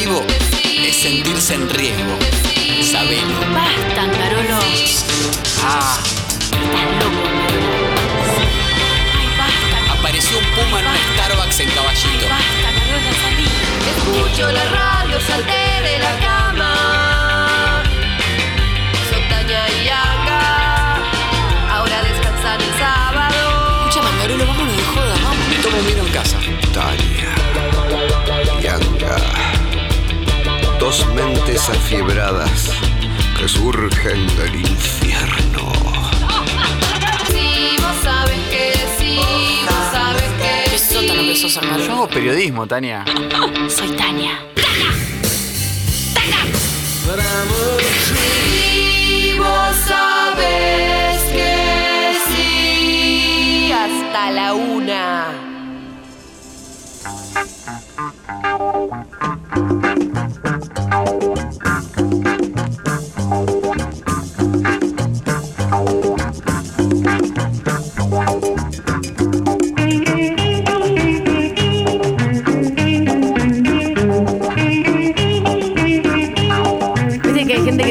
vivo es sentirse en riesgo. Sabelo. Basta, Angarolo. Ah. Estás loco. Ay, basta. Apareció un puma en un Starbucks en Caballito. Ay, basta, Angarolo, salí. Escucho la radio, salté de la cama. Sotaña y acá. Ahora descansar el sábado. Escucha, Angarolo, vámonos de joda, vamos. Me tomo miedo en casa. Tania. Yanga. Dos mentes afiebradas que surgen del infierno. Si vos sabes que, si vos sabes que. ¿Qué sótano que sos, Angarolo? Yo hago periodismo, Tania. Soy Tania. ¡Taca! ¡Taca! Si vos sabes que sí. Hasta la una.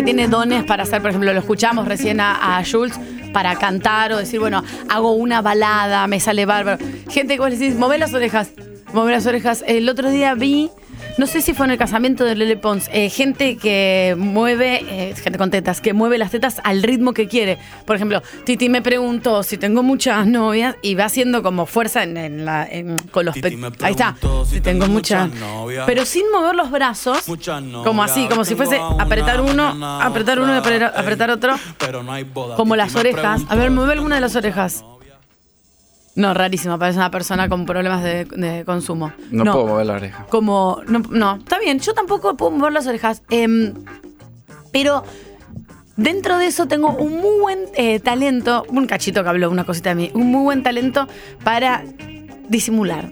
Tiene dones para hacer, por ejemplo, lo escuchamos recién a Jules, para cantar o decir, bueno, hago una balada, me sale bárbaro. Gente que vos le decís, mover las orejas, mover las orejas. El otro día vi, no sé si fue en el casamiento de Lele Pons, gente que mueve, gente con tetas, que mueve las tetas al ritmo que quiere. Por ejemplo, Titi me preguntó si tengo muchas novias y va haciendo como fuerza con los pechos. Ahí está, si tengo muchas novias. Pero sin mover los brazos, novias, como así, como si fuese apretar uno y apretar otro. Pero no hay boda, como Titi, las orejas. A ver, mueve alguna de las orejas. No, rarísimo, parece una persona con problemas de consumo. No puedo mover la oreja. Como, no, está bien, yo tampoco puedo mover las orejas. Pero dentro de eso tengo un muy buen talento, un cachito que habló una cosita de mí, un muy buen talento para disimular.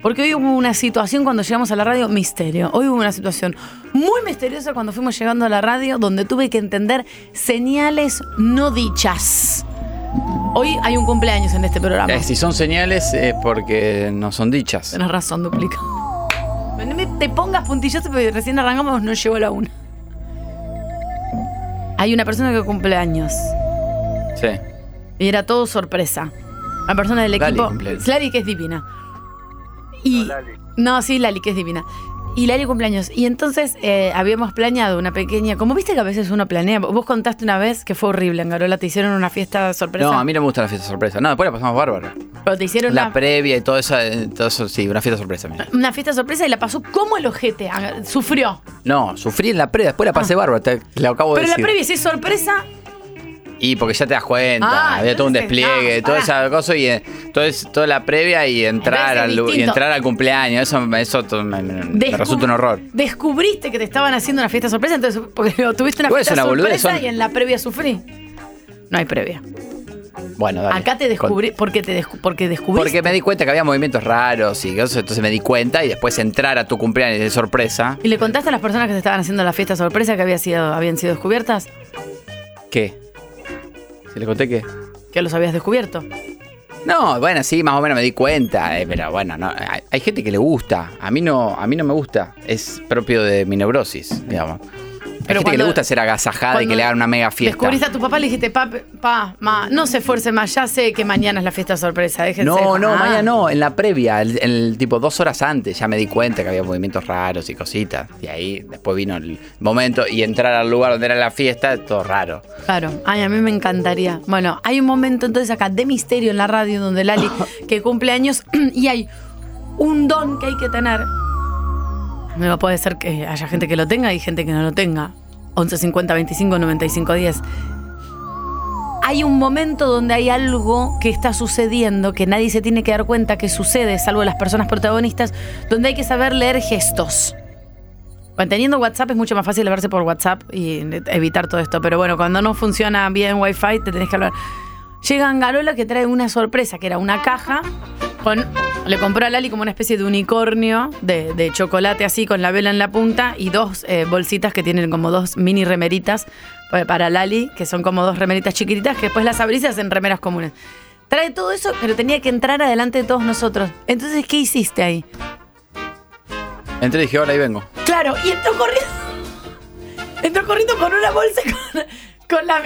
Porque hoy hubo una situación cuando llegamos a la radio, misterio. Hoy hubo una situación muy misteriosa cuando fuimos llegando a la radio, donde tuve que entender señales no dichas. Hoy hay un cumpleaños en este programa. Si son señales es porque no son dichas. Tenés razón, duplica. No me te pongas puntilloso porque recién arrancamos, no llegó la una. Hay una persona que cumple años. Sí. Y era todo sorpresa. La persona del equipo. Lali, que es divina. Y, no, Lali. No, sí, Lali, que es divina. Y Lali cumpleaños. Y entonces habíamos planeado una pequeña... Como viste que a veces uno planea... Vos contaste una vez que fue horrible, Angarola. ¿Te hicieron una fiesta sorpresa? No, a mí no me gusta la fiesta sorpresa. No, después la pasamos bárbaro. Pero te hicieron la previa y todo eso, sí, una fiesta sorpresa. Mira. Una fiesta sorpresa y la pasó como el ojete. Sufrió. No, sufrí en la previa. Después la pasé bárbaro. Te lo acabo de decir. Pero la previa, si es sorpresa... Y porque ya te das cuenta, había todo un despliegue, toda esa cosa y toda la previa y entrar al cumpleaños, eso me resulta un horror. Descubriste que te estaban haciendo una fiesta sorpresa, entonces porque tuviste una fiesta sorpresa y en la previa sufrí. No hay previa. Bueno, dale. Acá te descubrí, porque descubriste. Porque me di cuenta que había movimientos raros y cosas, entonces me di cuenta y después entrar a tu cumpleaños de sorpresa. ¿Y le contaste a las personas que te estaban haciendo la fiesta sorpresa que habían sido descubiertas? ¿Qué? ¿Le conté qué? ¿Que los habías descubierto? No, bueno, sí, más o menos me di cuenta, pero bueno, no, hay gente que le gusta, a mí no me gusta, es propio de mi neurosis, digamos. Pero hay gente que le gusta ser agasajada y que le hagan una mega fiesta. Descubriste a tu papá, le dijiste, pa, no se esfuerce más, ya sé que mañana es la fiesta sorpresa, déjense. No, mañana no, en la previa, el tipo 2 horas antes, ya me di cuenta que había movimientos raros y cositas. Y ahí después vino el momento y entrar al lugar donde era la fiesta, todo raro. Claro, ay, a mí me encantaría. Bueno, hay un momento entonces acá de misterio en la radio donde Lali, que cumple años, y hay un don que hay que tener. No puede ser que haya gente que lo tenga y gente que no lo tenga. 1150 25 95 10. Hay un momento donde hay algo que está sucediendo que nadie se tiene que dar cuenta que sucede, salvo las personas protagonistas, donde hay que saber leer gestos. Teniendo WhatsApp es mucho más fácil hablarse por WhatsApp y evitar todo esto, pero bueno, cuando no funciona bien Wi-Fi te tenés que hablar. Llega Angarola que trae una sorpresa, que era una caja con... Le compró a Lali como una especie de unicornio de chocolate así con la vela en la punta y dos bolsitas que tienen como dos mini remeritas para Lali, que son como dos remeritas chiquititas que después las abrís y hacen remeras comunes. Trae todo eso, pero tenía que entrar adelante de todos nosotros. Entonces, ¿qué hiciste ahí? Entré y dije, hola, ahí vengo. Claro, y entró corriendo. Entró corriendo con una bolsa con la...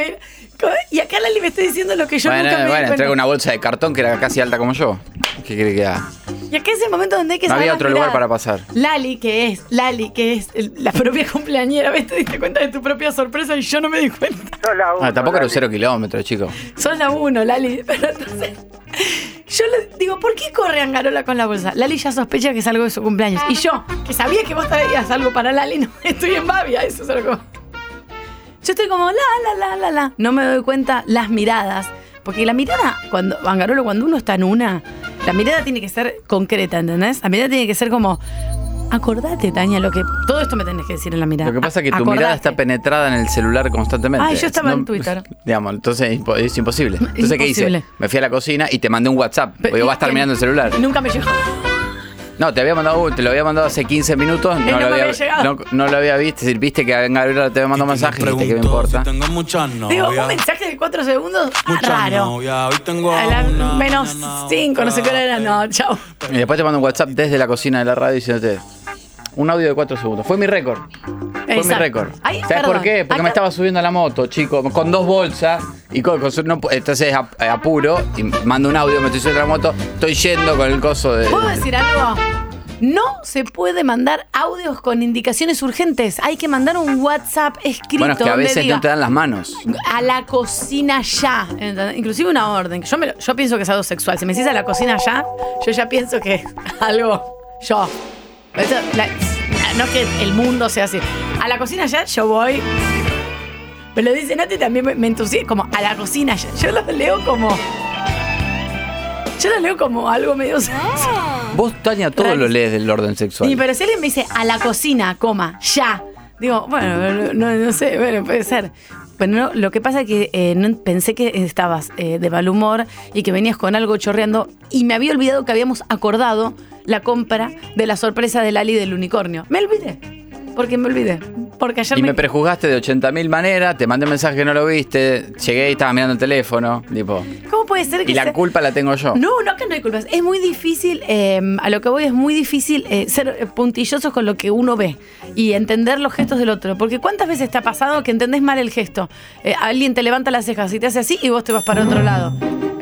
y acá Lali me está diciendo lo que yo nunca me di cuenta. Entré con una bolsa de cartón que era casi alta como yo. ¿Qué quiere que haga? Y acá es el momento donde hay que... No había otro lugar para pasar. Lali, que es la propia cumpleañera. ¿Ves? Te diste cuenta de tu propia sorpresa y yo no me di cuenta. Sos la 1. No, tampoco era 0 kilómetros, chico. Sos la 1, Lali. Pero entonces... yo le digo, ¿por qué corre Angarola con la bolsa? Lali ya sospecha que es algo de su cumpleaños. Y yo, que sabía que vos traías algo para Lali, no, estoy en babia, eso se lo como. Yo estoy como, la. No me doy cuenta las miradas. Porque la mirada, cuando Angarolo, cuando uno está en una, la mirada tiene que ser concreta, ¿entendés? La mirada tiene que ser como, acordate, Tania, lo que... todo esto me tenés que decir en la mirada. Lo que pasa es que tu mirada está penetrada en el celular constantemente. Ay, yo estaba en Twitter. Digamos, entonces es imposible. Entonces, ¿qué hice? Me fui a la cocina y te mandé un WhatsApp. Porque vas a estar mirando el celular. Nunca me llegó. No, te lo había mandado hace 15 minutos. No lo había visto. Es decir, viste que a Gabriela te había mandado un mensaje. Viste que me importa. Si tengo muchas novias. Digo, un mensaje de 4 segundos. Raro. Novia, hoy tengo a las menos 5, no sé qué hora era. No, chao. Y después te mando un WhatsApp desde la cocina de la radio diciéndote un audio de 4 segundos. Fue mi récord. ¿Sabes por qué? Porque me estaba subiendo a la moto, chico, con 2 bolsas. Y entonces apuro y mando un audio, me estoy subiendo a la moto, estoy yendo con el coso de... ¿Puedo decir algo? No se puede mandar audios con indicaciones urgentes. Hay que mandar un WhatsApp escrito. Bueno, es que a veces no te dan las manos. A la cocina ya. Inclusive una orden. Yo pienso que es algo sexual. Si me decís a la cocina ya, yo ya pienso que es algo... yo... no es que el mundo sea así. A la cocina ya, yo voy. Me lo dicen antes, también me entusiasma. Como a la cocina ya. Yo los leo como algo medio... Vos, Tania, todo lo lees del orden sexual. Y pero si alguien me dice a la cocina, ya. Digo, bueno, no sé, bueno, puede ser. Pero no, lo que pasa es que pensé que estabas de mal humor y que venías con algo chorreando y me había olvidado que habíamos acordado la compra de la sorpresa de Lali del unicornio. Me olvidé. Porque ayer me prejuzgaste de 80.000 maneras, te mandé un mensaje que no lo viste, llegué y estaba mirando el teléfono, tipo... ¿Cómo puede ser que... y la culpa la tengo yo? No, que no hay culpas. Es muy difícil, a lo que voy es muy difícil ser puntillosos con lo que uno ve y entender los gestos del otro. Porque ¿cuántas veces te ha pasado que entendés mal el gesto? Alguien te levanta las cejas y te hace así y vos te vas para otro lado.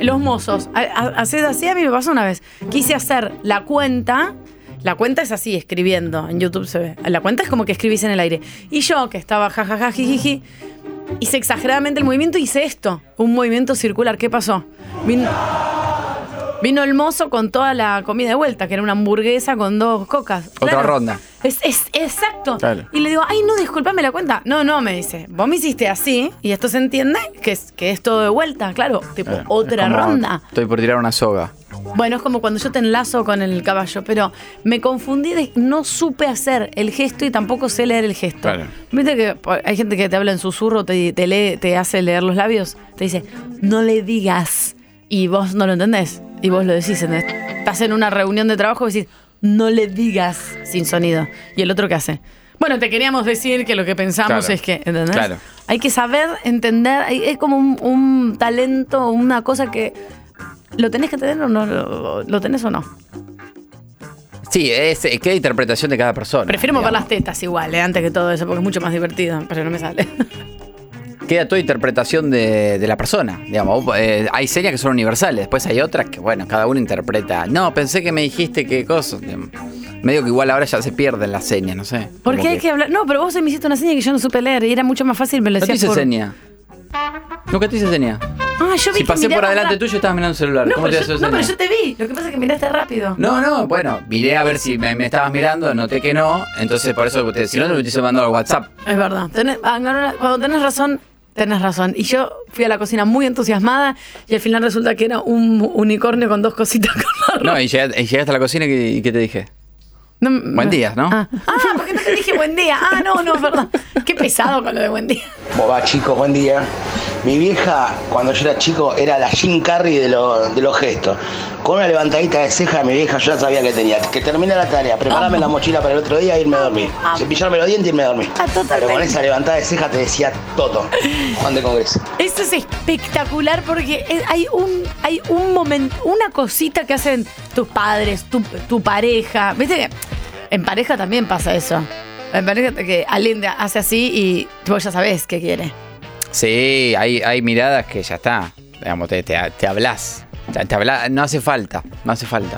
Los mozos, haces así, a mí me pasó una vez. Quise hacer la cuenta... La cuenta es así, escribiendo. En YouTube se ve. La cuenta es como que escribís en el aire. Y yo, que estaba jajaja, jijiji, hice exageradamente el movimiento y hice esto. Un movimiento circular. ¿Qué pasó? Vino el mozo con toda la comida de vuelta, que era una hamburguesa con 2 cocas. Otra ronda. Es exacto. Dale. Y le digo, ay, no, discúlpame la cuenta. No, me dice, vos me hiciste así, y esto se entiende que es todo de vuelta, claro. Tipo, otra ronda. Estoy por tirar una soga. Bueno, es como cuando yo te enlazo con el caballo, pero me confundí, no supe hacer el gesto y tampoco sé leer el gesto. Claro. Viste que hay gente que te habla en susurro, te lee, te hace leer los labios, te dice, no le digas, y vos no lo entendés, y vos lo decís, ¿entendés? Estás en una reunión de trabajo y decís, no le digas, sin sonido. ¿Y el otro qué hace? Bueno, te queríamos decir que lo que pensamos es que, ¿entendés? Claro. Hay que saber entender, es como un talento, una cosa que... ¿Lo tenés que tener o no? ¿Lo tenés o no? Sí, es que hay interpretación de cada persona. Prefiero mover las tetas igual, antes que todo eso, porque es mucho más divertido, pero no me sale. Queda toda interpretación de la persona, digamos. Hay series que son universales, después hay otras que, bueno, cada uno interpreta. No, pensé que me dijiste qué cosa. Medio que igual ahora ya se pierden las señas, no sé. ¿Por qué hay que hablar? No, pero vos me hiciste una seña que yo no supe leer y era mucho más fácil, me lo decías. ¿No te hice seña? ¿Nunca te hice seña? Ah, yo vi si pasé por adelante tuyo, estabas mirando el celular. No, pero yo te vi. Lo que pasa es que miraste rápido. No, bueno, miré a ver si me estabas mirando, noté que no. Entonces, por eso, si no, te lo hubiese mandado al WhatsApp. Es verdad. Cuando tenés razón. Y yo fui a la cocina muy entusiasmada y al final resulta que era un unicornio con 2 cositas. No, y llegaste a la cocina y ¿qué te dije? Buen día, ¿no? Ah, porque no te dije buen día. Ah, no, es verdad. Qué pesado con lo de buen día. Boba, chicos, buen día. Mi vieja, cuando yo era chico, era la Jim Carrey de los gestos. Con una levantadita de ceja, mi vieja, yo ya sabía que tenía que terminar la tarea, prepararme la mochila para el otro día e irme a dormir. Cepillarme los dientes e irme a dormir. Pero con esa levantada de ceja te decía todo. Juan de Congreso. Esto es espectacular porque hay un momento, una cosita que hacen tus padres, tu pareja. ¿Viste? En pareja también pasa eso. En pareja que alguien hace así y vos ya sabés qué quiere. Sí, hay miradas que ya está. Digamos, te hablás. No hace falta.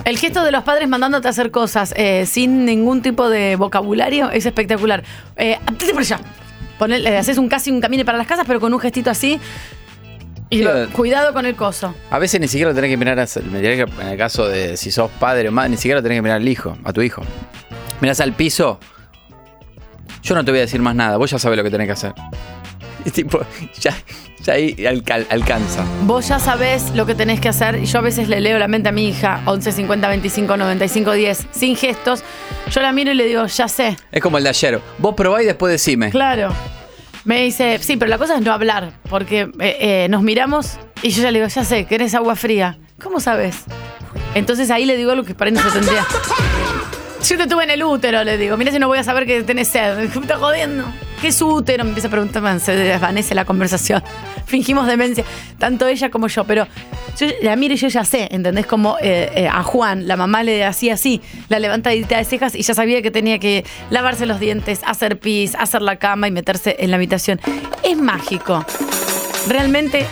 El gesto de los padres mandándote a hacer cosas sin ningún tipo de vocabulario es espectacular. Andate por allá. Haces casi un camino para las casas, pero con un gestito así. Y cuidado con el coso. A veces ni siquiera lo tenés que mirar. En el caso de si sos padre o madre, ni siquiera lo tenés que mirar a tu hijo. Mirás al piso. Yo no te voy a decir más nada. Vos ya sabés lo que tenés que hacer. Es tipo, ya ahí alcanza. Vos ya sabés lo que tenés que hacer. Y yo a veces le leo la mente a mi hija, 11 50 25 95 10, sin gestos. Yo la miro y le digo, ya sé. Es como el de ayer. Vos probá y después decime. Claro. Me dice, sí, pero la cosa es no hablar. Porque nos miramos y yo ya le digo, ya sé, ¿querés agua fría? ¿Cómo sabés? Entonces ahí le digo algo que para mí no se tendría. Yo te tuve en el útero, le digo. Mirá si no voy a saber que tenés sed. Me está jodiendo. ¿Qué es útero? Me empieza a preguntar, se desvanece la conversación. Fingimos demencia, tanto ella como yo. Pero yo la miro y yo ya sé, ¿entendés? Como a Juan, la mamá le hacía así, la levantadita de cejas y ya sabía que tenía que lavarse los dientes, hacer pis, hacer la cama y meterse en la habitación. Es mágico. Realmente,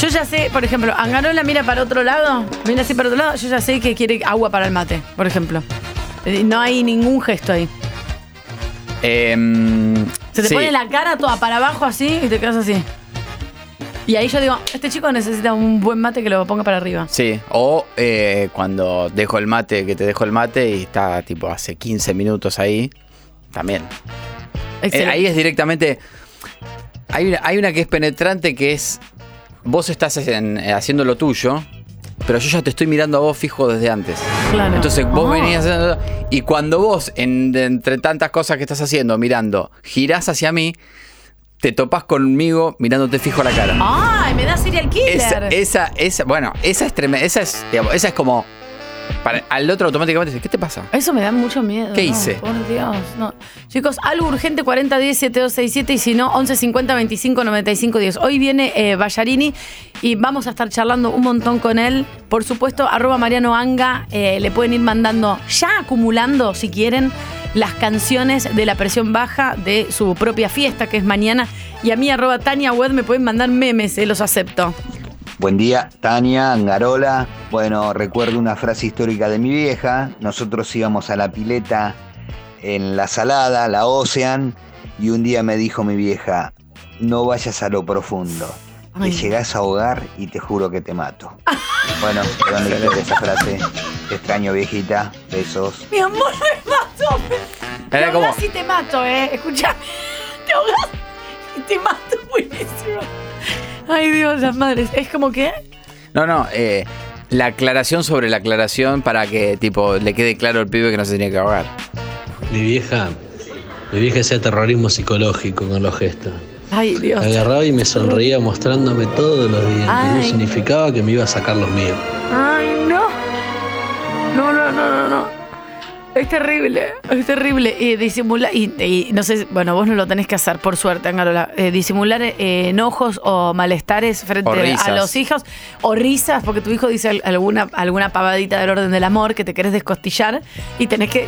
yo ya sé, por ejemplo, Angarola mira para otro lado, mira así para otro lado, yo ya sé que quiere agua para el mate, por ejemplo. No hay ningún gesto ahí. Se te pone la cara toda para abajo así y te quedas así. Y ahí yo digo, este chico necesita un buen mate que lo ponga para arriba. Sí, o cuando dejo el mate, que te dejo el mate y está tipo hace 15 minutos ahí, también. Ahí es directamente... Hay una que es penetrante que es... Vos estás haciendo lo tuyo... Pero yo ya te estoy mirando a vos fijo desde antes. Claro. Entonces vos venías... Y cuando vos, entre tantas cosas que estás haciendo, mirando, girás hacia mí, te topás conmigo mirándote fijo a la cara. ¡Ay, me da serial killer! Esa es tremenda. Esa es como... Al otro automáticamente dice, ¿qué te pasa? Eso me da mucho miedo. ¿Qué hice? Por Dios, no. Chicos, algo urgente, 4010-7267 y si no, 1150-2595-10. Hoy viene Ballarini y vamos a estar charlando un montón con él. Por supuesto, @MarianoAnga, le pueden ir mandando, ya acumulando, si quieren, las canciones de La Presión Baja de su propia fiesta, que es mañana. Y a mí, @TaniaWed, me pueden mandar memes, los acepto. Buen día, Tania, Angarola. Bueno, recuerdo una frase histórica de mi vieja. Nosotros íbamos a la pileta en La Salada, la Ocean, y un día me dijo mi vieja, no vayas a lo profundo. Te llegás a ahogar y te juro que te mato. Bueno, perdón de que esa frase. Te extraño, viejita. Besos. Mi amor, me mato. Te ahogás y te mato, Escuchame. Te ahogás y te mato. Buenísimo. Ay, Dios, las madres. ¿Es como que? No, la aclaración sobre la aclaración para que, tipo, le quede claro al pibe que no se tiene que ahogar. Mi vieja hacía terrorismo psicológico con los gestos. Ay, Dios. Me agarraba y me sonreía mostrándome todos los días. Ay. Eso significaba que me iba a sacar los míos. Ay, no. No. Es terrible. Disimular, y no sé, bueno, vos no lo tenés que hacer, por suerte, Angarola. Disimular enojos o malestares frente a los hijos, o risas, porque tu hijo dice alguna pavadita del orden del amor que te querés descostillar y tenés que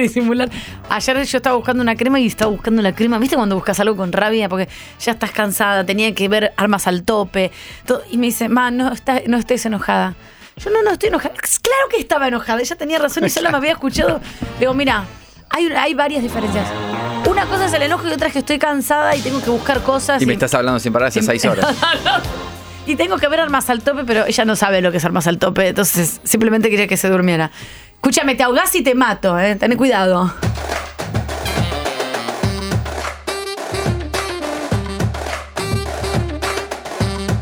disimular. Ayer yo estaba buscando una crema y estaba buscando la crema. ¿Viste cuando buscas algo con rabia? Porque ya estás cansada, tenía que ver Armas al Tope. Todo, y me dice, ma, no estés enojada. Yo no estoy enojada. Claro que estaba enojada, ella tenía razón y solo me había escuchado. Le digo, mira, hay varias diferencias. Una cosa es el enojo y otra es que estoy cansada y tengo que buscar cosas. Y me estás hablando sin parar hace 6 horas. Y tengo que ver Armas al Tope, pero ella no sabe lo que es Armas al Tope, entonces simplemente quería que se durmiera. Escúchame, te ahogás y te mato, tené cuidado.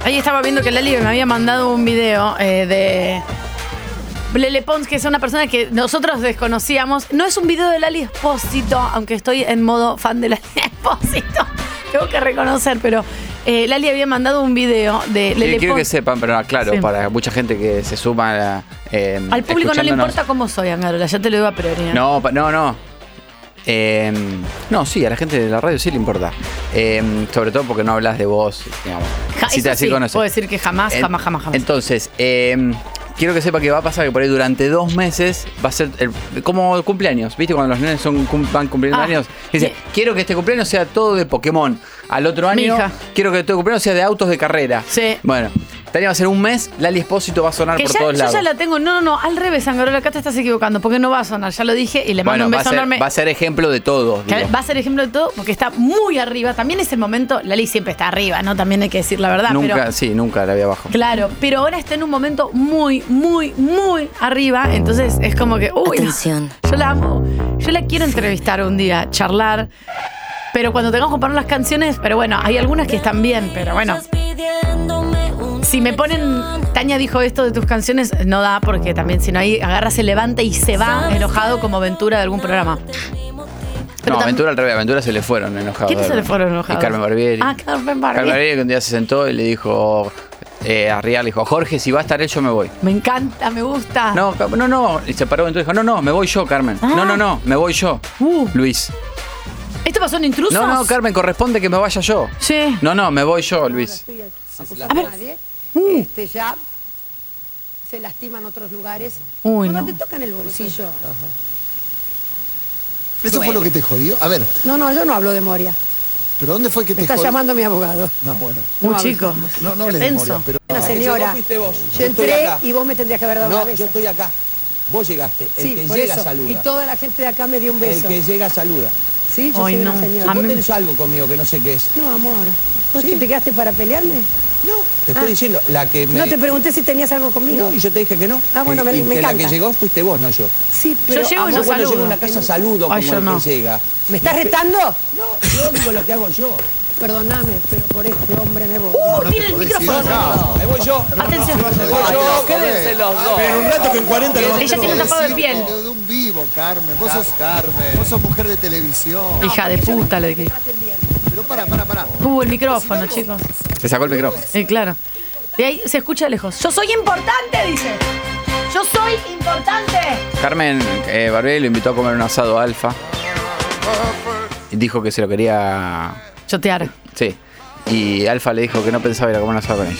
Ahí estaba viendo que Lali me había mandado un video de Lele Pons, que es una persona que nosotros desconocíamos. No es un video de Lali Espósito, aunque estoy en modo fan de Lali Espósito. Tengo que reconocer, pero Lali había mandado un video de Lele Pons. Quiero que sepan, pero aclaro, sí, para mucha gente que se suma a la, al público no le importa cómo soy, Angarola, ya te lo digo a prioridad. No. No, sí, a la gente de la radio sí le importa. Sobre todo porque no hablas de vos, digamos. Si te así conoces. Puedo decir que jamás. Entonces, quiero que sepa que va a pasar que por ahí durante 2 meses va a ser como cumpleaños, ¿viste? Cuando los nenes van cumpliendo años. Dice, quiero que este cumpleaños sea todo de Pokémon. Al otro año, quiero que todo cumpleaños sea de autos de carrera. Sí. Bueno, Tania va a ser un mes, Lali Espósito va a sonar que por todos lados. Yo ya la tengo, no, al revés, Angarolo, acá te estás equivocando, porque no va a sonar, ya lo dije y le mando un beso enorme. Va a ser ejemplo de todo. Va a ser ejemplo de todo porque está muy arriba, también es el momento, Lali siempre está arriba, ¿no? También hay que decir la verdad. Nunca, pero, sí, nunca la había abajo. Claro, pero ahora está en un momento muy, muy, muy arriba, entonces es como que, uy, atención. Yo la amo, yo la quiero entrevistar un día, charlar, pero cuando tengamos que comparar las canciones, pero bueno, hay algunas que están bien, pero bueno. Si me ponen, Tania dijo esto de tus canciones, no da porque también si no ahí agarra, se levanta y se va enojado como Ventura de algún programa. Pero no, Ventura al revés, Ventura se le fueron enojados. ¿Quiénes se le fueron enojados? Y Carmen Barbieri. Ah, Carmen Barbieri. Carmen Barbieri que un día se sentó y le dijo a Rial, le dijo, Jorge, si va a estar él yo me voy. Me encanta, me gusta. No, y se paró Ventura y dijo, no, me voy yo, Carmen. Ah. No, me voy yo, Luis. ¿Esto pasó en Intrusos? No, Carmen, corresponde que me vaya yo. Sí. No, me voy yo, Luis. A ver. Ya se lastiman en otros lugares. Uy, no. Te tocan el bolsillo. ¿Eso fue lo que te jodió? A ver. No, yo no hablo de Moria. ¿Pero dónde fue que te jodió? Me está llamando a mi abogado. No, bueno. Un chico. No le Moria, pero... Una señora. Fuiste vos. Yo entré y vos me tendrías que haber dado una vez. No, yo estoy acá. Vos llegaste. El que llega saluda. Y toda la gente de acá me dio un beso. El que llega saluda. Sí, yo soy una señora. Vos tenés algo conmigo que no sé qué es. No, amor. ¿Vos te quedaste para pelearme? No, te estoy diciendo, la que me... No, te pregunté si tenías algo conmigo. No, y yo te dije que no. Ah, bueno, me encanta. La que llegó fuiste vos, no yo. Sí, pero... Yo llego y no saludo. Yo llego a una casa, saludo como el que llega. ¿Me estás retando? No, yo digo lo que hago yo. Perdóname, pero por este hombre me voy. ¡Tiene el micrófono! No, me voy yo. Atención. Me voy yo. Quédense los dos. Pero un rato que en 40 los dos. Ella tiene tapado de piel. De un vivo, Carmen. Vos sos mujer de televisión. Hija de puta, le dije. Pero pará. El micrófono, chicos. Se sacó el micrófono. Sí, claro. De ahí se escucha de lejos. ¡Yo soy importante!, dice. ¡Yo soy importante! Carmen Barbieri lo invitó a comer un asado a Alfa. Y dijo que se lo quería... Chotear. Sí. Y Alfa le dijo que no pensaba ir a comer un asado con ella.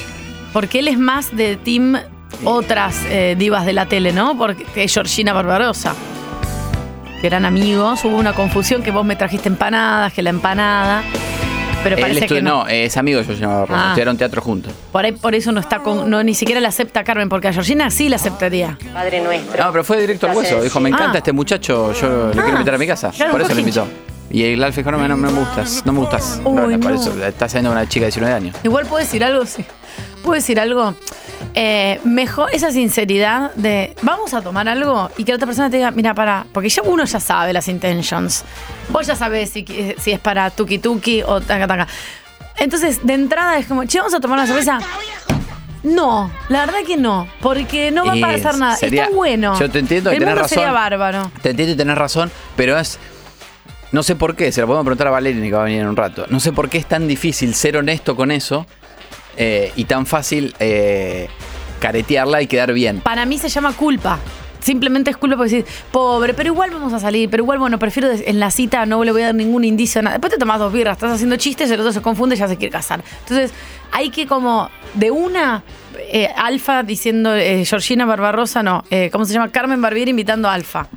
Porque él es más de team otras divas de la tele, ¿no? Porque Georgina Barbarossa. Que eran amigos, hubo una confusión que vos me trajiste empanadas, que la empanada, pero parece que no. No, es amigo de Georgina Barbarossa, estudiaron teatro juntos. Por ahí, por eso no está con, no, ni siquiera la acepta Carmen, porque a Georgina sí la aceptaría. Padre nuestro. No, pero fue directo al hueso, dijo, me encanta este muchacho, yo lo quiero invitar a mi casa, claro, por eso lo invitó. Y el Alfa dijo, no me gustas. Uy, no. Por eso, estás siendo una chica de 19 años. Igual puedo decir algo, sí. ¿Puedo decir algo? Mejor esa sinceridad de vamos a tomar algo y que la otra persona te diga, mira, pará, porque ya uno ya sabe las intentions. Vos ya sabés si es para tuki tuki o taca taca. Entonces, de entrada es como, che, vamos a tomar una cerveza. No, la verdad que no, porque no va a pasar nada. Sería, está bueno. Yo te entiendo y tenés razón. El mundo sería bárbaro. Te entiendo y tenés razón, pero es... No sé por qué, se lo podemos preguntar a Valeria, que va a venir en un rato. No sé por qué es tan difícil ser honesto con eso y tan fácil caretearla y quedar bien. Para mí se llama culpa. Simplemente es culpa porque decís, pobre, pero igual vamos a salir, pero igual, bueno, prefiero en la cita, no le voy a dar ningún indicio, nada. Después te tomás 2 birras, estás haciendo chistes, el otro se confunde y ya se quiere casar. Entonces, hay que como de una... Alfa diciendo, Georgina Barbarossa, no. ¿Cómo se llama? Carmen Barbieri invitando a Alfa.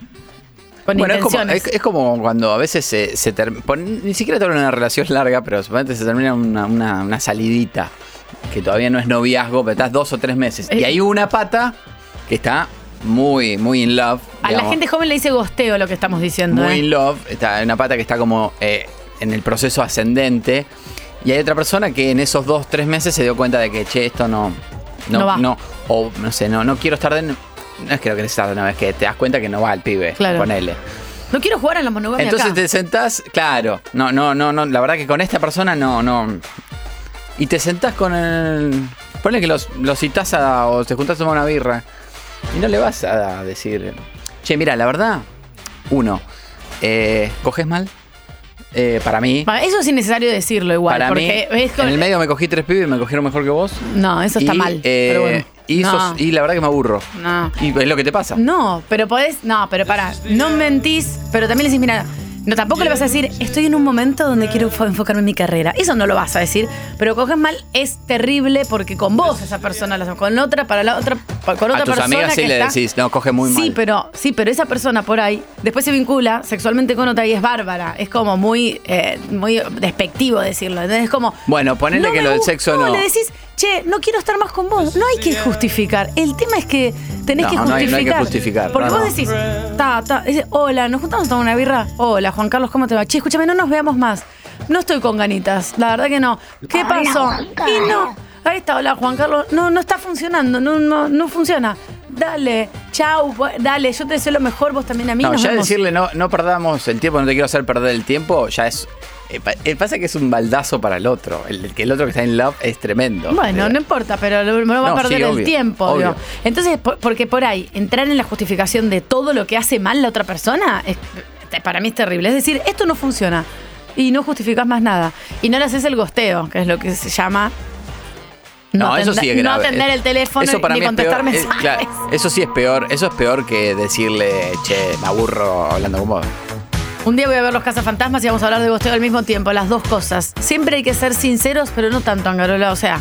Bueno, es como cuando a veces se termina, ni siquiera termina una relación larga, pero supuestamente se termina una salidita, que todavía no es noviazgo, pero estás 2 o 3 meses. Y hay una pata que está muy, muy in love. A digamos, la gente joven le dice gosteo lo que estamos diciendo. Muy in love, está una pata que está como en el proceso ascendente. Y hay otra persona que en esos 2 o 3 meses se dio cuenta de que, che, esto no va. No, o no sé, no quiero estar de... No es que lo querés estar de una vez, que te das cuenta que no va el pibe, claro. Ponele. No quiero jugar a la monogamia. Entonces acá te sentás, claro. No, la verdad que con esta persona no. Y te sentás con el... Ponele que los citás o te juntás a tomar una birra. Y no le vas a decir, che, mira, la verdad, ¿cogés mal? Para mí. Eso es innecesario decirlo igual. Para mí, es como... en el medio me cogí 3 pibes y me cogieron mejor que vos. No, eso está mal. Pero bueno. Y la verdad que me aburro. No. Y es lo que te pasa. No, pero podés. No, pero pará. No mentís, pero también decís, mira, No, tampoco le vas a decir, estoy en un momento donde quiero enfocarme en mi carrera. Eso no lo vas a decir, pero coges mal es terrible porque con vos esa persona, con otra, para la otra, con otra persona. A tus amigas sí le decís, no, coge muy mal. Sí, pero esa persona por ahí, después se vincula sexualmente con otra y es bárbara. Es como muy, muy despectivo decirlo. Es como, bueno, ponele que lo del sexo no. Le decís, che, no quiero estar más con vos. No hay que justificar. El tema es que tenés que justificar. No hay que justificar. Porque vos decís, hola, nos juntamos a tomar una birra. Hola, Juan Carlos, ¿cómo te va? Che, escúchame, no nos veamos más. No estoy con ganitas, la verdad que no. ¿Qué pasó? Y no, ahí está, hola, Juan Carlos. No está funcionando, no funciona. Dale, chau, dale, yo te deseo lo mejor, vos también a mí. No, nos ya vemos. Decirle, no perdamos el tiempo, no te quiero hacer perder el tiempo, ya es... Pasa que es un baldazo para el otro. El otro que está en love es tremendo. Bueno, no importa, pero no va a perder el tiempo. Obvio. Entonces, porque por ahí, entrar en la justificación de todo lo que hace mal la otra persona, para mí es terrible. Es decir, esto no funciona y no justificas más nada. Y no le haces el gosteo, que es lo que se llama... No, eso sí es grave. No atender el teléfono ni contestar mensajes. Claro, eso sí es peor. Eso es peor que decirle, che, me aburro hablando con vos. Un día voy a ver los Cazafantasmas y vamos a hablar de gosteo al mismo tiempo, las dos cosas. Siempre hay que ser sinceros, pero no tanto, Angarola. O sea,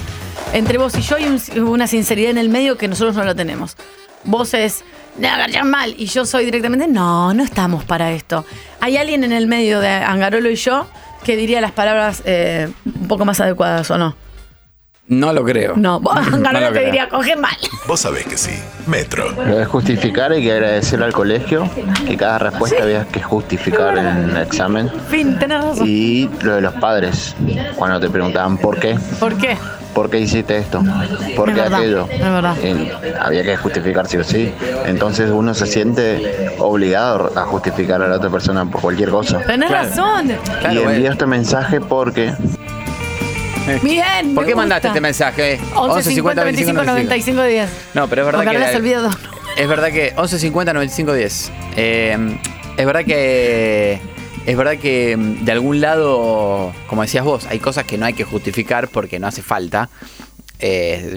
entre vos y yo hay una sinceridad en el medio que nosotros no lo tenemos. Vos es, no, agarran mal. Y yo soy directamente, no estamos para esto. Hay alguien en el medio de Angarolo y yo que diría las palabras un poco más adecuadas, ¿o no? No lo creo. No, Angarolo te diría, coge mal. Vos sabés que sí. Metro. Lo de justificar hay que agradecer al colegio, que cada respuesta había que justificar en el examen. Fin, tenés razón. Y lo de los padres, cuando te preguntaban por qué. ¿Por qué? ¿Por qué hiciste esto? ¿Por qué aquello? Es verdad. Había que justificar sí o sí. Entonces uno se siente obligado a justificar a la otra persona por cualquier cosa. Tenés razón. Y envío este mensaje porque... Bien, ¿por qué mandaste este mensaje? 11 50 25 95 10. No, pero es verdad que es verdad que 11 50 95 10. Es verdad que de algún lado, como decías vos, hay cosas que no hay que justificar porque no hace falta.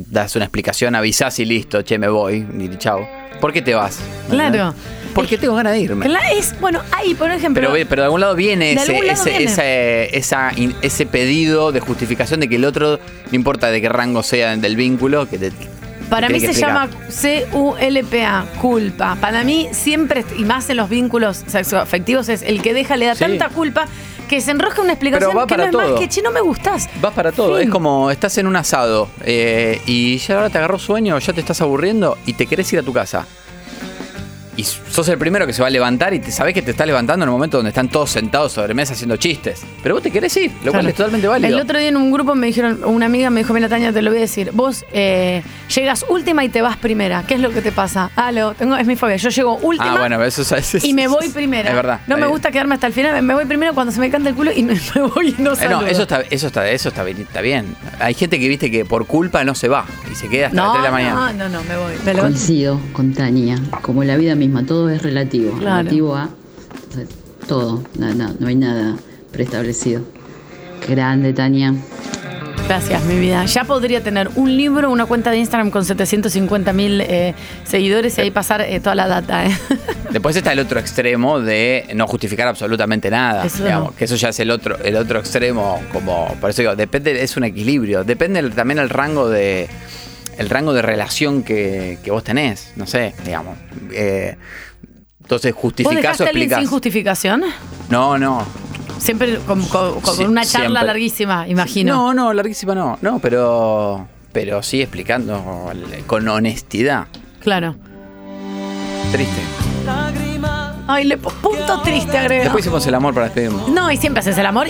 Das una explicación, avisás y listo, che, me voy, y chao. ¿Por qué te vas? Claro. Porque tengo ganas de irme. Bueno, ahí, por ejemplo. Pero de algún lado viene ese pedido de justificación de que el otro, no importa de qué rango sea del vínculo, que te... Para mí se llama CULPA, culpa. Para mí siempre, y más en los vínculos sexoafectivos, es el que deja le da tanta culpa que se enrosca una explicación que no es más que, che, no me gustás. Vas para todo. Fin. Es como, estás en un asado y ya ahora te agarró sueño, ya te estás aburriendo y te querés ir a tu casa. Y sos el primero que se va a levantar y sabés que te estás levantando en el momento donde están todos sentados sobre mesa haciendo chistes. Pero vos te querés ir, lo cual es totalmente válido. El otro día en un grupo me dijeron, una amiga me dijo, mira Tania, te lo voy a decir. Vos llegas última y te vas primera. ¿Qué es lo que te pasa? Es mi fobia. Yo llego última y me voy primera. Es verdad. No me gusta quedarme hasta el final. Me voy primero cuando se me canta el culo y me voy y no saludo. No, eso está bien. Hay gente que viste que por culpa no se va y se queda hasta las 3 de la mañana. No, me voy. Coincido con Tania. Como la vida misma, todo es relativo, claro. Relativo a todo, no hay nada preestablecido. Grande, Tania. Gracias, mi vida. Ya podría tener un libro, una cuenta de Instagram con 750.000 seguidores y ahí pasar toda la data. Después está el otro extremo de no justificar absolutamente nada. Eso digamos, no. Que eso ya es el otro extremo, como por eso digo, depende, es un equilibrio. Depende también el rango de... El rango de relación que vos tenés, no sé, digamos. Entonces, justificás o explicás. ¿Vos dejaste alguien sin justificación? No. Siempre con una charla siempre. Larguísima, imagino. No, larguísima no. No, pero sí explicando con honestidad. Claro. Triste. Ay, punto triste agrego. Después hicimos el amor para despedirnos. No, y siempre haces el amor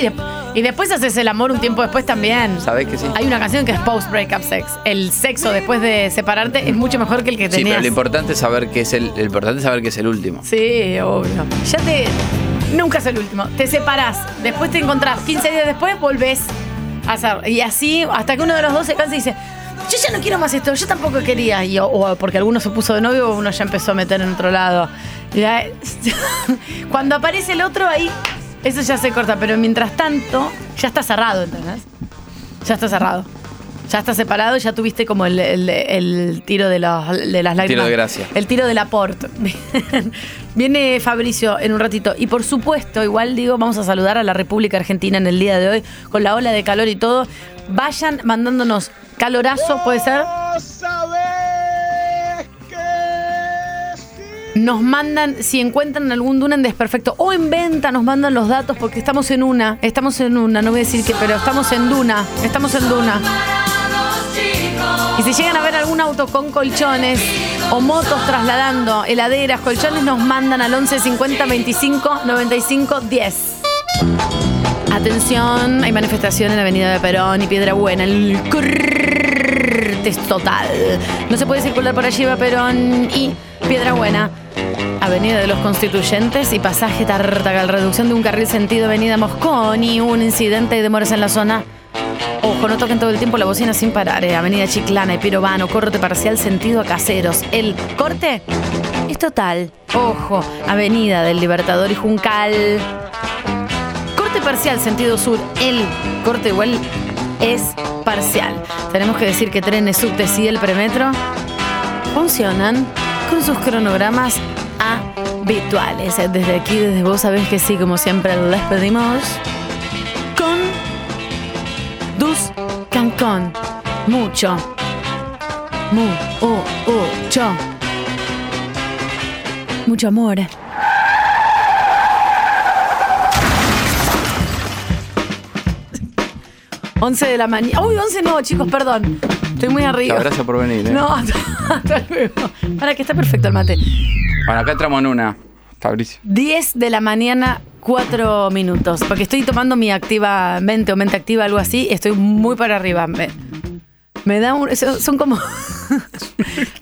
y después haces el amor un tiempo después también. ¿Sabés que sí? Hay una canción que es Post Breakup Sex. El sexo después de separarte es mucho mejor que el que tenías. Sí, pero lo importante es saber que es el último. Sí, obvio. Nunca es el último. Te separás, después te encontrás, 15 días después volvés a hacer. Y así, hasta que uno de los dos se cansa y dice... Yo ya no quiero más esto, yo tampoco quería. O porque alguno se puso de novio o uno ya empezó a meter en otro lado. Cuando aparece el otro ahí, eso ya se corta. Pero mientras tanto, ya está cerrado, ¿entendés? Ya está cerrado. Ya estás separado y ya tuviste como el tiro de, los, de las lágrimas. El tiro de gracia. El tiro del aporte. Viene Fabricio en un ratito. Y por supuesto, igual digo, vamos a saludar a la República Argentina en el día de hoy con la ola de calor y todo. Vayan mandándonos calorazos, ¿puede ser? Nos mandan, si encuentran algún Duna en Desperfecto o en venta, nos mandan los datos porque estamos en una, no voy a decir que, pero estamos en Duna. Y si llegan a ver algún auto con colchones o motos trasladando heladeras, colchones, nos mandan al 11 50 25 95 10. Atención, hay manifestación en la avenida de Perón y Piedra Buena, el corte es total. No se puede circular por allí, va Perón y Piedra Buena, avenida de los Constituyentes y pasaje Tartagal, reducción de un carril sentido avenida Moscón y un incidente y demoras en la zona. Ojo, no toquen todo el tiempo la bocina sin parar. Avenida Chiclana y Pirovano, corte parcial sentido a Caseros. El corte es total. Ojo, avenida del Libertador y Juncal, corte parcial sentido sur. El corte igual es parcial. Tenemos que decir que trenes, subtes y el premetro funcionan con sus cronogramas habituales. Desde aquí, desde vos sabés que sí, como siempre les pedimos con Duzcan con mucho mucho amor. Once de la mañana. Uy, 11 no, chicos, perdón. Estoy muy arriba. Gracias por venir. No, hasta luego. Para que está perfecto el mate. Bueno, acá entramos en una, Fabricio. 10 de la mañana, 4 minutos. Porque estoy tomando mi activa mente o mente activa, algo así. Estoy muy para arriba. Me da un... Son como...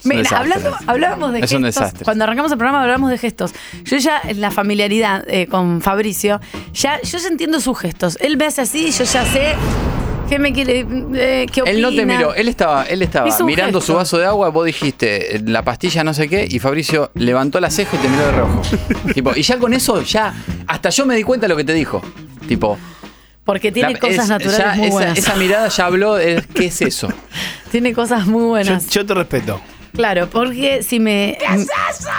Mira, hablábamos de gestos. Es un desastre. Cuando arrancamos el programa hablábamos de gestos. Yo ya en la familiaridad con Fabricio, yo ya entiendo sus gestos. Él me hace así y yo ya sé... ¿Qué me quiere? ¿Qué opina? Él no te miró, él estaba mirando gesto. Su vaso de agua, vos dijiste la pastilla no sé qué, y Fabricio levantó la ceja y te miró de reojo. Tipo, y ya con eso, ya, hasta yo me di cuenta de lo que te dijo. Tipo. Porque tiene cosas naturales muy buenas. Esa mirada ya habló, ¿qué es eso? Tiene cosas muy buenas. Yo te respeto. Claro, porque si me... ¿Qué es eso?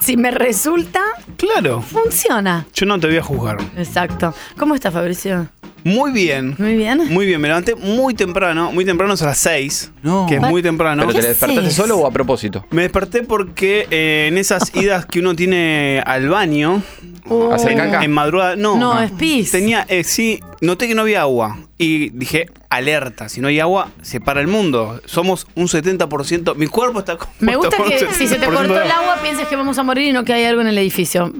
Si me resulta... Claro. Funciona. Yo no te voy a juzgar. Exacto. ¿Cómo está, Fabricio? Muy bien. Muy bien. Muy bien. Me levanté muy temprano, a las 6. No. Que es muy temprano. ¿Pero te despertaste solo o a propósito? Me desperté porque en esas idas que uno tiene al baño. ¿Hacer caca? En madrugada. No, es pis. Tenía, sí, noté que no había agua. Y dije, alerta, si no hay agua, se para el mundo. Somos un 70%. Mi cuerpo está compuesto. Me gusta que si se te cortó el agua, pienses que vamos a morir y no que hay algo en el edificio.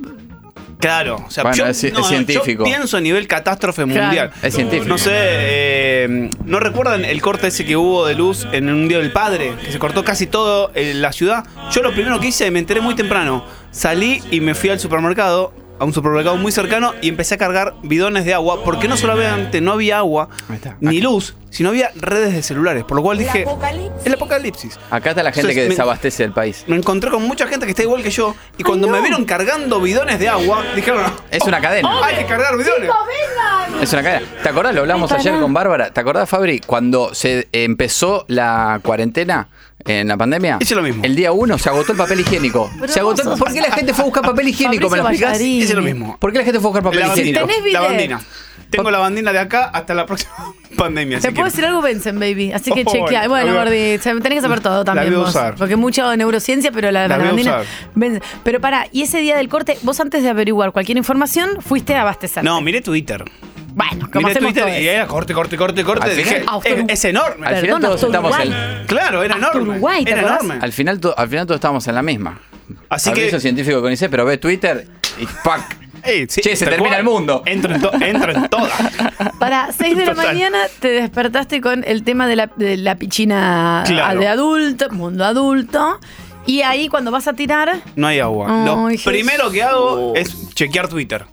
Claro, o sea, bueno, es científico. Yo pienso a nivel catástrofe mundial. Claro. Es científico. No sé, ¿no recuerdan el corte ese que hubo de luz en un Día del Padre? Que se cortó casi todo la ciudad. Yo lo primero que hice, me enteré muy temprano. Salí y me fui al supermercado, a un supermercado muy cercano, y empecé a cargar bidones de agua, porque no solamente no había agua, ni luz, sino había redes de celulares, por lo cual dije, el apocalipsis. Acá está la gente. Entonces, que desabastece el país. Me encontré con mucha gente que está igual que yo, y cuando me vieron cargando bidones de agua, dijeron, es una cadena. Hay que cargar bidones. Chicos, es una cadena. ¿Te acordás? Lo hablamos ayer con Bárbara. ¿Te acordás, Fabri? Cuando se empezó la cuarentena, en la pandemia, hice lo mismo. El día 1 se agotó el papel higiénico. ¿Por qué la gente fue a buscar papel higiénico? ¿Me lo explicás? Hice lo mismo. ¿Por qué la gente fue a buscar papel higiénico? La bandina. Tengo la bandina de acá hasta la próxima pandemia. Te puedo decir algo, Benson, baby. Así que chequea. Bueno, Gordi, tenés que saber todo también. La voy a usar. Porque mucha neurociencia, pero la bandina. Pero pará, y ese día del corte, vos antes de averiguar cualquier información, fuiste a abastecer. No, miré Twitter. Bueno, como hacemos Twitter, y era corte. Dije, es enorme. Al final todos estamos en... Claro, era enorme. Uruguay, era enorme. Al final todos estábamos en la misma. Así Fabricio que... es científico con ICE, pero ve Twitter y ¡pac! Sí, che, se termina el mundo. Entro en todas. Para 6 de la mañana te despertaste con el tema de la piscina, claro, de adulto, mundo adulto. Y ahí cuando vas a tirar... No hay agua. Lo primero que hago es chequear Twitter.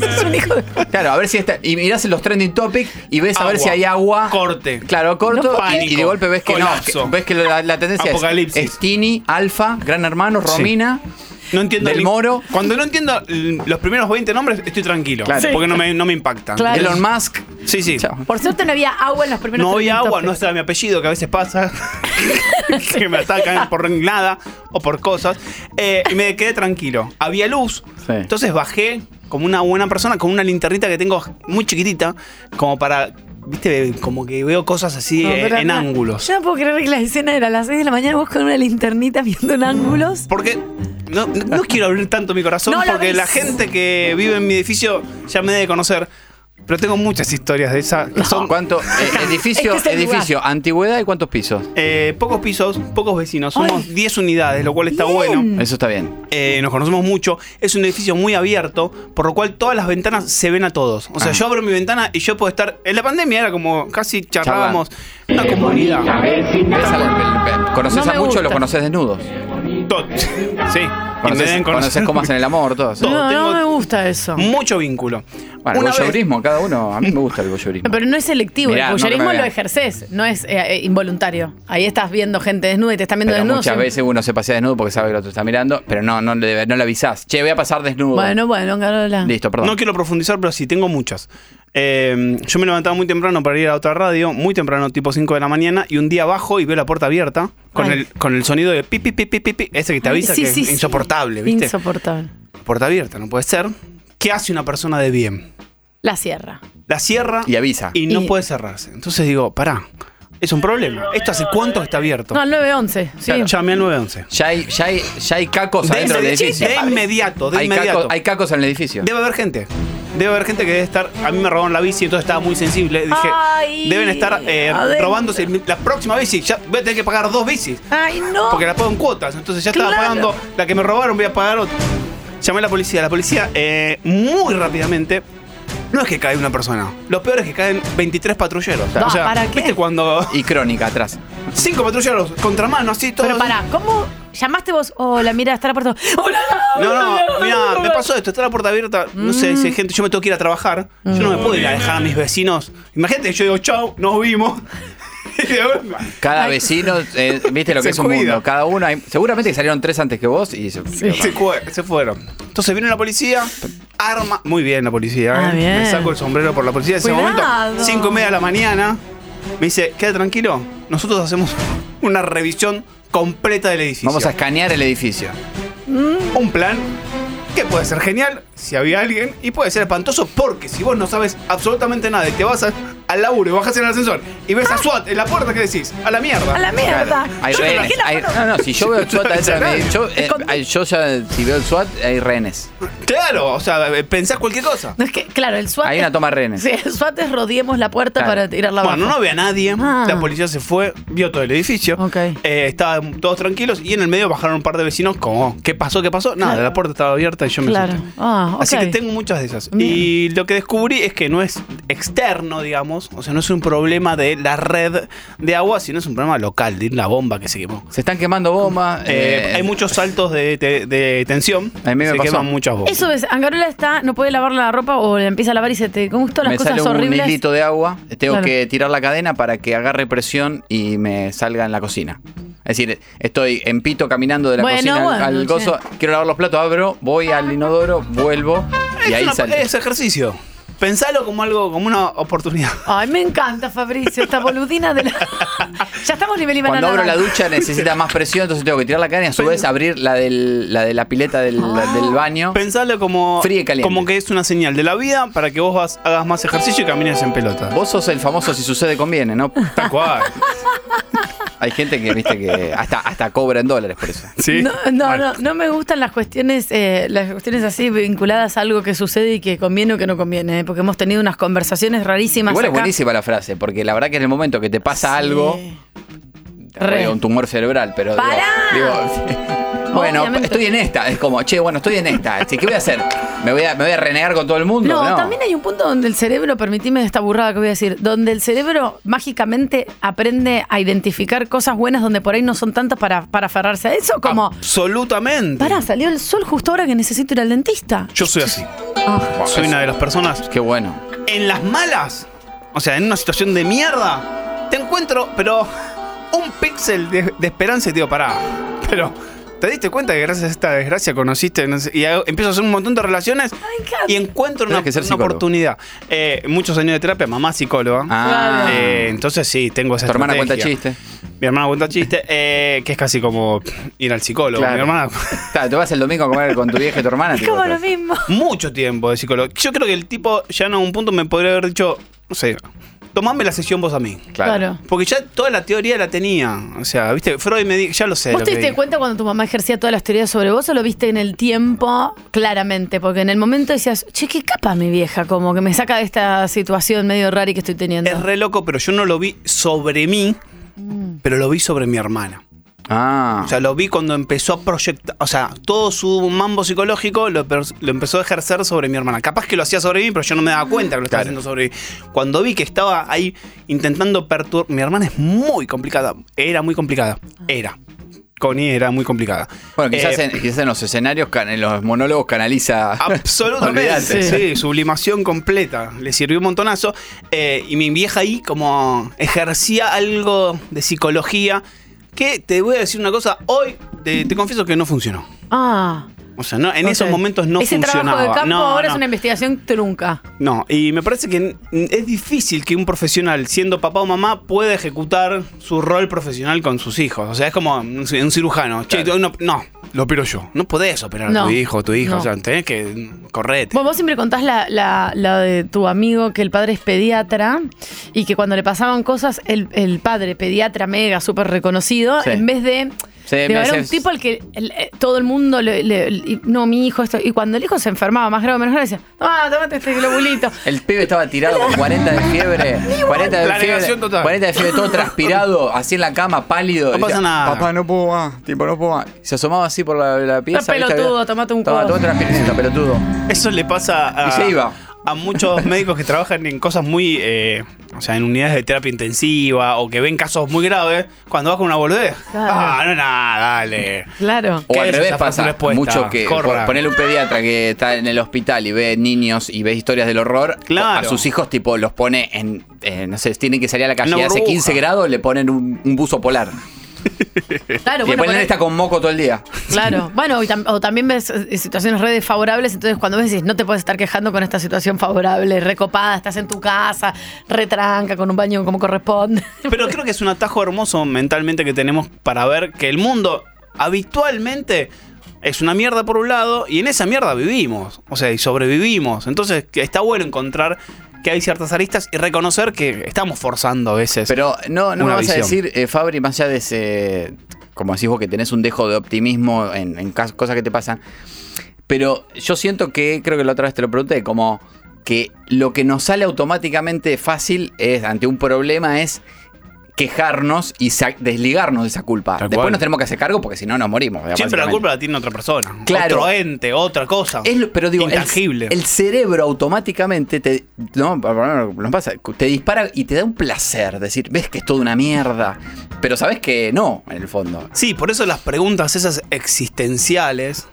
Es un hijo de... Claro, a ver si está. Y mirás los trending topics y ves agua, a ver si hay agua. Corte. Claro, corto. Pánico, y de golpe ves que colapso. No. Ves que la tendencia es Tini, Alfa, Gran Hermano, Romina. Sí. no entiendo del Moro. Cuando no entiendo los primeros 20 nombres, estoy tranquilo. Claro. Sí. Porque no me impactan. Claro. Elon Musk. Sí, sí. Chao. Por suerte no había agua en los primeros. No había agua, no estaba mi apellido, que a veces pasa. Que me atacan por nada o por cosas. Y me quedé tranquilo. Había luz. Sí. Entonces bajé como una buena persona, con una linternita que tengo muy chiquitita, como para... Viste, como que veo cosas así, no, en ángulos. Yo no puedo creer que la escena era a las 6 de la mañana, vos con una linternita viendo en ángulos. Porque no quiero abrir tanto mi corazón, no, porque la gente que vive en mi edificio ya me debe conocer. Pero tengo muchas historias de esas. No. ¿Cuánto? Edificio, es que edificio, antigüedad y cuántos pisos. Pocos pisos, pocos vecinos. Somos 10 unidades, lo cual está bien. Bueno. Eso está bien. Nos conocemos mucho. Es un edificio muy abierto, por lo cual todas las ventanas se ven a todos. O sea, yo abro mi ventana y yo puedo estar. En la pandemia era como casi charlábamos. Una comunidad. Conoces a muchos, los conoces desnudos. Sí. Conoces cómo hacen el amor, todos. No me gusta eso. Mucho vínculo. Bueno, el voyeurismo, cada uno. A mí me gusta el voyeurismo. Pero no es selectivo. Mirá, el voyeurismo lo ejercés, no es involuntario. Ahí estás viendo gente desnuda y te están viendo desnudo. Muchas veces uno se pasea desnudo porque sabe que el otro está mirando, pero no le avisás. Che, voy a pasar desnudo. Bueno, Carola. Listo, perdón. No quiero profundizar, pero sí, tengo muchas. Yo me levantaba muy temprano para ir a otra radio, muy temprano, tipo 5 de la mañana, y un día bajo y veo la puerta abierta con el sonido de pipi, pipi, pipi, ese que te avisa. Ay, sí, que sí, es insoportable, sí. ¿Viste? Insoportable. Puerta abierta, no puede ser. ¿Qué hace una persona de bien? La cierra. La cierra y avisa. Y no puede cerrarse. Entonces digo, pará. Es un problema. ¿Esto hace cuánto que está abierto? No, al 911. Sí. Claro, llamé al 911. Ya hay cacos adentro del edificio. De inmediato. Hay cacos en el edificio. Debe haber gente que debe estar... A mí me robaron la bici, entonces estaba muy sensible. Dije, deben estar robándose la próxima bici. Ya voy a tener que pagar 2 bicis. Ay, no. Porque la pago en cuotas. Entonces ya estaba pagando la que me robaron, voy a pagar otra. Llamé a la policía. La policía muy rápidamente... No es que cae una persona. Lo peor es que caen 23 patrulleros. O sea, ¿para qué? ¿Viste cuando...? Y crónica atrás. 5 patrulleros, contramano, así, todo. Pero pará, ¿cómo llamaste vos? Hola, mira, está la puerta... ¡Hola! No, mira, me pasó esto, está la puerta abierta. No sé si hay gente, yo me tengo que ir a trabajar. Yo no me puedo ir a dejar a mis vecinos. Imagínate que yo digo, chau, nos vimos. Cada vecino, viste lo que es un mundo. Cada uno, seguramente que salieron 3 antes que vos y se fueron. Entonces viene la policía, arma. Muy bien la policía, bien. Me saco el sombrero por la policía en ese momento. 5:30 de la mañana. Me dice, queda tranquilo, nosotros hacemos una revisión completa del edificio. Vamos a escanear el edificio. Un plan que puede ser genial si había alguien y puede ser espantoso porque si vos no sabes absolutamente nada y te vas al laburo y bajás en el ascensor y ves a SWAT en la puerta, ¿qué decís? A la mierda. Hay rehenes. Si yo veo SWAT si veo el SWAT hay rehenes. Claro, o sea, pensás cualquier cosa. No, es que, claro, el SWAT hay una toma de rehenes. Sí, el SWAT es rodeemos la puerta para tirar la barra. Bueno, no ve a nadie. La policía se fue, vio todo el edificio. Okay. Estaban todos tranquilos y en el medio bajaron un par de vecinos como, ¿qué pasó? Nada, la puerta estaba abierta y yo me senté. Así que tengo muchas de esas. Bien. Y lo que descubrí es que no es externo, digamos. O sea, no es un problema de la red de agua, sino es un problema local, de la bomba que se quemó. Se están quemando bombas. Hay muchos saltos de tensión. A mí me pasó. Queman muchas bombas. Eso es, Angarola no puede lavar la ropa o le empieza a lavar y se te... ¿Cómo están las cosas horribles? Me sale un hilito de agua, tengo que tirar la cadena para que agarre presión y me salga en la cocina. Es decir, estoy en pito caminando de la cocina al gozo, quiero lavar los platos, abro, voy al inodoro, vuelvo y ahí sale. Es ejercicio. Pensalo como algo, como una oportunidad. Ay, me encanta, Fabricio, esta boludina de la... Ya estamos nivel y cuando abro la ducha necesita más presión, entonces tengo que tirar la cadena y a su vez abrir la de la pileta del baño. Pensalo como... Fría y caliente. Como que es una señal de la vida para que vos hagas más ejercicio y camines en pelota. Vos sos el famoso si sucede conviene, ¿no? Tal cual. Hay gente que, viste, que hasta cobra en dólares por eso. ¿Sí? No me gustan las cuestiones así vinculadas a algo que sucede y que conviene o que no conviene, porque hemos tenido unas conversaciones rarísimas. Igual acá. Es buenísima la frase, porque la verdad que en el momento que te pasa algo, un tumor cerebral, pero digo, bueno, estoy en esta, es como, estoy en esta, así, ¿qué voy a hacer? ¿Me voy a renegar con todo el mundo? No, también hay un punto donde el cerebro, permitime esta burrada que voy a decir, donde el cerebro mágicamente aprende a identificar cosas buenas donde por ahí no son tantas para aferrarse a eso, como... Absolutamente. Salió el sol justo ahora que necesito ir al dentista. Yo soy así. Soy una de las personas. Qué bueno. En las malas, o sea, en una situación de mierda, te encuentro, pero un píxel de esperanza y te digo, pará, pero... ¿Te diste cuenta que gracias a esta desgracia conociste? No sé, y empiezo a hacer un montón de relaciones y encuentro una oportunidad. Muchos años de terapia, mamá psicóloga. Ah. Entonces sí, tengo esa estrategia. Tu hermana cuenta chistes. Mi hermana cuenta chistes, que es casi como ir al psicólogo. Claro. Mi hermana... Claro, te vas el domingo a comer con tu vieja y tu hermana. Es como lo mismo. Mucho tiempo de psicólogo. Yo creo que el tipo ya en algún punto me podría haber dicho, no sé... Tomame la sesión vos a mí. Claro. Porque ya toda la teoría la tenía. O sea, viste, Freud me dijo, ya lo sé. ¿Vos te diste cuenta cuando tu mamá ejercía todas las teorías sobre vos o lo viste en el tiempo claramente? Porque en el momento decías, che, qué capa mi vieja, como que me saca de esta situación medio rara y que estoy teniendo. Es re loco, pero yo no lo vi sobre mí, pero lo vi sobre mi hermana. Ah. O sea, lo vi cuando empezó a proyectar. O sea, todo su mambo psicológico lo empezó a ejercer sobre mi hermana. Capaz que lo hacía sobre mí, pero yo no me daba cuenta que lo estaba haciendo sobre mí. Cuando vi que estaba ahí intentando perturbar. Mi hermana es muy complicada. Era muy complicada. Era. Connie era muy complicada. Bueno, quizás en los escenarios, en los monólogos canaliza... Absolutamente, sí, sublimación completa. Le sirvió un montonazo. Y mi vieja ahí como ejercía algo de psicología... Que te voy a decir una cosa, hoy te confieso que no funcionó. Ah. O sea, no, en esos momentos no funcionaba. Ese trabajo de campo ahora es una investigación trunca. No, y me parece que es difícil que un profesional, siendo papá o mamá, pueda ejecutar su rol profesional con sus hijos. O sea, es como un cirujano. Claro. Che, no, lo opero yo. No podés operar a tu hijo o tu hija. No. O sea, tenés que correte. Vos siempre contás la de tu amigo que el padre es pediatra y que cuando le pasaban cosas, el padre, pediatra mega, súper reconocido, en vez de... era un tipo al que todo el mundo no, mi hijo, esto. Y cuando el hijo se enfermaba más grave o menos grave, decía, tómate este globulito. El pibe estaba tirado con 40 de fiebre. 40 de fiebre, todo transpirado, así en la cama, pálido. No pasa nada. Papá, no puedo más. Tipo, no puedo más. Se asomaba así por la pieza. Está pelotudo, tomate un codo. Todo transpirado, pelotudo. Eso le pasa a... Y se iba. A muchos médicos que trabajan en cosas muy... o sea, en unidades de terapia intensiva o que ven casos muy graves, cuando vas con una boludez. Claro. Dale. Claro. O al revés pasa mucho que... Ponerle un pediatra que está en el hospital y ve niños y ve historias del horror. Claro. A sus hijos, tipo, los pone en... no sé, tienen que salir a la calle y hace 15 grados le ponen un buzo polar. Claro, y bueno, el nene está con moco todo el día. Claro, bueno, o también ves situaciones re desfavorables. Entonces cuando ves decís, no te puedes estar quejando con esta situación favorable, recopada, estás en tu casa, retranca, con un baño como corresponde. Pero creo que es un atajo hermoso mentalmente que tenemos para ver que el mundo habitualmente es una mierda por un lado, y en esa mierda vivimos, o sea, y sobrevivimos. Entonces está bueno encontrar que hay ciertas aristas y reconocer que estamos forzando a veces. Pero no me vas a decir, Fabri, más allá de ese, como decís vos, que tenés un dejo de optimismo en cosas que te pasan. Pero yo siento que, creo que la otra vez te lo pregunté, como que lo que nos sale automáticamente fácil es, ante un problema, es quejarnos y desligarnos de esa culpa. Después nos tenemos que hacer cargo porque si no nos morimos. Siempre la culpa la tiene otra persona, claro, otro ente, otra cosa. Pero digo, intangible. El cerebro automáticamente te dispara y te da un placer decir, ves que es toda una mierda, pero sabes que no, en el fondo. Sí, por eso las preguntas esas existenciales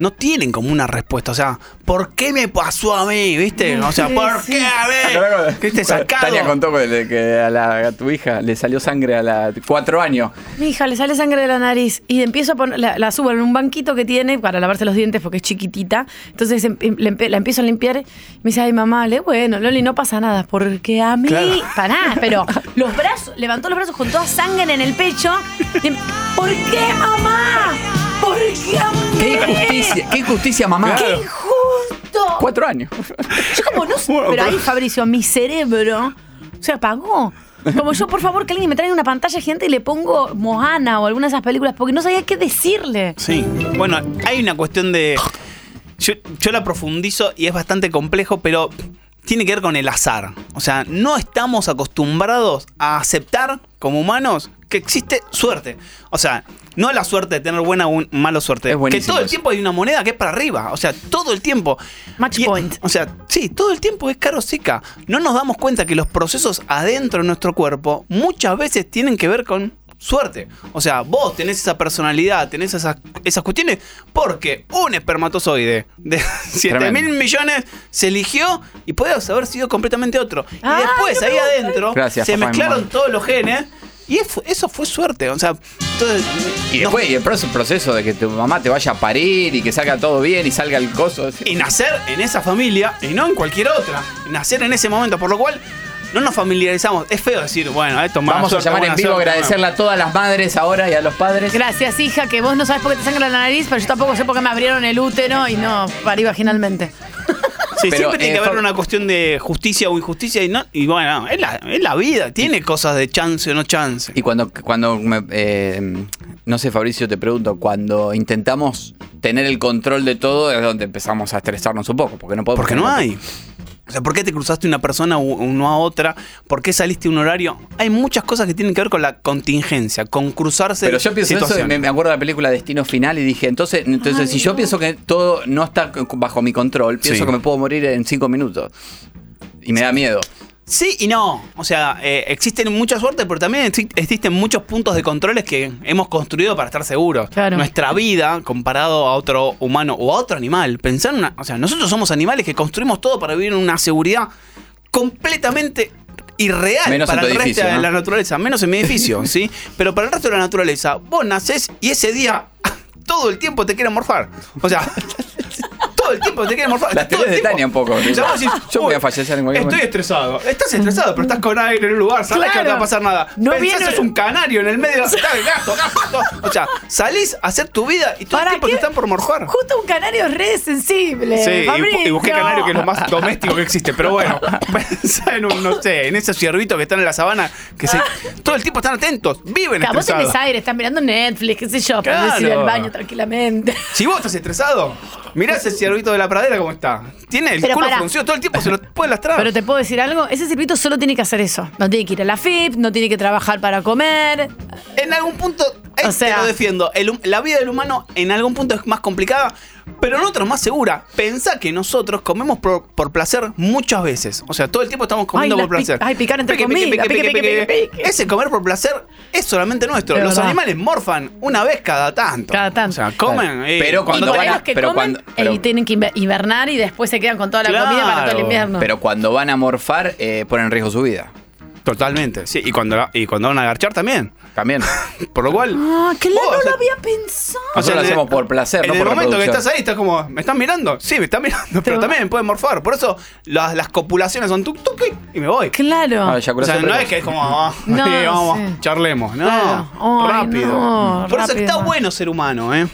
no tienen como una respuesta. O sea, ¿por qué me pasó a mí? ¿Viste? O sea, ¿por qué a mí? ¿Qué te sacado? Tania contó que a tu hija le salió sangre a los 4 años. Mi hija le sale sangre de la nariz y empiezo a poner, la subo en un banquito que tiene para lavarse los dientes porque es chiquitita. Entonces la empiezo a limpiar y me dice, ay mamá, bueno, Loli, no pasa nada. Porque a mí, para nada, pero los brazos, levantó los brazos con toda sangre en el pecho. ¿Por qué, mamá? ¿Por qué a mí? Qué injusticia, mamá. Claro. Qué injusto. 4 años. Yo como no sé, pero ahí, Fabricio, mi cerebro se apagó. Como yo, por favor, que alguien me traiga una pantalla gigante y le pongo Moana o alguna de esas películas, porque no sabía qué decirle. Sí. Bueno, hay una cuestión de... Yo la profundizo y es bastante complejo, pero tiene que ver con el azar. O sea, no estamos acostumbrados a aceptar como humanos que existe suerte. O sea, no la suerte de tener buena o mala suerte. Que todo el tiempo hay una moneda que es para arriba. O sea, todo el tiempo. Match point. O sea, sí, todo el tiempo es caro seca. No nos damos cuenta que los procesos adentro de nuestro cuerpo muchas veces tienen que ver con suerte. O sea, vos tenés esa personalidad, tenés esas cuestiones, porque un espermatozoide de 7.000 millones se eligió y puede haber sido completamente otro. Y después, ahí adentro, se mezclaron todos los genes. Y eso fue suerte. O sea, Entonces, y después no, y el proceso de que tu mamá te vaya a parir y que salga todo bien y salga el coso. Y nacer en esa familia y no en cualquier otra. Nacer en ese momento, por lo cual no nos familiarizamos. Es feo decir, bueno, esto más. Vamos suerte, a llamar en vivo, suerte, agradecerle a todas las madres ahora y a los padres. Gracias, hija, que vos no sabés por qué te sangra la nariz, pero yo tampoco sé por qué me abrieron el útero y no parí vaginalmente. Sí, pero, siempre tiene que haber una cuestión de justicia o injusticia y no, y bueno, es la vida, tiene cosas de chance o no chance. Y cuando no sé, Fabricio, te pregunto, cuando intentamos tener el control de todo, es donde empezamos a estresarnos un poco, porque no podemos. Porque no hay. O sea, ¿por qué te cruzaste una persona uno a otra? ¿Por qué saliste un horario? Hay muchas cosas que tienen que ver con la contingencia, con cruzarse. Pero yo pienso eso, me acuerdo de la película Destino Final y dije, entonces si yo pienso que todo no está bajo mi control, pienso que me puedo morir en 5 minutos. Y me da miedo. Sí y no. O sea, existen mucha suerte, pero también existen muchos puntos de controles que hemos construido para estar seguros. Claro. Nuestra vida, comparado a otro humano o a otro animal, pensar en una... O sea, nosotros somos animales que construimos todo para vivir en una seguridad completamente irreal. Menos para el resto, edificio, ¿no?, de la naturaleza. Menos en mi edificio, ¿sí? Pero para el resto de la naturaleza, vos nacés y ese día todo el tiempo te quieren morfar. O sea... el tiempo te quieren morfar. Las teorías de Tania un poco. Decís, yo voy a fallecer en cualquier momento. Estoy estresado. Estás estresado, pero estás con aire en un lugar. Sabes que no te va a pasar nada. No es un canario en el medio de la ciudad. Gasto. O sea, salís a hacer tu vida y todo el tiempo te están por morfar. Justo un canario es re sensible. Sí, y busqué canario, que es lo más doméstico que existe. Pero bueno, pensá en un, no sé, en esos ciervitos que están en la sabana, que todo el tiempo están atentos, viven estresados. Vos tenés aire, están mirando Netflix, qué sé yo, podés ir al baño tranquilamente. Si vos estás estresado, mirás ese ciervito de la pradera, ¿cómo está? Tiene el culo fruncido todo el tiempo, se lo puede lastrar. Pero te puedo decir algo, ese circuito solo tiene que hacer eso. No tiene que ir a la FIP, no tiene que trabajar para comer. En algún punto, te lo defiendo, la vida del humano en algún punto es más complicada, pero en otros más segura. Pensá que nosotros comemos por placer muchas veces. O sea, todo el tiempo estamos comiendo por placer. Picar entre comida. Ese comer por placer es solamente nuestro. Pero los animales morfan una vez cada tanto. O sea, comen. Pero cuando van a... tienen que hibernar y después se quedan con toda la comida para todo el invierno. Pero cuando van a morfar, ponen en riesgo su vida. Totalmente, sí. Y cuando van a garchar también. Por lo cual... Ah, claro, no lo había pensado. O sea, lo hacemos por placer, no por reproducción. En el momento que estás ahí, estás como... ¿Me están mirando? Sí, me están mirando, pero también pueden morfar. Por eso las copulaciones son tuk tuk y me voy. Claro. O sea, no es que es como... vamos, charlemos. No, rápido. Por eso está bueno ser humano, ¿eh?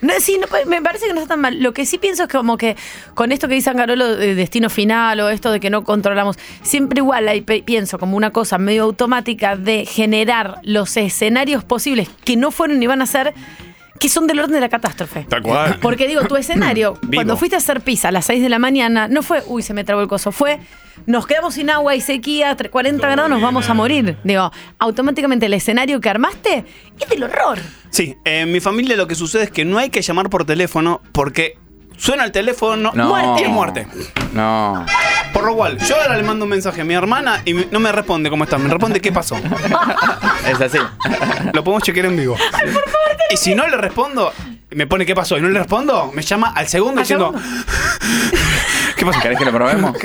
No, sí, me parece que no está tan mal. Lo que sí pienso es como que con esto que dice Angarolo de destino final o esto de que no controlamos, siempre igual ahí pienso como una cosa medio automática de generar los escenarios posibles que no fueron ni van a ser, que son del orden de la catástrofe. Tal cual. Porque digo, tu escenario, cuando fuiste a hacer pizza a las 6 de la mañana, no fue, uy, se me trabó el coso, fue... Nos quedamos sin agua y sequía, 40 todo grados, nos vamos a morir. Digo, automáticamente el escenario que armaste es del horror. Sí, en mi familia lo que sucede es que no hay que llamar por teléfono porque suena el teléfono, muerte. No. Por lo cual, yo ahora le mando un mensaje a mi hermana y no me responde cómo está, me responde qué pasó. Es así. Lo podemos chequear en vivo. Ay, por favor. Y si no le respondo, me pone qué pasó y no le respondo, me llama al segundo diciendo... ¿Qué pasó? ¿Querés que lo probemos?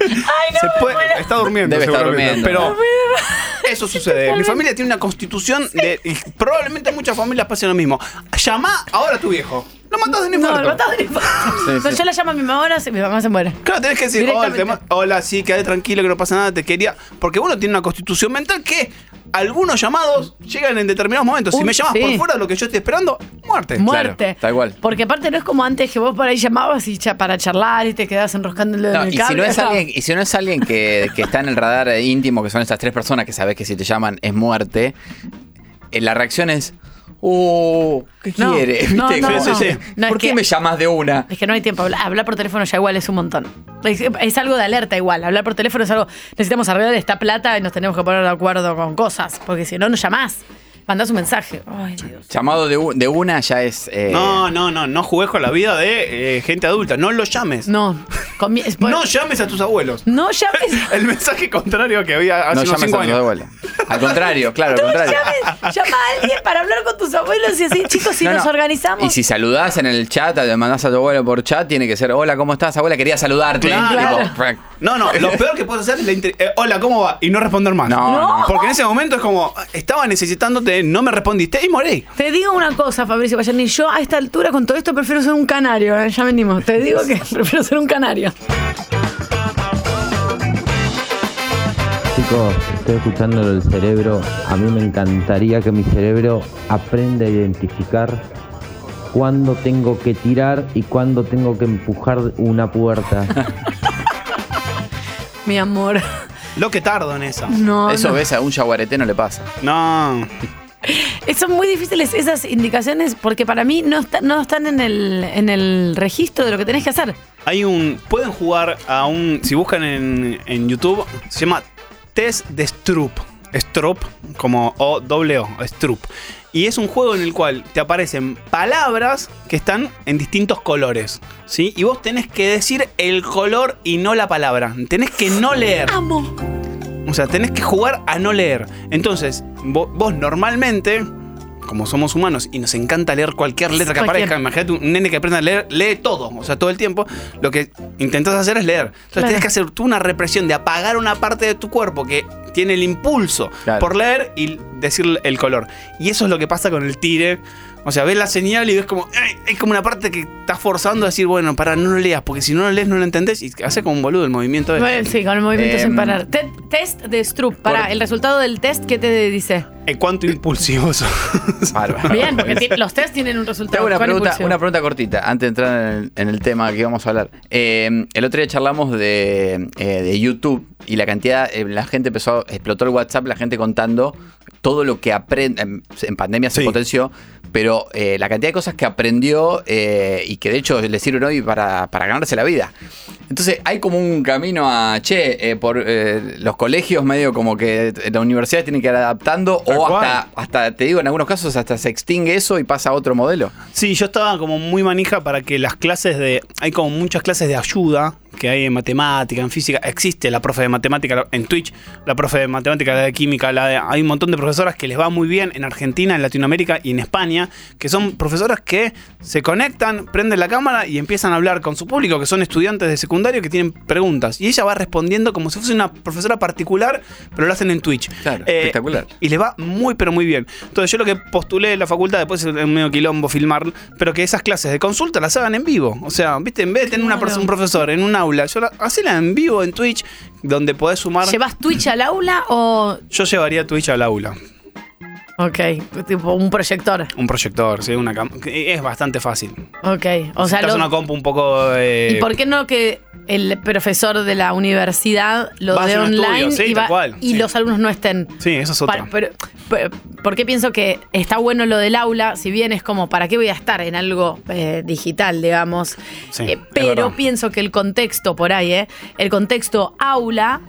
Ay, no, está durmiendo. Debe estar durmiendo. Pero eso sucede. Mi familia tiene una constitución de... Y probablemente muchas familias pasen lo mismo. Llamá ahora a tu viejo. Lo matás de un infarto. Sí. Yo la llamo a mi mamá ahora y mi mamá se muere. Claro, tenés que decir, hola, sí, quedate tranquilo, que no pasa nada, te quería... Porque uno tiene una constitución mental que... Algunos llamados llegan en determinados momentos. Si me llamas por fuera de lo que yo estoy esperando, muerte. Claro, tal cual. Porque aparte no es como antes que vos por ahí llamabas y para charlar y te quedabas enroscándole en el cable. Y si no es alguien que está en el radar íntimo, que son estas tres personas que sabés que si te llaman es muerte, la reacción es... ¿qué quiere? ¿Por qué me llamas de una? Es que no hay tiempo. Hablar por teléfono ya igual es un montón. Es algo de alerta igual. Hablar por teléfono es algo... Necesitamos arreglar esta plata y nos tenemos que poner de acuerdo con cosas. Porque si no, no llamás. Mandás un mensaje. Ay, Dios. Llamado de una ya es... No jugues con la vida de gente adulta. No los llames. No. No llames a tus abuelos. No llames. El mensaje contrario que había hace unos 5 años. No llames a tus abuelos. Al contrario, claro, al contrario. Llama a alguien para hablar con tus abuelos y así, chicos, si nos organizamos. Y si saludás en el chat, te mandás a tu abuelo por chat, tiene que ser, hola, ¿cómo estás, abuela? Quería saludarte. Claro. Tipo, no, lo peor que puedes hacer es hola, ¿cómo va? Y no responder más. No. Porque en ese momento es como, estaba necesitándote, no me respondiste y morí. Te digo una cosa, Fabricio Bayani, yo a esta altura con todo esto prefiero ser un canario, ya venimos. Te digo que prefiero ser un canario. Chicos, estoy escuchando lo del cerebro. A mí me encantaría que mi cerebro aprenda a identificar cuándo tengo que tirar y cuándo tengo que empujar una puerta. Mi amor. Lo que tardo en eso. No. Ves a un yaguareté no le pasa. No. Son muy difíciles esas indicaciones porque para mí no están en el registro de lo que tenés que hacer. Pueden jugar a si buscan en YouTube, se llama Test de Stroop. Stroop, como O-O, Stroop. Y es un juego en el cual te aparecen palabras que están en distintos colores, ¿sí? Y vos tenés que decir el color y no la palabra. Tenés que no leer. ¡Amo! O sea, tenés que jugar a no leer. Entonces, vos normalmente, como somos humanos y nos encanta leer cualquier letra que aparezca, imagínate un nene que aprende a leer, lee todo, o sea, todo el tiempo, lo que intentás hacer es leer. Entonces tenés que hacer tú una represión de apagar una parte de tu cuerpo que tiene el impulso por leer y decir el color. Y eso es lo que pasa con el tire. O sea, ves la señal y ves como... es como una parte que estás forzando a decir, bueno, para, no lo leas, porque si no lo lees, no lo entendés. Y hace como un boludo el movimiento. Bueno, sí, con el movimiento sin parar. Test de Stroop. Para, el resultado del test, ¿qué te dice? ¿Cuánto impulsivo sos? Bien, porque los test tienen un resultado. Una pregunta cortita, antes de entrar en el tema que íbamos a hablar. El otro día charlamos de YouTube y la cantidad... la gente explotó el WhatsApp, la gente contando todo lo que aprende. En pandemia se potenció, pero la cantidad de cosas que aprendió y que de hecho le sirven hoy para ganarse la vida. Entonces hay como un camino a, los colegios medio como que las universidades tienen que ir adaptando hasta, te digo, en algunos casos hasta se extingue eso y pasa a otro modelo. Sí, yo estaba como muy manija para que las clases hay como muchas clases de ayuda que hay en matemática, en física. Existe la profe de matemática en Twitch, la profe de matemática, la de química, hay un montón de profesoras que les va muy bien en Argentina, en Latinoamérica y en España, que son profesoras que se conectan, prenden la cámara y empiezan a hablar con su público, que son estudiantes de secundario que tienen preguntas. Y ella va respondiendo como si fuese una profesora particular, pero lo hacen en Twitch. Claro, espectacular. Y les va muy, pero muy bien. Entonces yo lo que postulé en la facultad, después es medio quilombo filmar, pero que esas clases de consulta las hagan en vivo. O sea, viste, en vez de tener un profesor en un aula, hacela en vivo en Twitch, donde podés sumar. ¿Llevas Twitch al aula o...? Yo llevaría Twitch al aula. Ok, tipo un proyector. Un proyector, sí, una cámara. Es bastante fácil. Ok, o sea... una compu un poco... ¿Y por qué no que el profesor de la universidad lo dé online y los alumnos no estén? Sí, eso es otra. Porque pienso que está bueno lo del aula, si bien es como, ¿para qué voy a estar en algo digital, digamos? Sí, pero pienso que el contexto por ahí, el contexto aula...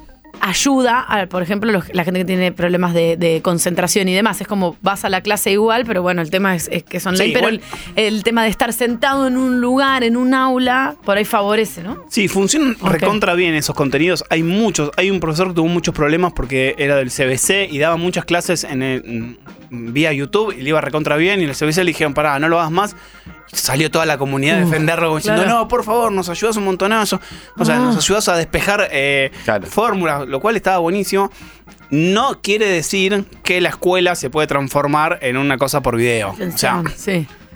ayuda a, por ejemplo, la gente que tiene problemas de concentración y demás. Es como vas a la clase igual, pero bueno, el tema es que son ley. Pero el tema de estar sentado en un lugar, en un aula, por ahí favorece, ¿no? Sí, funcionan recontra bien esos contenidos. Hay muchos. Hay un profesor que tuvo muchos problemas porque era del CBC y daba muchas clases vía YouTube y le iba recontra bien. Y en el CBC le dijeron, pará, no lo hagas más. Salió toda la comunidad a defenderlo diciendo, no, por favor, nos ayudas un montonazo. O sea, nos ayudas a despejar fórmulas, lo cual estaba buenísimo. No quiere decir que la escuela se puede transformar en una cosa por video. O sea,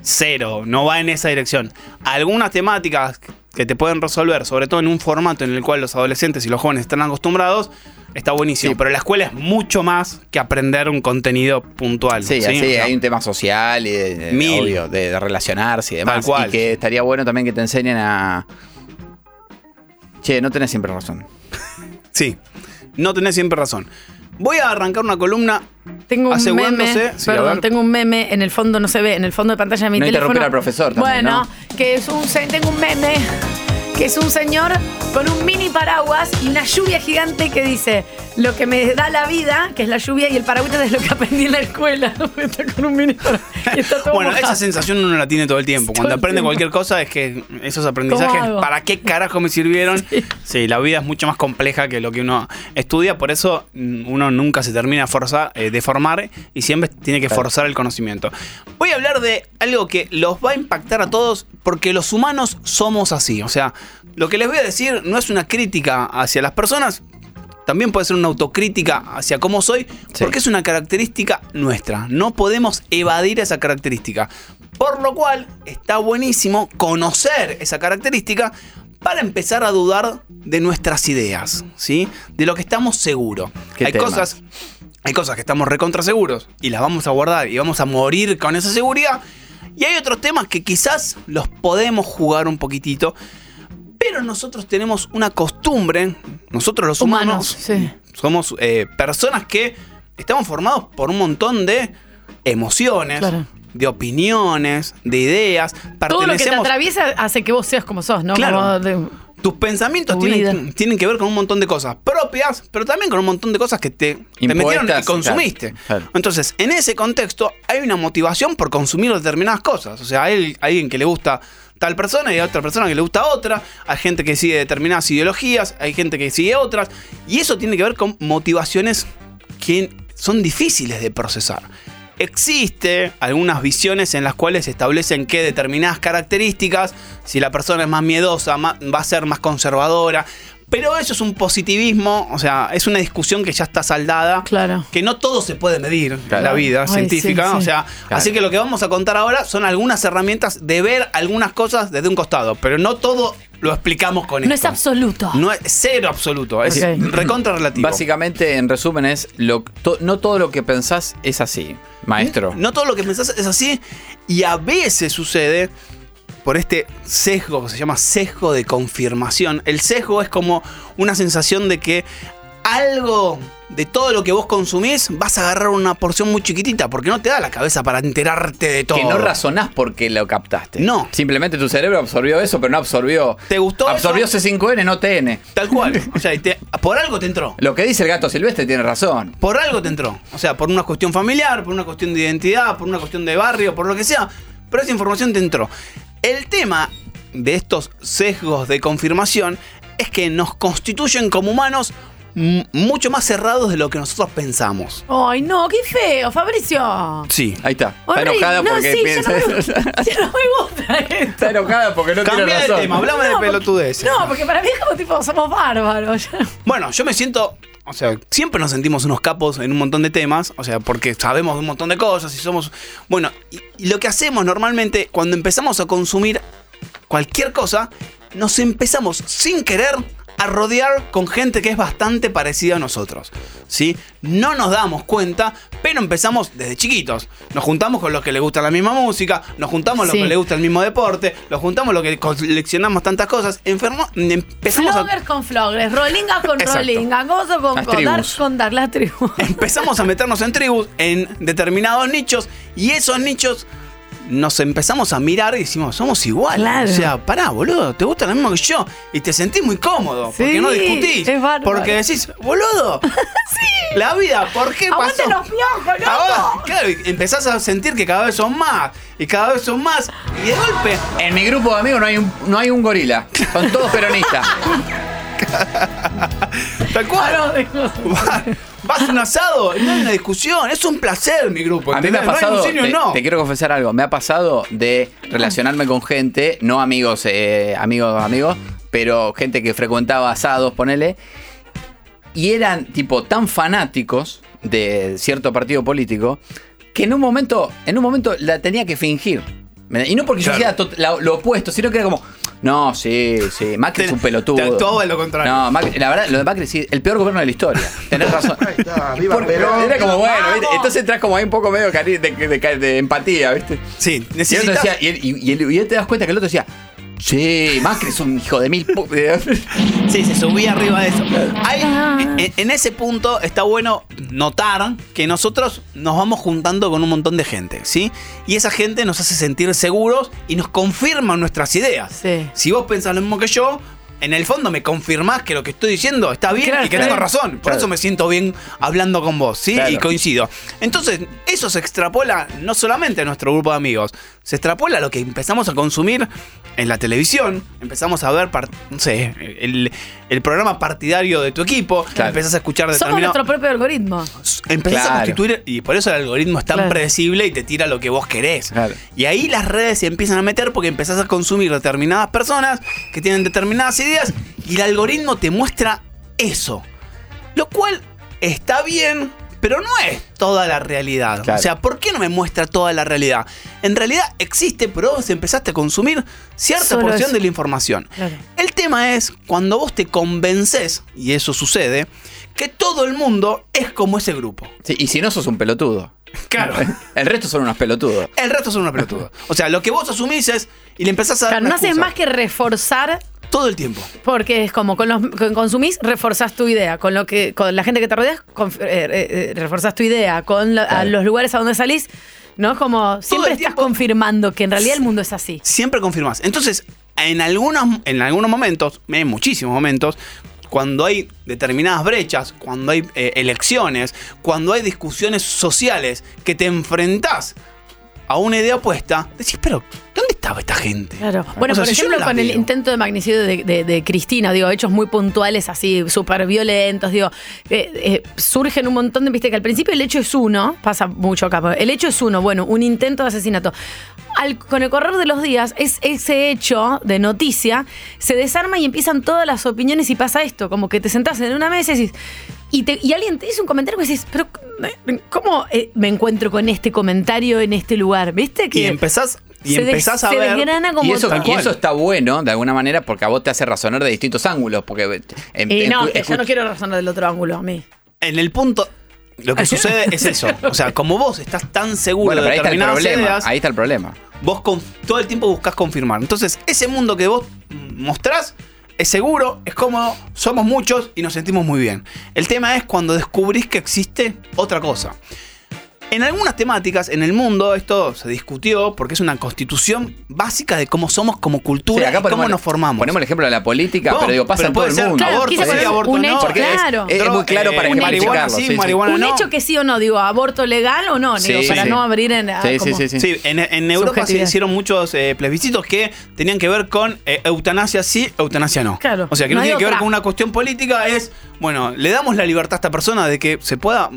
cero, no va en esa dirección. Algunas temáticas que te pueden resolver, sobre todo en un formato en el cual los adolescentes y los jóvenes están acostumbrados, está buenísimo, pero la escuela es mucho más que aprender un contenido puntual. Sí, hay un tema social y obvio, de relacionarse y demás. Tal cual. Y que estaría bueno también que te enseñen a... Che, no tenés siempre razón. Sí, no tenés siempre razón. Voy a arrancar una columna. Tengo un meme, tengo un meme, en el fondo no se ve, en el fondo de pantalla de mi teléfono. No interrumpir al profesor también, ¿no? Tengo un meme que es un señor con un mini paraguas y una lluvia gigante que dice: lo que me da la vida, que es la lluvia, y el paraguas es lo que aprendí en la escuela. Está con un mini paraguas. Bueno, mojado. Esa sensación uno la tiene todo el tiempo. Todo cuando aprende cualquier cosa es que esos aprendizajes, ¿para qué carajo me sirvieron? Sí. Sí, la vida es mucho más compleja que lo que uno estudia, por eso uno nunca se termina de formar y siempre tiene que forzar el conocimiento. Voy a hablar de algo que los va a impactar a todos porque los humanos somos así. O sea, lo que les voy a decir no es una crítica hacia las personas, también puede ser una autocrítica hacia cómo soy, porque es una característica nuestra. No podemos evadir esa característica. Por lo cual, está buenísimo conocer esa característica para empezar a dudar de nuestras ideas, ¿sí? De lo que estamos seguros. Hay cosas que estamos recontra seguros y las vamos a guardar y vamos a morir con esa seguridad. Y hay otros temas que quizás los podemos jugar un poquitito, pero nosotros tenemos una costumbre, nosotros los humanos somos personas que estamos formados por un montón de emociones, de opiniones, de ideas. Todo lo que te atraviesa hace que vos seas como sos, ¿no? Claro. Tus pensamientos tienen que ver con un montón de cosas propias, pero también con un montón de cosas que te metieron y consumiste. Claro. Entonces, en ese contexto hay una motivación por consumir determinadas cosas. O sea, hay alguien que le gusta tal persona y a otra persona que le gusta otra. Hay gente que sigue determinadas ideologías, hay gente que sigue otras. Y eso tiene que ver con motivaciones que son difíciles de procesar. Existe algunas visiones en las cuales se establecen que determinadas características, si la persona es más miedosa, va a ser más conservadora, pero eso es un positivismo, o sea, es una discusión que ya está saldada, que no todo se puede medir en la vida científica, o sea, así que lo que vamos a contar ahora son algunas herramientas de ver algunas cosas desde un costado, pero no todo lo explicamos con esto. No es absoluto. No es cero absoluto, es recontra relativo. Básicamente, en resumen, es no todo lo que pensás es así, maestro. No todo lo que pensás es así, y a veces sucede por este sesgo que se llama sesgo de confirmación. El sesgo es como una sensación de que algo de todo lo que vos consumís vas a agarrar una porción muy chiquitita porque no te da la cabeza para enterarte de todo. Que no razonás porque lo captaste. No. Simplemente tu cerebro absorbió eso, pero no absorbió. ¿Te gustó? Absorbió eso? C5N, no TN. Tal cual. O sea, por algo te entró. Lo que dice el gato silvestre tiene razón. Por algo te entró. O sea, por una cuestión familiar, por una cuestión de identidad, por una cuestión de barrio, por lo que sea. Pero esa información te entró. El tema de estos sesgos de confirmación es que nos constituyen como humanos mucho más cerrados de lo que nosotros pensamos. Ay, no, qué feo, Fabricio. Sí, ahí está. Está enojada porque piensa eso. No me gusta esto. Está enojada porque no tiene razón. Cambia de tema, hablame de pelotudeces. No, porque para mí es como tipo, somos bárbaros. Bueno, yo me siento... O sea, siempre nos sentimos unos capos en un montón de temas, o sea, porque sabemos un montón de cosas y somos... Bueno, y lo que hacemos normalmente cuando empezamos a consumir cualquier cosa, nos empezamos sin querer a rodear con gente que es bastante parecida a nosotros, ¿sí? No nos damos cuenta, pero empezamos desde chiquitos. Nos juntamos con los que les gusta la misma música, nos juntamos con los que les gusta el mismo deporte, nos juntamos los que coleccionamos tantas cosas. Empezamos floggers con floggers, rolingas con rolingas, gozo con dar las tribus. Empezamos a meternos en tribus, en determinados nichos, y esos nichos nos empezamos a mirar y decimos, somos iguales. Claro. O sea, pará, boludo, te gusta lo mismo que yo. Y te sentís muy cómodo, porque no discutís. Porque decís, boludo, la vida, ¿por qué pasó? ¡Aguante los piojos, loco! Claro, y empezás a sentir que cada vez son más. Y cada vez son más. Y de golpe, en mi grupo de amigos no hay un gorila. Son todos peronistas. Tal cual. Vas a un asado, no hay una discusión, es un placer mi grupo. A mí me ha pasado, te quiero confesar algo, me ha pasado de relacionarme con gente, no amigos, amigos, pero gente que frecuentaba asados, ponele, y eran tipo tan fanáticos de cierto partido político que en un momento la tenía que fingir. Y no porque yo hiciera lo opuesto, sino que era como... No, sí, Macri es un pelotudo. Todo es lo contrario. No, Macri, la verdad, lo de Macri sí, el peor gobierno de la historia. Tenés razón. Ahí está, viva Perón. Era como bueno, ¿viste? Entonces entras como ahí un poco medio de empatía, ¿viste? Sí, necesitas... Y él te das cuenta que el otro decía, Sí, Macri es un hijo de mil putas. Sí, se subía arriba de eso. Hay, en ese punto está bueno notar que nosotros nos vamos juntando con un montón de gente, ¿sí? Y esa gente nos hace sentir seguros y nos confirma nuestras ideas. Sí. Si vos pensás lo mismo que yo, en el fondo me confirmás que lo que estoy diciendo está bien, claro, y que tengo razón. Por eso me siento bien hablando con vos, ¿sí? Claro. Y coincido. Entonces, eso se extrapola no solamente a nuestro grupo de amigos, se extrapola a lo que empezamos a consumir en la televisión. Empezamos a ver, no sé, el programa partidario de tu equipo. Claro. Empezás a escuchar determinado... Somos nuestro propio algoritmo. Empezás a constituir, y por eso el algoritmo es tan predecible y te tira lo que vos querés. Claro. Y ahí las redes se empiezan a meter porque empezás a consumir determinadas personas que tienen determinadas ideas y el algoritmo te muestra eso. Lo cual está bien, pero no es toda la realidad. Claro. O sea, ¿por qué no me muestra toda la realidad? En realidad existe, pero vos empezaste a consumir cierta porción de la información. Claro. El tema es cuando vos te convences, y eso sucede, que todo el mundo es como ese grupo. Sí, y si no, sos un pelotudo. Claro. El resto son unos pelotudos. El resto son unos pelotudos. O sea, lo que vos asumís es, y le empezás a dar una excusa. No haces más que reforzar... Todo el tiempo. Porque es como, con los que consumís, reforzás tu idea. Con lo que con la gente que te rodeas, reforzás tu idea. Con a los lugares a donde salís, ¿no? Es como, siempre estás confirmando que en realidad el mundo es así. Siempre confirmás. Entonces, en algunos momentos, en muchísimos momentos, cuando hay determinadas brechas, cuando hay elecciones, cuando hay discusiones sociales que te enfrentás a una idea opuesta, decís, pero ¿dónde estaba esta gente? Claro. Bueno, o sea, por ejemplo, no con el intento de magnicidio de Cristina, digo, hechos muy puntuales, así, súper violentos, digo, surgen un montón de, viste, que al principio el hecho es uno, pasa mucho acá, el hecho es uno, bueno, un intento de asesinato. Con el correr de los días, ese hecho de noticia se desarma y empiezan todas las opiniones y pasa esto, como que te sentás en una mesa y decís... Y alguien te dice un comentario que dices, pero ¿cómo me encuentro con este comentario en este lugar? ¿Viste? Que y empezás a ver. Y eso está bueno, de alguna manera, porque a vos te hace razonar de distintos ángulos. Porque yo no quiero razonar del otro ángulo, a mí. En el punto, lo que sucede es eso. O sea, como vos estás tan seguro de determinadas ideas, ahí está el problema. Vos todo el tiempo buscás confirmar. Entonces, ese mundo que vos mostrás es seguro, es cómodo, somos muchos y nos sentimos muy bien. El tema es cuando descubrís que existe otra cosa. En algunas temáticas, en el mundo, esto se discutió porque es una constitución básica de cómo somos como cultura, y cómo nos formamos. Ponemos el ejemplo de la política, no, pero digo, pasa en todo el mundo. Claro, aborto, sí, aborto no. Hecho, claro. Es muy claro para que marihuana sí, sí, marihuana no. Un hecho que sí o no, digo, aborto legal o no, digo, sí, para sí. No abrir en... Sí. En Europa se hicieron muchos plebiscitos que tenían que ver con eutanasia sí, eutanasia no. Claro. O sea, que no tiene que ver con una cuestión política, es, bueno, le damos la libertad a esta persona de que se pueda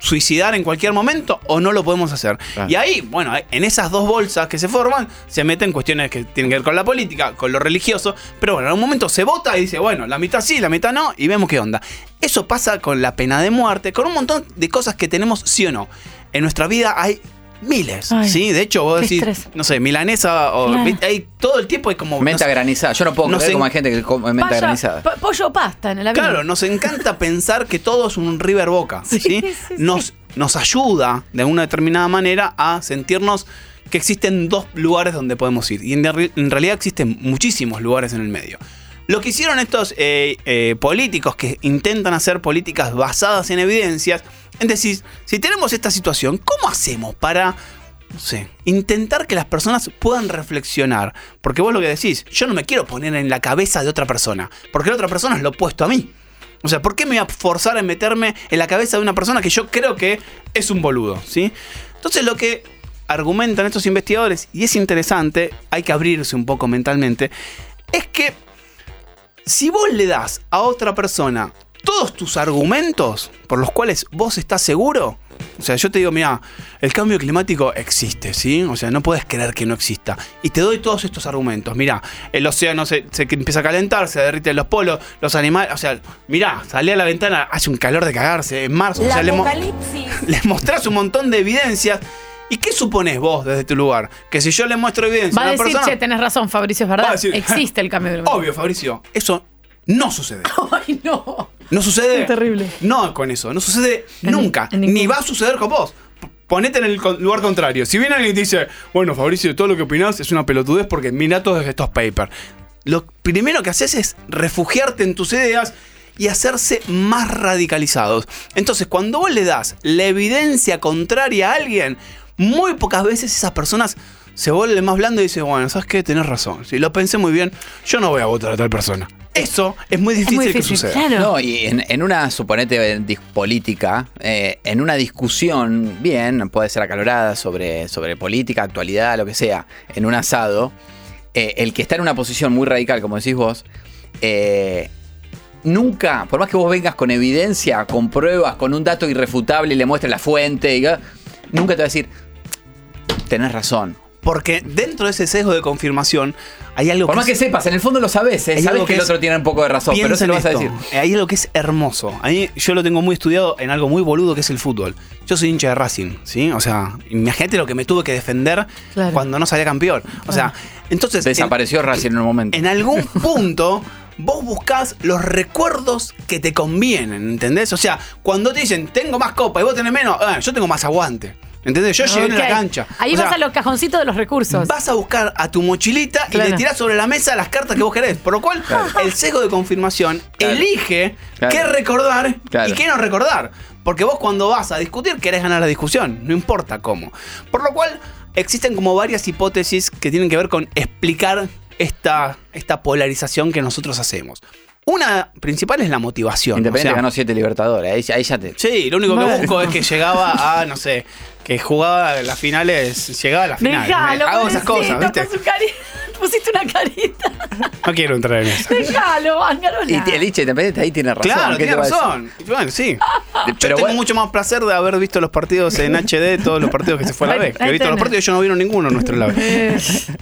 suicidar en cualquier momento, o no lo podemos hacer. Claro. Y ahí, bueno, en esas dos bolsas que se forman, se meten cuestiones que tienen que ver con la política, con lo religioso, pero bueno, en un momento se vota y dice, bueno, la mitad sí, la mitad no, y vemos qué onda. Eso pasa con la pena de muerte, con un montón de cosas que tenemos sí o no. En nuestra vida hay miles, ¿sí? De hecho, vos decís, no sé, milanesa, o hay todo el tiempo hay como... Menta granizada, yo no puedo creer como hay gente que come menta granizada. Pollo pasta en el avión. Claro, nos encanta pensar que todo es un River Boca, ¿sí? Nos ayuda de una determinada manera a sentirnos que existen dos lugares donde podemos ir. Y en realidad existen muchísimos lugares en el medio. Lo que hicieron estos políticos que intentan hacer políticas basadas en evidencias es decir, si tenemos esta situación, ¿cómo hacemos para, no sé, intentar que las personas puedan reflexionar? Porque vos lo que decís, yo no me quiero poner en la cabeza de otra persona, porque la otra persona es lo opuesto a mí. O sea, ¿por qué me voy a forzar a meterme en la cabeza de una persona que yo creo que es un boludo, ¿sí? Entonces lo que argumentan estos investigadores, y es interesante, hay que abrirse un poco mentalmente, es que si vos le das a otra persona todos tus argumentos por los cuales vos estás seguro, o sea, yo te digo, mirá, el cambio climático existe, ¿sí? O sea, no podés creer que no exista. Y te doy todos estos argumentos. Mirá, el océano se empieza a calentar, se derriten los polos, los animales... O sea, mirá, salí a la ventana, hace un calor de cagarse en marzo. La les mostrás un montón de evidencias. ¿Y qué suponés vos desde tu lugar? Que si yo le muestro evidencia a una persona... Va a decir, che, tenés razón, Fabricio, es verdad. Decir, existe el cambio climático. Obvio, Fabricio. Eso no sucede. Ay, no. No sucede. Es terrible. No con eso. No sucede nunca. Ni va a suceder con vos. ponete en el lugar contrario. Si viene alguien y te dice, bueno, Fabricio, todo lo que opinás es una pelotudez porque mirá todos estos papers, lo primero que haces es refugiarte en tus ideas y hacerse más radicalizados. Entonces, cuando vos le das la evidencia contraria a alguien, muy pocas veces esas personas se vuelven más blandos y dicen, bueno, ¿sabes qué? Tenés razón. Si lo pensé muy bien, yo no voy a votar a tal persona. Eso es muy difícil que suceda. Claro. No, y en una, suponete, política, en una discusión, bien, puede ser acalorada sobre política, actualidad, lo que sea, en un asado, el que está en una posición muy radical, como decís vos, nunca, por más que vos vengas con evidencia, con pruebas, con un dato irrefutable y le muestres la fuente, nunca te va a decir, tenés razón. Porque dentro de ese sesgo de confirmación hay algo. Por más que sepas, en el fondo lo sabes, sabes que el otro tiene un poco de razón, pero se lo vas a decir. Hay algo que es hermoso. Ahí yo lo tengo muy estudiado en algo muy boludo que es el fútbol. Yo soy hincha de Racing, ¿sí? O sea, imagínate lo que me tuve que defender cuando no salía campeón. O sea, entonces. Desapareció Racing en un momento. En algún punto. Vos buscás los recuerdos que te convienen, ¿entendés? O sea, cuando te dicen, tengo más copa y vos tenés menos, yo tengo más aguante, ¿entendés? Yo llegué en la cancha. Ahí vas a los cajoncitos de los recursos. Vas a buscar a tu mochilita y le tirás sobre la mesa las cartas que vos querés. Por lo cual, el sesgo de confirmación elige qué recordar y qué no recordar. Porque vos cuando vas a discutir querés ganar la discusión, no importa cómo. Por lo cual, existen como varias hipótesis que tienen que ver con explicar esta polarización que nosotros hacemos. Una principal es la motivación. Independiente, o sea, ganó 7 Libertadores. Ahí ya te... Sí, lo único que busco es que llegaba a, no sé, que jugaba las finales, llegaba a las finales. Dejalo, hago esas cosas, ¿viste? Pusiste una carita. No quiero entrar en eso. Dejalo, Angarola. Y el Iche Independiente ahí tiene razón. Claro, tiene razón. Bueno, sí. Pero tengo mucho más placer de haber visto los partidos en HD, todos los partidos que se fue a la vez. Que he visto los partidos y yo no vieron ninguno en nuestro lado.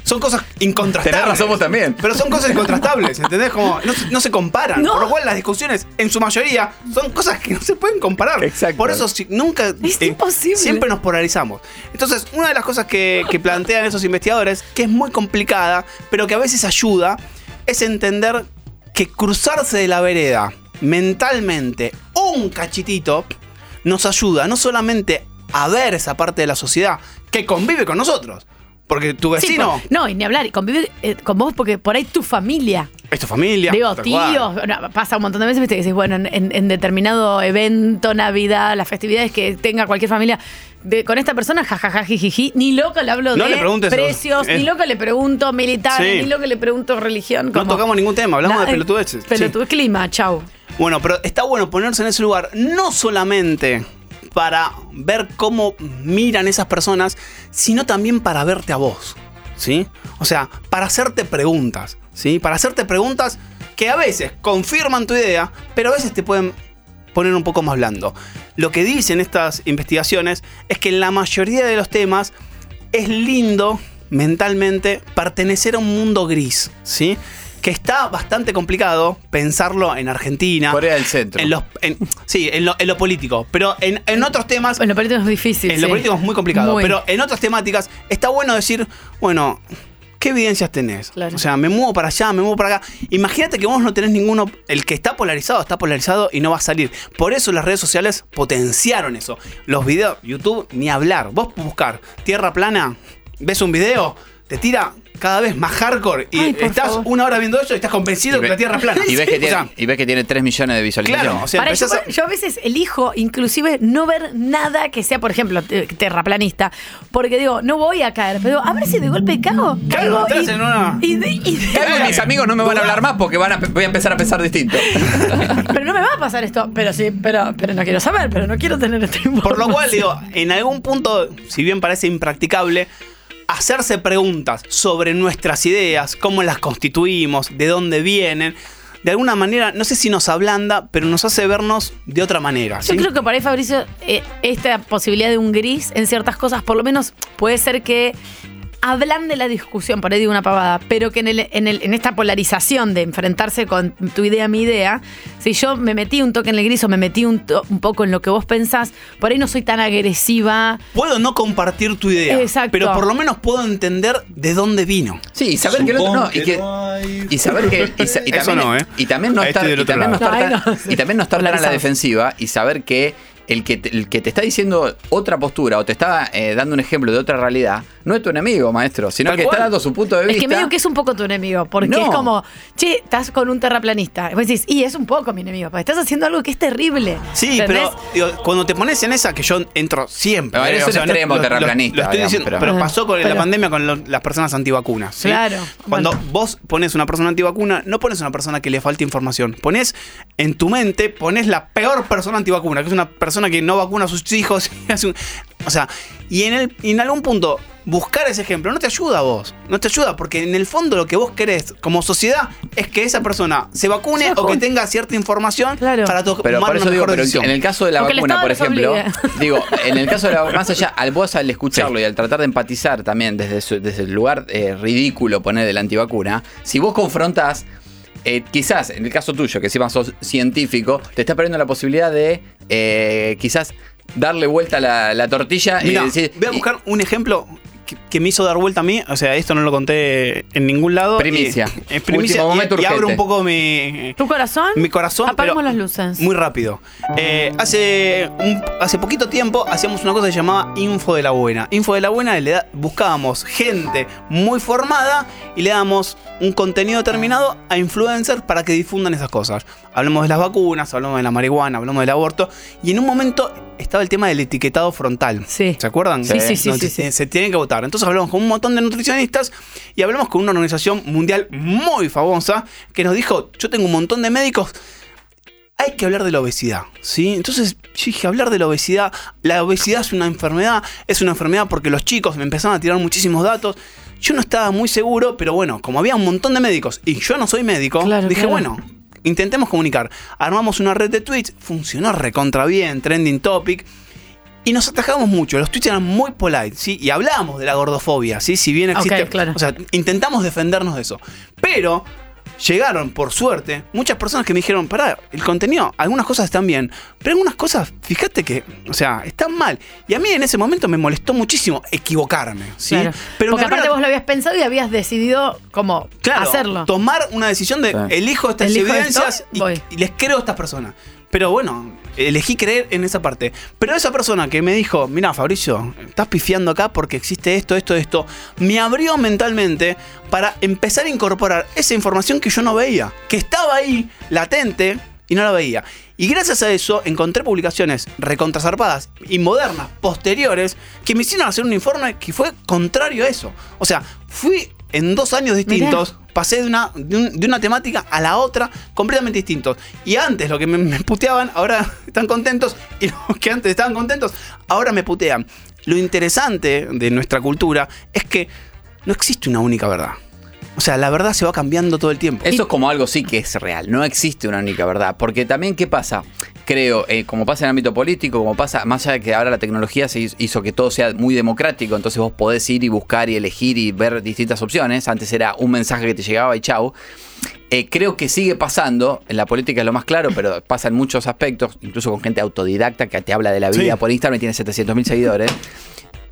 Son cosas incontrastables. Tenés razón vos también. Pero son cosas incontrastables, ¿entendés? Como no se comparan. No. Por lo cual las discusiones, en su mayoría, son cosas que no se pueden comparar. Exacto. Por eso nunca... Es imposible. Siempre nos polarizamos. Entonces, una de las cosas que plantean esos investigadores, que es muy complicada, pero que a veces ayuda, es entender que cruzarse de la vereda mentalmente un cachitito nos ayuda no solamente a ver esa parte de la sociedad que convive con nosotros, porque tu vecino... Sí, no, y ni hablar, convive con vos porque por ahí tu familia... Es tu familia. Digo, tíos, pasa un montón de veces, viste, que decís, bueno, en determinado evento, Navidad, las festividades que tenga cualquier familia, con esta persona, jajaja, jijiji, ni loco le hablo de precios, ni loco le pregunto militares, ni loco le pregunto religión. Como, no tocamos ningún tema, hablamos de pelotudeces. Pelotudeces, clima, chau. Bueno, pero está bueno ponerse en ese lugar, no solamente para ver cómo miran esas personas, sino también para verte a vos, ¿sí? O sea, para hacerte preguntas. ¿Sí? Para hacerte preguntas que a veces confirman tu idea, pero a veces te pueden poner un poco más blando. Lo que dicen estas investigaciones es que en la mayoría de los temas es lindo mentalmente pertenecer a un mundo gris, ¿sí? Que está bastante complicado pensarlo en Argentina. Corea del Centro. En lo político. Pero en otros temas... En lo político es difícil. En lo político es muy complicado. Muy. Pero en otras temáticas está bueno decir, bueno... ¿Qué evidencias tenés? Claro. O sea, me muevo para allá, me muevo para acá. Imagínate que vos no tenés ninguno. El que está polarizado y no va a salir. Por eso las redes sociales potenciaron eso. Los videos, YouTube, ni hablar. Vos buscar tierra plana, ves un video, te tira cada vez más hardcore y estás una hora viendo eso y estás convencido que la tierra es plana. Y ves, que tiene 3 millones de visualizaciones. Claro, o sea, yo a veces elijo inclusive no ver nada que sea, por ejemplo, terraplanista, porque digo, no voy a caer, pero a ver si de golpe cago. Claro, caigo mis amigos no me van a hablar más porque voy a empezar a pensar distinto. Pero no me va a pasar esto. Pero sí, pero no quiero saber, pero no quiero tener este información. Por lo cual, digo, en algún punto, si bien parece impracticable, hacerse preguntas sobre nuestras ideas, cómo las constituimos, de dónde vienen, de alguna manera, no sé si nos ablanda, pero nos hace vernos de otra manera, ¿sí? Yo creo que para ahí, Fabricio, esta posibilidad de un gris en ciertas cosas, por lo menos puede ser que ablande la discusión, por ahí digo una pavada, pero que en esta polarización de enfrentarse con tu idea, mi idea, si yo me metí un toque en el gris o me metí un poco en lo que vos pensás, por ahí no soy tan agresiva. Puedo no compartir tu idea. Exacto. Pero por lo menos puedo entender de dónde vino. Sí, y saber que el otro no. Y saber que... Y también no estar tan a la defensiva y saber que el que te está diciendo otra postura o te está dando un ejemplo de otra realidad, no es tu enemigo, maestro, sino que está dando su punto de vista. Es que medio que es un poco tu enemigo, porque no. Es como, che, estás con un terraplanista. Y vos decís, y es un poco mi enemigo, porque estás haciendo algo que es terrible. Sí, ¿entendés? Pero digo, cuando te pones en esa, que yo entro siempre. No, eres un extremo terraplanista. Lo estoy digamos, diciendo, pero pasó con la pandemia con las personas antivacunas. ¿Sí? Claro. Cuando vos pones una persona antivacuna, no pones una persona que le falta información. Pones en tu mente, pones la peor persona antivacuna, que es una persona que no vacuna a sus hijos. O sea, y en algún punto, buscar ese ejemplo no te ayuda a vos. No te ayuda porque en el fondo lo que vos querés como sociedad es que esa persona se vacune o que tenga cierta información para tomar una mejor decisión. En el caso de la vacuna, por ejemplo, digo, en el caso de la vacuna, más allá, al vos al escucharlo y al tratar de empatizar también desde el lugar ridículo poner de la antivacuna, si vos confrontás, quizás en el caso tuyo, que encima sos científico, te estás perdiendo la posibilidad de quizás darle vuelta a la tortilla. Mirá, y decir, voy a buscar un ejemplo que me hizo dar vuelta a mí, o sea, esto no lo conté en ningún lado. Primicia. Es primicia y abro un poco ¿Tu corazón? Mi corazón. Apagamos las luces. Muy rápido. Hace poquito tiempo hacíamos una cosa que se llamaba Info de la Buena. Info de la Buena, buscábamos gente muy formada y le dábamos un contenido determinado a influencers para que difundan esas cosas. Hablamos de las vacunas, hablamos de la marihuana, hablamos del aborto. Y en un momento estaba el tema del etiquetado frontal. Sí. ¿Se acuerdan? Sí, sí. Se tienen que votar. Entonces hablamos con un montón de nutricionistas y hablamos con una organización mundial muy famosa que nos dijo, yo tengo un montón de médicos, hay que hablar de la obesidad, ¿sí? Entonces dije, hablar de la obesidad es una enfermedad porque los chicos me empezaron a tirar muchísimos datos. Yo no estaba muy seguro, pero bueno, como había un montón de médicos y yo no soy médico, dije, bueno, intentemos comunicar. Armamos una red de tweets, funcionó recontra bien, trending topic. Y nos atajamos mucho, los tweets eran muy polite, ¿sí? Y hablábamos de la gordofobia, ¿sí? Si bien existe... Okay, claro. O sea, intentamos defendernos de eso. Pero llegaron, por suerte, muchas personas que me dijeron, pará, el contenido, algunas cosas están bien, pero algunas cosas, fíjate que, o sea, están mal. Y a mí en ese momento me molestó muchísimo equivocarme, ¿sí? Claro. Pero porque aparte vos lo habías pensado y habías decidido como hacerlo. Tomar una decisión de elijo estas evidencias y les creo a estas personas. Pero bueno, elegí creer en esa parte. Pero esa persona que me dijo, mirá, Fabricio, estás pifiando acá porque existe esto, me abrió mentalmente para empezar a incorporar esa información que yo no veía, que estaba ahí, latente, y no la veía. Y gracias a eso encontré publicaciones recontrazarpadas y modernas, posteriores, que me hicieron hacer un informe que fue contrario a eso. O sea, fui en 2 años distintos... Mirá. Pasé de una temática a la otra completamente distintos. Y antes lo que me puteaban, ahora están contentos. Y los que antes estaban contentos, ahora me putean. Lo interesante de nuestra cultura es que no existe una única verdad. O sea, la verdad se va cambiando todo el tiempo. Eso es como algo sí que es real. No existe una única verdad. Porque también, ¿qué pasa? Creo, como pasa en el ámbito político, como pasa, más allá de que ahora la tecnología se hizo que todo sea muy democrático, entonces vos podés ir y buscar y elegir y ver distintas opciones. Antes era un mensaje que te llegaba y chau. Creo que sigue pasando, en la política es lo más claro, pero pasa en muchos aspectos, incluso con gente autodidacta que te habla de la vida por Instagram y tiene 700.000 seguidores.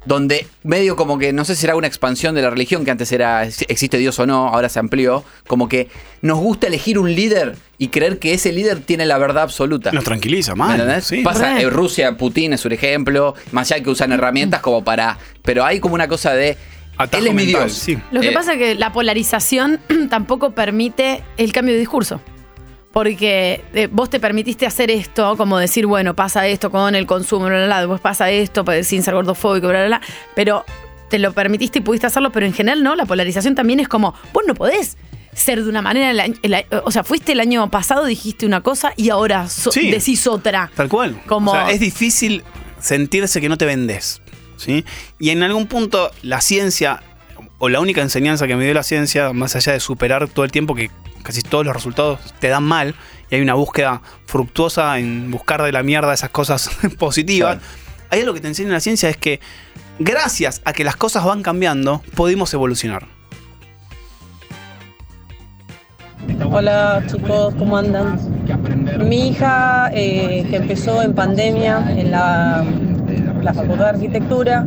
Donde medio como que, no sé si era una expansión de la religión, que antes era existe Dios o no, ahora se amplió, como que nos gusta elegir un líder y creer que ese líder tiene la verdad absoluta. Nos tranquiliza, mal. Sí, pasa en Rusia, Putin es un ejemplo, más allá que usan herramientas como para... Pero hay como una cosa de... Él es mi Dios. Sí. Lo que pasa es que la polarización tampoco permite el cambio de discurso. Porque vos te permitiste hacer esto, como decir, bueno, pasa esto con el consumo, bla, bla, bla, después pasa esto sin ser gordofóbico, bla, bla, bla, pero te lo permitiste y pudiste hacerlo, pero en general no, la polarización también es como, vos no podés ser de una manera, o sea, fuiste el año pasado, dijiste una cosa y ahora decís otra. Tal cual, como, o sea, es difícil sentirse que no te vendés, ¿sí? Y en algún punto la ciencia, o la única enseñanza que me dio la ciencia, más allá de superar todo el tiempo que casi todos los resultados te dan mal y hay una búsqueda fructuosa en buscar de la mierda esas cosas positivas. Claro. Ahí lo que te enseña la ciencia es que gracias a que las cosas van cambiando, podemos evolucionar. Hola chicos, ¿cómo andan? Mi hija que empezó en pandemia en la Facultad de Arquitectura,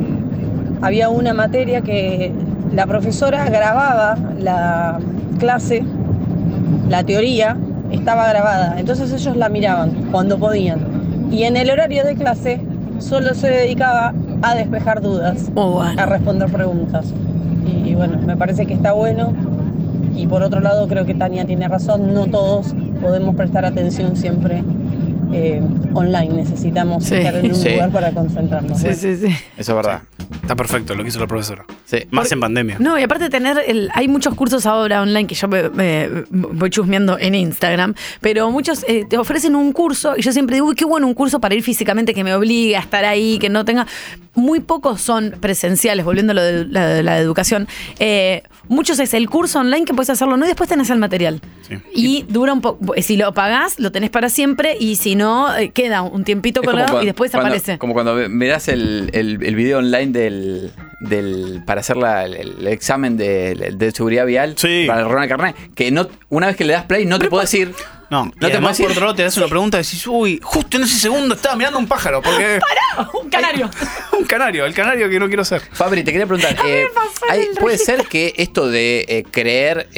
había una materia que la profesora grababa la clase. La teoría estaba grabada, entonces ellos la miraban cuando podían. y en el horario de clase solo se dedicaba a despejar dudas, a responder preguntas. Y bueno, me parece que está bueno. Y por otro lado, creo que Tania tiene razón, no todos podemos prestar atención siempre online, necesitamos estar en un lugar para concentrarnos. Sí. Eso es verdad. Está perfecto lo que hizo la profesora. Sí. Más porque, en pandemia. No, y aparte de tener, hay muchos cursos ahora online que yo me voy chusmeando en Instagram, pero muchos te ofrecen un curso, y yo siempre digo, uy, qué bueno un curso para ir físicamente, que me obligue a estar ahí, que no tenga... Muy pocos son presenciales, volviendo a lo de la educación. Muchos es el curso online que puedes hacerlo, ¿no? Y después tenés el material. Sí. Y dura un poco, si lo pagás, lo tenés para siempre, y si no, queda un tiempito colgado y después aparece. Como cuando mirás el video online para hacer el examen de seguridad vial, para el Ronald Carné, que no, una vez que le das play no te podés ir. No te pasas por otro lado, te das una pregunta y decís, uy, justo en ese segundo estaba mirando un pájaro. Porque ¡pará! ¡Un canario! Un canario, el canario que no quiero ser. Fabri, te quería preguntar, ¿puede ser que esto de creer,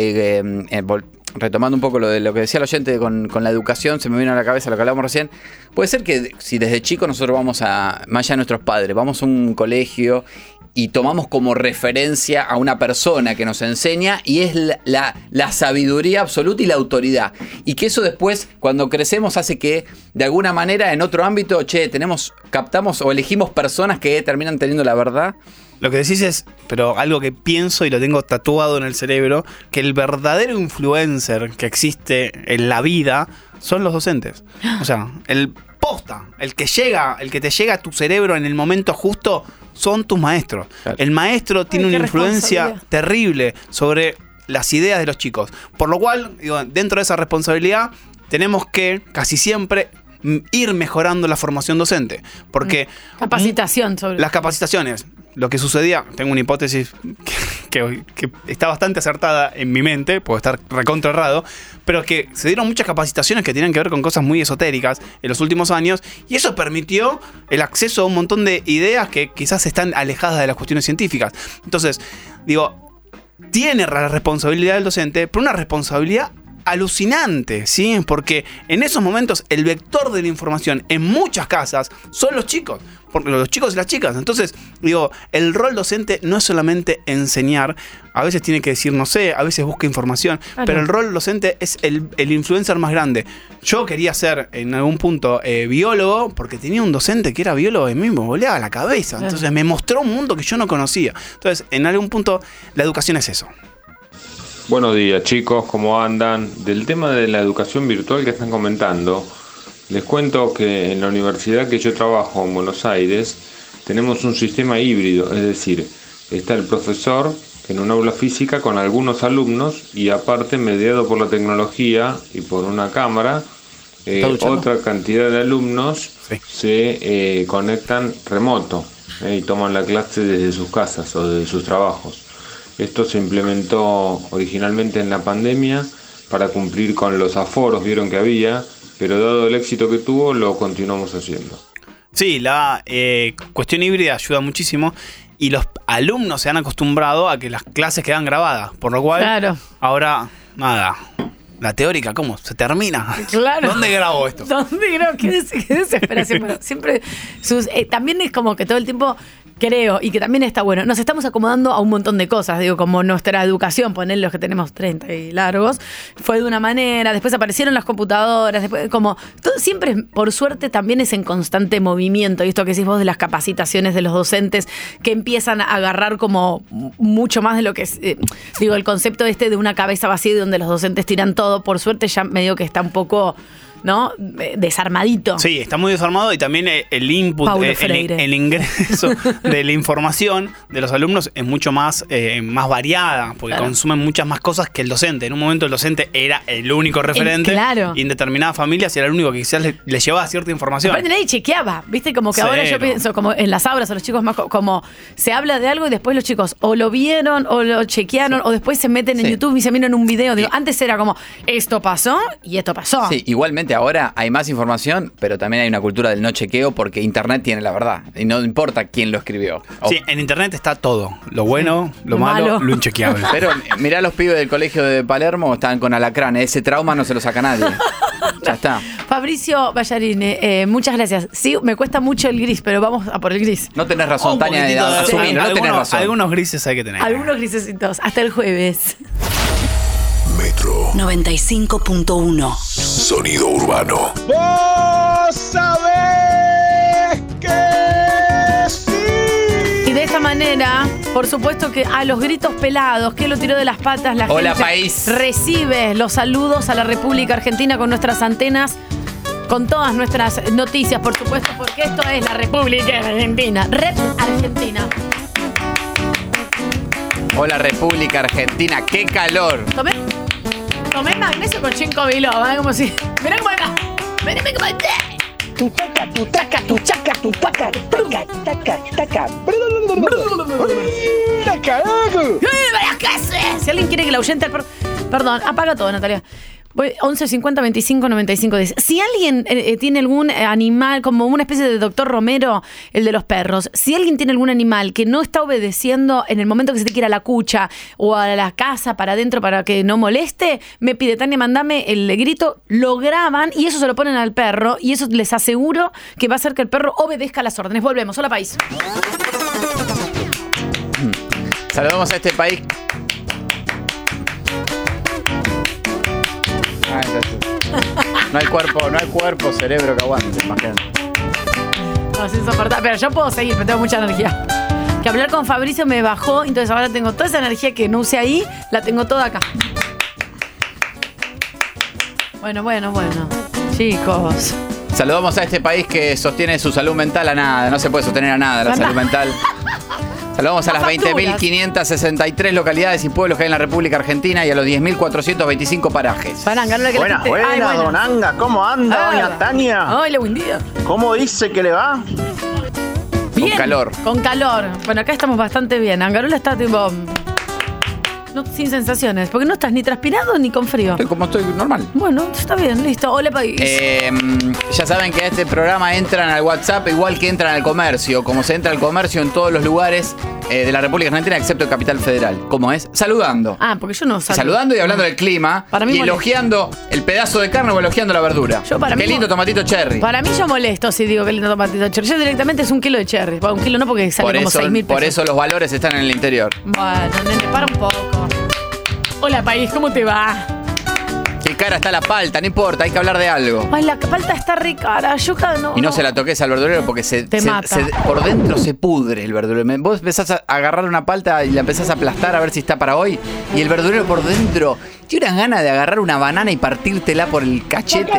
retomando un poco lo que decía el oyente con la educación, se me vino a la cabeza lo que hablábamos recién, puede ser que si desde chicos nosotros vamos más allá de nuestros padres, vamos a un colegio y tomamos como referencia a una persona que nos enseña y es la sabiduría absoluta y la autoridad, y que eso después cuando crecemos hace que de alguna manera en otro ámbito captamos o elegimos personas que terminan teniendo la verdad? Lo que decís es, pero algo que pienso y lo tengo tatuado en el cerebro, que el verdadero influencer que existe en la vida son los docentes. O sea, el que te llega a tu cerebro en el momento justo son tus maestros. Claro. El maestro tiene una influencia terrible sobre las ideas de los chicos. Por lo cual, dentro de esa responsabilidad, tenemos que casi siempre ir mejorando la formación docente. Porque capacitación sobre las capacitaciones. Lo que sucedía, tengo una hipótesis que está bastante acertada en mi mente, puedo estar recontra errado, pero es que se dieron muchas capacitaciones que tenían que ver con cosas muy esotéricas en los últimos años, y eso permitió el acceso a un montón de ideas que quizás están alejadas de las cuestiones científicas. Entonces, tiene la responsabilidad del docente, pero una responsabilidad alucinante, ¿sí? Porque en esos momentos el vector de la información en muchas casas son los chicos, porque los chicos y las chicas. Entonces, el rol docente no es solamente enseñar, a veces tiene que decir no sé, a veces busca información, claro. Pero el rol docente es el influencer más grande. Yo quería ser en algún punto biólogo, porque tenía un docente que era biólogo y me volaba la cabeza, entonces me mostró un mundo que yo no conocía. Entonces, en algún punto la educación es eso. Buenos días chicos, ¿cómo andan? Del tema de la educación virtual que están comentando, les cuento que en la universidad que yo trabajo en Buenos Aires tenemos un sistema híbrido, es decir, está el profesor en un aula física con algunos alumnos y aparte mediado por la tecnología y por una cámara, otra cantidad de alumnos se conectan remoto y toman la clase desde sus casas o desde sus trabajos. Esto se implementó originalmente en la pandemia para cumplir con los aforos, vieron que había, pero dado el éxito que tuvo, lo continuamos haciendo. Sí, la cuestión híbrida ayuda muchísimo y los alumnos se han acostumbrado a que las clases quedan grabadas, por lo cual ahora nada. La teórica, ¿cómo? Se termina. Claro. ¿Dónde grabo esto? ¿Dónde grabo? Qué desesperación. Bueno, siempre también es como que todo el tiempo creo, y que también está bueno, nos estamos acomodando a un montón de cosas, como nuestra educación, poner los que tenemos 30 y largos, fue de una manera, después aparecieron las computadoras, después siempre, por suerte, también es en constante movimiento, y esto que decís vos de las capacitaciones de los docentes, que empiezan a agarrar como mucho más de lo que es, el concepto de una cabeza vacía donde los docentes tiran todo. Por suerte ya medio que está un poco, ¿no? Desarmadito. Sí, está muy desarmado y también el input, el ingreso de la información de los alumnos es mucho más variada, porque consumen muchas más cosas que el docente. En un momento el docente era el único referente y en determinadas familias era el único que quizás le llevaba cierta información. Pero nadie chequeaba, ¿viste? Como que ahora yo pienso, como en las aulas a los chicos más, como se habla de algo y después los chicos o lo vieron o lo chequearon o después se meten en YouTube y se miran un video. Antes era como, esto pasó y esto pasó. Sí, igualmente Obviamente ahora hay más información, pero también hay una cultura del no chequeo porque Internet tiene la verdad. Y no importa quién lo escribió. Sí, en Internet está todo. Lo bueno, lo malo, lo inchequeable. Pero mirá, los pibes del colegio de Palermo están con alacranes. Ese trauma no se lo saca nadie. Ya está. Fabricio Ballarín, muchas gracias. Sí, me cuesta mucho el gris, pero vamos a por el gris. No tenés razón, Tania, asumir, no tenés razón. Algunos grises hay que tener. Algunos grisecitos. Hasta el jueves. Metro 95.1 Sonido Urbano. ¡Vos sabés que sí! Y de esa manera, por supuesto que a los gritos pelados, que lo tiró de las patas, la Hola, gente país. Recibe los saludos a la República Argentina con nuestras antenas, con todas nuestras noticias, por supuesto, porque esto es la República Argentina. Rep Argentina. Hola, República Argentina, qué calor. Tomé magnesio con 5 biloba, como si. Mirá cómo acá. Venime como acá. Tu taca, tu taca, tu chaca, tu paca. Taca, taca, taca. Taca, si alguien quiere que la ahuyente al perro. Perdón, apaga todo, Natalia. Voy 11 50 25 95 10. Si alguien tiene algún animal, como una especie de doctor Romero, el de los perros, si alguien tiene algún animal que no está obedeciendo en el momento que se te quiera la cucha o a la casa para adentro para que no moleste, me pide, Tania, mandame el grito, lo graban y eso se lo ponen al perro y eso les aseguro que va a hacer que el perro obedezca las órdenes. Volvemos. Hola, país. Saludamos a este país. Ah, no hay cuerpo, cerebro que aguante, imagínate. No, es insoportable. Pero yo puedo seguir, pero tengo mucha energía. Que hablar con Fabricio me bajó, entonces ahora tengo toda esa energía que no usé ahí, la tengo toda acá. Bueno. Chicos. Saludamos a este país que sostiene su salud mental a nada. No se puede sostener a nada la salud mental. Saludamos a las 20.563 localidades y pueblos que hay en la República Argentina y a los 10.425 parajes. Buena, don Anga. ¿Cómo anda, doña Tania? Hola, buen día. ¿Cómo dice que le va? Bien. Con calor. Bueno, acá estamos bastante bien. Angarola está tipo... No, sin sensaciones, porque no estás ni transpirado ni con frío. Estoy normal. Bueno, está bien, listo. Hola, país. Ya saben que a este programa entran al WhatsApp igual que entran al comercio. Como se entra al comercio en todos los lugares de la República Argentina, excepto el Capital Federal. ¿Cómo es? Saludando. Ah, porque yo no saludo. Saludando y hablando del clima. Para mí y elogiando el pedazo de carne o elogiando la verdura. Qué lindo tomatito cherry. Para mí yo molesto si digo qué lindo tomatito cherry. Yo directamente es un kilo de cherry. Un kilo no, porque sale como 6.000 pesos. Por eso los valores están en el interior. Bueno, nene, para un poco. Hola, país, ¿cómo te va? Qué cara está la palta, no importa, hay que hablar de algo. Ay, la palta está re cara, yuca no. Y no se la toques al verdulero porque se por dentro se pudre el verdulero. Vos empezás a agarrar una palta y la empezás a aplastar a ver si está para hoy. Y el verdulero por dentro tiene unas ganas de agarrar una banana y partírtela por el cachete.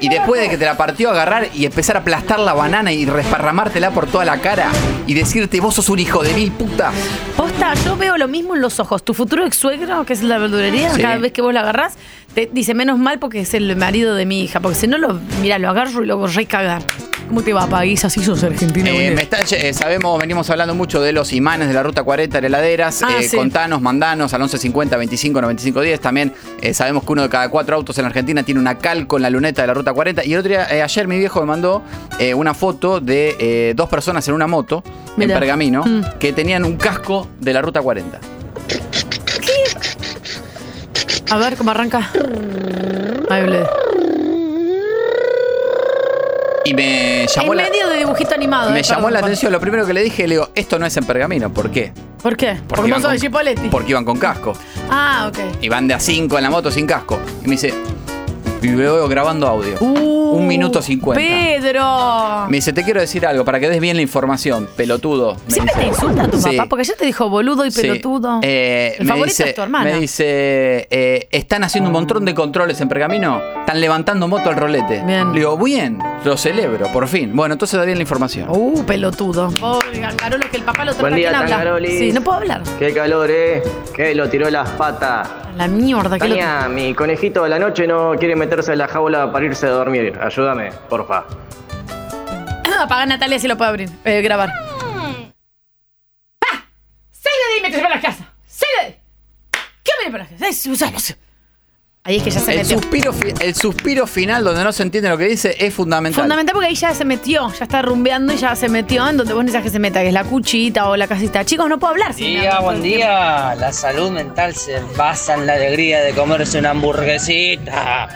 Y después de que te la partió, agarrar y empezar a aplastar la banana y resparramártela por toda la cara y decirte, vos sos un hijo de mil putas. Posta, yo veo lo mismo en los ojos. Tu futuro ex suegro, que es la verdulería, sí. Cada vez que vos la agarrás, te dice, menos mal porque es el marido de mi hija. Porque si no, lo agarro y lo corré y cagar. ¿Cómo te va, país? Así sos argentino. Venimos hablando mucho de los imanes de la Ruta 40 de heladeras. Sí. Contanos, mandanos al 1150 25 95 10. También sabemos que uno de cada 4 autos en la Argentina tiene una cal con la luneta de la Ruta 40. Y el otro día, ayer mi viejo me mandó una foto de 2 personas en una moto, mirá, en Pergamino, que tenían un casco de la Ruta 40. A ver cómo arranca. Ahí hablé. Y me llamó en medio de dibujito animado. Me llamó la atención. Lo primero que le dije, le digo, esto no es en Pergamino. ¿Por qué? ¿Por qué? Porque vos sos de Chipoletti. Porque iban con casco. Ah, ok. Iban de a 5 en la moto sin casco. Y me dice, y luego grabando audio. 1 minuto 50. ¡Pedro! Me dice, te quiero decir algo para que des bien la información, pelotudo. Siempre te insulta tu papá, porque ayer te dijo boludo y pelotudo. Sí. El favorito es tu hermana. Me dice, están haciendo un montón de controles en Pergamino, están levantando moto al rolete. Bien. Le digo, bien, lo celebro, por fin. Bueno, entonces da bien la información. Pelotudo. Oigan, Carolo, que el papá lo trae para hablar. Caroli. Sí, no puedo hablar. Qué calor, que lo tiró las patas. La mierda, que Tania, mi conejito de la noche no quiere meterse en la jaula para irse a dormir. Ayúdame, porfa. Apaga, Natalia, si lo puedo abrir. Grabar. ¡Ah! ¡Sale de ahí y métese para la casa! ¡Sale de ahí! ¿Qué viene para la casa? ¡Usamos! Ahí es que ya se metió. El suspiro final, donde no se entiende lo que dice, es fundamental. Fundamental porque ahí ya se metió, ya está rumbeando y ya se metió en donde vos necesitas que se meta, que es la cuchita o la casita. Chicos, no puedo hablar. Buen día. La salud mental se basa en la alegría de comerse una hamburguesita.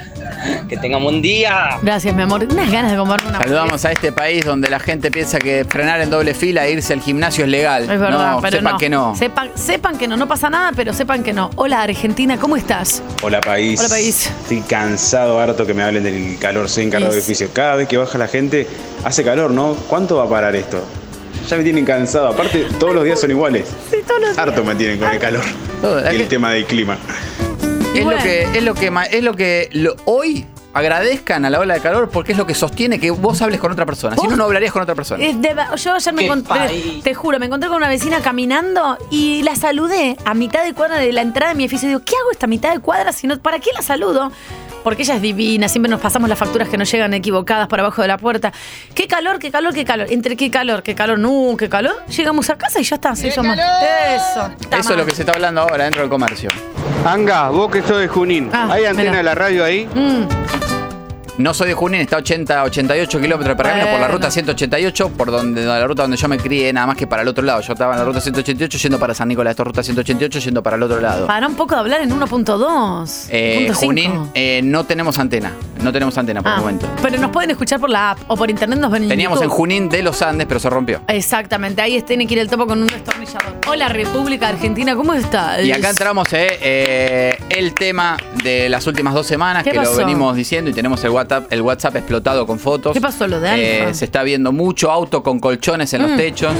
Que tengan buen día. Gracias, mi amor. Unas ganas de comer una hamburguesa. Saludamos a este país donde la gente piensa que frenar en doble fila e irse al gimnasio es legal. Es verdad, no, pero sepan no. Que no. Sepan que no, no pasa nada, pero sepan que no. Hola, Argentina, ¿cómo estás? Hola, país. Hola, país. Estoy cansado, harto que me hablen del calor, se encargado de edificio. Cada vez que baja la gente, hace calor, ¿no? ¿Cuánto va a parar esto? Ya me tienen cansado. Aparte, todos los días son iguales. Sí, todos los días. Harto me tienen con el calor. Todo, el tema del clima. Es lo que hoy agradezcan a la ola de calor, porque es lo que sostiene que vos hables con otra persona. ¿Vos? Si no, no hablarías con otra persona. Yo ayer me encontré, te juro, me encontré con una vecina caminando y la saludé a mitad de cuadra de la entrada de mi edificio. Y digo, ¿qué hago esta mitad de cuadra? Si no, ¿para qué la saludo? Porque ella es divina, siempre nos pasamos las facturas que nos llegan equivocadas por abajo de la puerta. ¡Qué calor, qué calor, qué calor! Entre qué calor, no, qué calor. Llegamos a casa y ya está, se hizo más. Eso es lo que se está hablando ahora dentro del comercio. Anga, vos que sos de Junín, ¿hay antena de la radio ahí? No soy de Junín, está 88 kilómetros para acá, por la ruta 188, la ruta donde yo me crié, nada más que para el otro lado. Yo estaba en la ruta 188 yendo para San Nicolás, esta ruta 188 yendo para el otro lado. Para un poco de hablar en 1.2. Junín, no tenemos antena. No tenemos antena por el momento. Pero nos pueden escuchar por la app o por internet nos ven en Teníamos YouTube. En Junín de los Andes, pero se rompió. Exactamente, ahí tiene que ir el topo con un destornillador. Hola, República Argentina, ¿cómo estás? Y acá entramos el tema de las últimas dos semanas, que pasó? Lo venimos diciendo y tenemos el WhatsApp explotado con fotos. ¿Qué pasó lo de Alfa? Se está viendo mucho auto con colchones en los techos.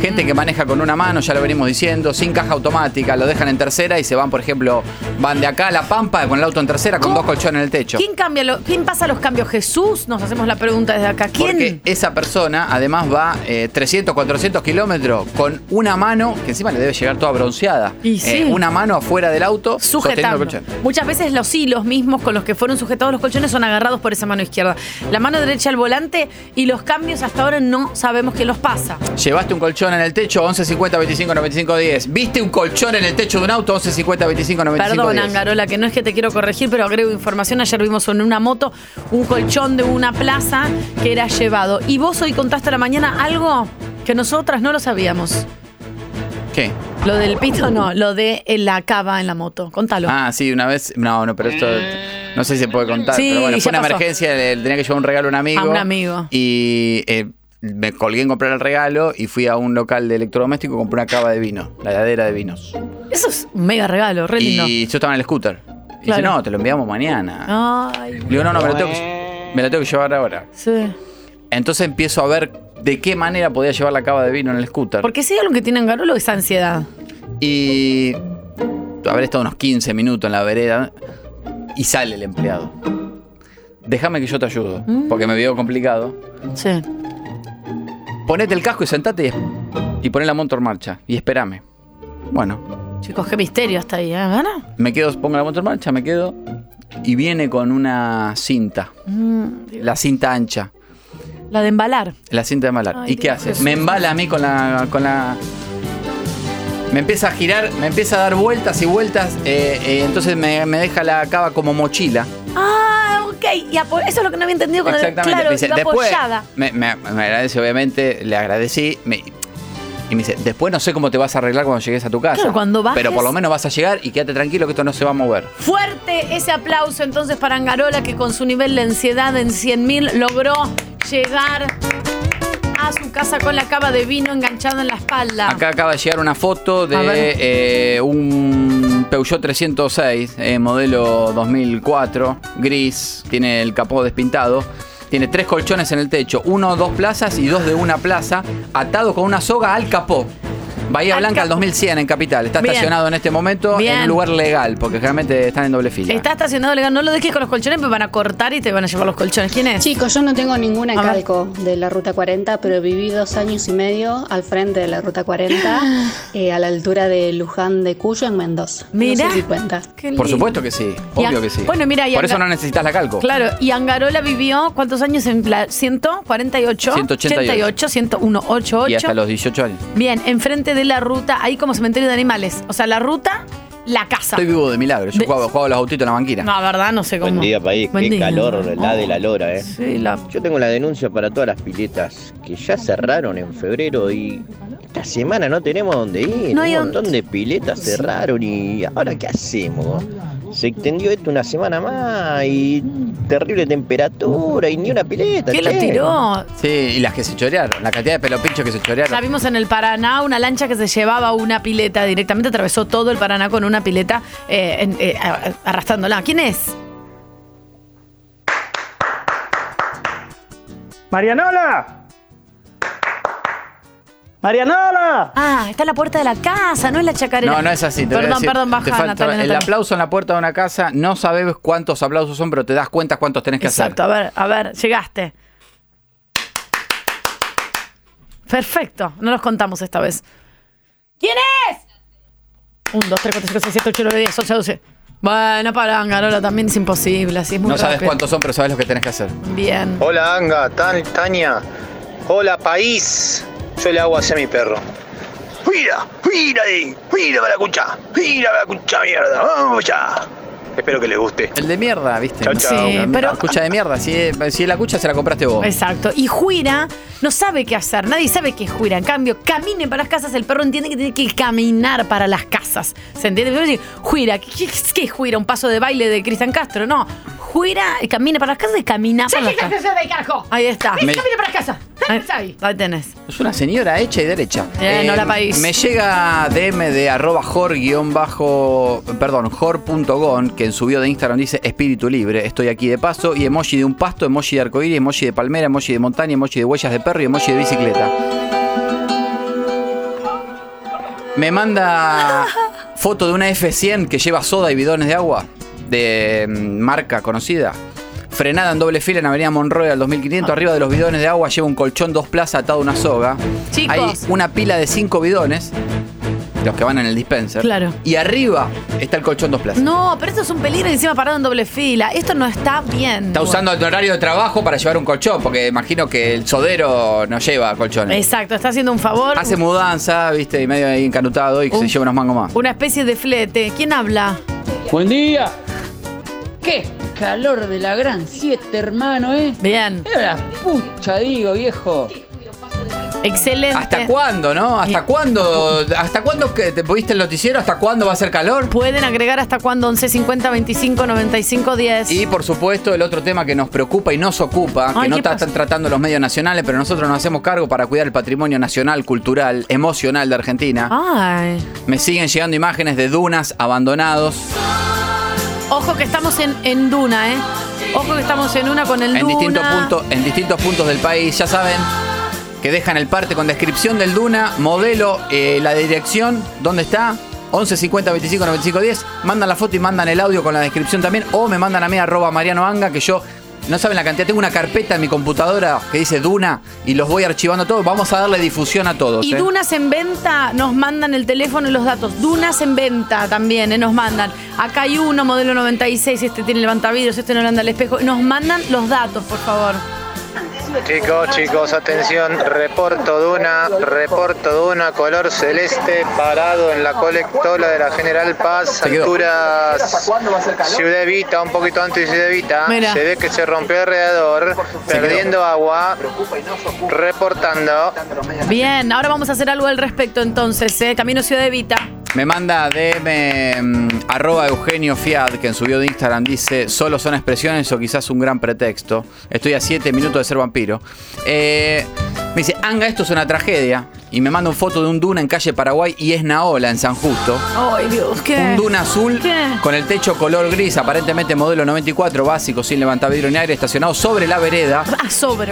Gente que maneja con una mano, ya lo venimos diciendo, sin caja automática, lo dejan en tercera y se van, por ejemplo, van de acá a La Pampa con el auto en tercera con dos colchones en el techo. ¿Quién pasa los cambios? ¿Jesús? Nos hacemos la pregunta desde acá. ¿Quién? Porque esa persona además va 300, 400 kilómetros con una mano, que encima le debe llegar toda bronceada. Y sí. Una mano afuera del auto sujetando el colchón. Muchas veces los hilos mismos con los que fueron sujetados los colchones son agarrados por esa mano izquierda. La mano derecha al volante y los cambios hasta ahora no sabemos qué los pasa. ¿Llevaste un colchón en el techo? 1150-25-95-10. ¿Viste un colchón en el techo de un auto? 1150-25-95-10. Perdón, Angarola, que no es que te quiero corregir, pero agrego información. Ayer vimos en una moto un colchón de una plaza que era llevado. Y vos hoy contaste a la mañana algo que nosotras no lo sabíamos. ¿Qué? Lo del pito no, lo de la cava en la moto. Contalo. Ah, sí, una vez. No, pero esto no sé si se puede contar. Sí, pero bueno, fue una emergencia, le tenía que llevar un regalo a un amigo. A un amigo. Y me colgué en comprar el regalo y fui a un local de electrodoméstico y compré una cava de vino, la heladera de vinos. Eso es un mega regalo, re lindo. Y yo estaba en el scooter. Y claro. Dice, no, te lo enviamos mañana. Ay, le digo, no, me la tengo que llevar ahora. Sí. Entonces empiezo a ver de qué manera podía llevar la cava de vino en el scooter. Porque si hay algo que tiene Angarolo es ansiedad. Y habré estado unos 15 minutos en la vereda y sale el empleado. Déjame que yo te ayudo, porque me veo complicado. Sí. Ponete el casco y sentate y poné la moto en marcha y espérame. Bueno. Chicos, qué misterio hasta ahí, ¿eh? ¿Gana? Pongo la moto en marcha, me quedo y viene con una cinta. La cinta ancha. La de embalar. La cinta de embalar. Ay, ¿y qué hace? Me embala a mí con la... Me empieza a girar, me empieza a dar vueltas y vueltas. Entonces me deja la cava como mochila. Ah, ok. Y eso es lo que no había entendido con exactamente. El... Exactamente. Claro, después apoyada. Me agradece, obviamente. Le agradecí. Y me dice, después no sé cómo te vas a arreglar cuando llegues a tu casa. Claro, cuando bajes. Pero por lo menos vas a llegar y quédate tranquilo que esto no se va a mover. Fuerte ese aplauso entonces para Angarola, que con su nivel de ansiedad en 100.000 logró llegar a su casa con la cava de vino enganchada en la espalda. Acá acaba de llegar una foto de un Peugeot 306, modelo 2004, gris, tiene el capó despintado. Tiene 3 colchones en el techo, uno, 2 plazas y 2 de una plaza, atado con una soga al capó. Bahía Blanca al 2100 en Capital. Está estacionado en este momento en un lugar legal, porque generalmente están en doble fila. Está estacionado legal. No lo dejes con los colchones, me van a cortar y te van a llevar los colchones. ¿Quién es? Chicos, yo no tengo ninguna calco de la Ruta 40, pero viví 2 años y medio al frente de la Ruta 40, a la altura de Luján de Cuyo, en Mendoza. Mira. No sé si cuenta. Por supuesto que sí. Obvio que sí. Bueno, mira, por eso no necesitas la calco. Claro. Y Angarola vivió, ¿cuántos años en la 148? 188. 101, 88. Y hasta los 18 años. Bien, enfrente de la ruta, ahí como cementerio de animales. O sea, la ruta la casa. Estoy vivo de milagro. Yo jugaba los autitos en la banquina. No, verdad, no sé cómo. Buen día, país. Buen día. Calor, la de la lora, ¿eh? Sí, yo tengo la denuncia para todas las piletas que ya cerraron en febrero y esta semana no tenemos dónde ir. No, un montón de piletas cerraron y ahora ¿qué hacemos? Se extendió esto una semana más y terrible temperatura y ni una pileta. ¿Qué lo tiró? Sí, y las que se chorearon, la cantidad de pelopinchos que se chorearon. La vimos en el Paraná, una lancha que se llevaba una pileta directamente, atravesó todo el Paraná con una pileta arrastrándola. ¿Quién es? ¡Marianola! ¡Marianola! Ah, está en la puerta de la casa, no es la chacarera. No, no es así. Perdón, baja, Natalia. El aplauso en la puerta de una casa, no sabes cuántos aplausos son, pero te das cuenta cuántos tenés que hacer. Exacto, a ver, llegaste. Perfecto, no los contamos esta vez. ¿Quién es? 1, 2, 3, 4, 5, 6, 7, 8, 9, 10, 11, 12. Bueno, para Angarola también es imposible, así es muy rápido. No sabes cuántos son, pero sabes lo que tenés que hacer. Bien. Hola, Anga, Tania. Hola, país. Yo le hago así a mi perro. ¡Mira ahí! ¡Mira para la cucha! ¡Mira para la cucha, mierda! ¡Vamos ya! Espero que le guste. El de mierda, ¿viste? Chau, sí, pero la cucha de mierda. Si es la cucha, se la compraste vos. Exacto. Y Juira no sabe qué hacer. Nadie sabe qué es Juira. En cambio, caminen para las casas. El perro entiende que tiene que caminar para las casas. ¿Se entiende? Juira. ¿Qué es Juira? ¿Un paso de baile de Cristian Castro? No. Juira camina para las casas y camina para las casas. Ahí está. Camina para las casas. Ahí tenés. Es una señora hecha y derecha. No la país. Me llega DM de @jor_gon, que en su bio de Instagram dice espíritu libre, estoy aquí de paso, y emoji de un pasto, emoji de arcoíris, emoji de palmera, emoji de montaña, emoji de huellas de perro y emoji de bicicleta. Me manda foto de una F100 que lleva soda y bidones de agua, de marca conocida. Frenada en doble fila en Avenida Monroe al 2500. Arriba de los bidones de agua lleva un colchón 2 plazas atado a una soga. Chicos. Hay una pila de 5 bidones, los que van en el dispenser. Claro. Y arriba está el colchón 2 plazas. No, pero esto es un peligro, encima parado en doble fila. Esto no está bien. Está usando el horario de trabajo para llevar un colchón, porque imagino que el sodero no lleva colchones. Exacto, está haciendo un favor. Hace mudanza, viste, y medio ahí encanutado y que se lleva unos mangos más. Una especie de flete. ¿Quién habla? Buen día. ¿Qué? Calor de la gran 7, hermano, ¿eh? Bien. Era la pucha, digo, viejo. Excelente. ¿Hasta cuándo, no? ¿Hasta cuándo que te pudiste el noticiero? ¿Hasta cuándo va a ser calor? Pueden agregar hasta cuándo, 11 50 25 95 10. Y por supuesto el otro tema que nos preocupa y nos ocupa, que no están tratando los medios nacionales, pero nosotros nos hacemos cargo para cuidar el patrimonio nacional, cultural, emocional de Argentina. Ay. Me siguen llegando imágenes de dunas abandonados. Ojo que estamos en duna, ¿eh? Ojo que estamos en una con el en duna. En distintos puntos del país, ya saben, que dejan el parte con descripción del duna, modelo, la dirección, dónde está, 11 50 25 95 10. Mandan la foto y mandan el audio con la descripción también, o me mandan a mí @marianoanga, que yo, no saben la cantidad, tengo una carpeta en mi computadora que dice Duna y los voy archivando todos. Vamos a darle difusión a todos. Y Dunas en venta, nos mandan el teléfono y los datos. Dunas en venta también, nos mandan. Acá hay uno, modelo 96, este tiene levantavidrios, este no le anda al espejo. Nos mandan los datos, por favor. Chicos, atención, reporto Duna, color celeste, parado en la colectora de la General Paz, altura Ciudad Evita, un poquito antes de Ciudad Evita. Mira. Se ve que se rompió el radiador, perdiendo agua, reportando. Bien, ahora vamos a hacer algo al respecto entonces, camino Ciudad Evita. Me manda DM @EugenioFiat, que en su bio de Instagram dice, solo son expresiones o quizás un gran pretexto. Estoy a 7 minutos de ser vampiro. Me dice, Anga, esto es una tragedia. Y me manda una foto de un duna en calle Paraguay y es Naola, en San Justo. Ay, Dios, ¿qué? Un duna azul con el techo color gris, aparentemente modelo 94, básico, sin levantavidrio ni aire, estacionado sobre la vereda.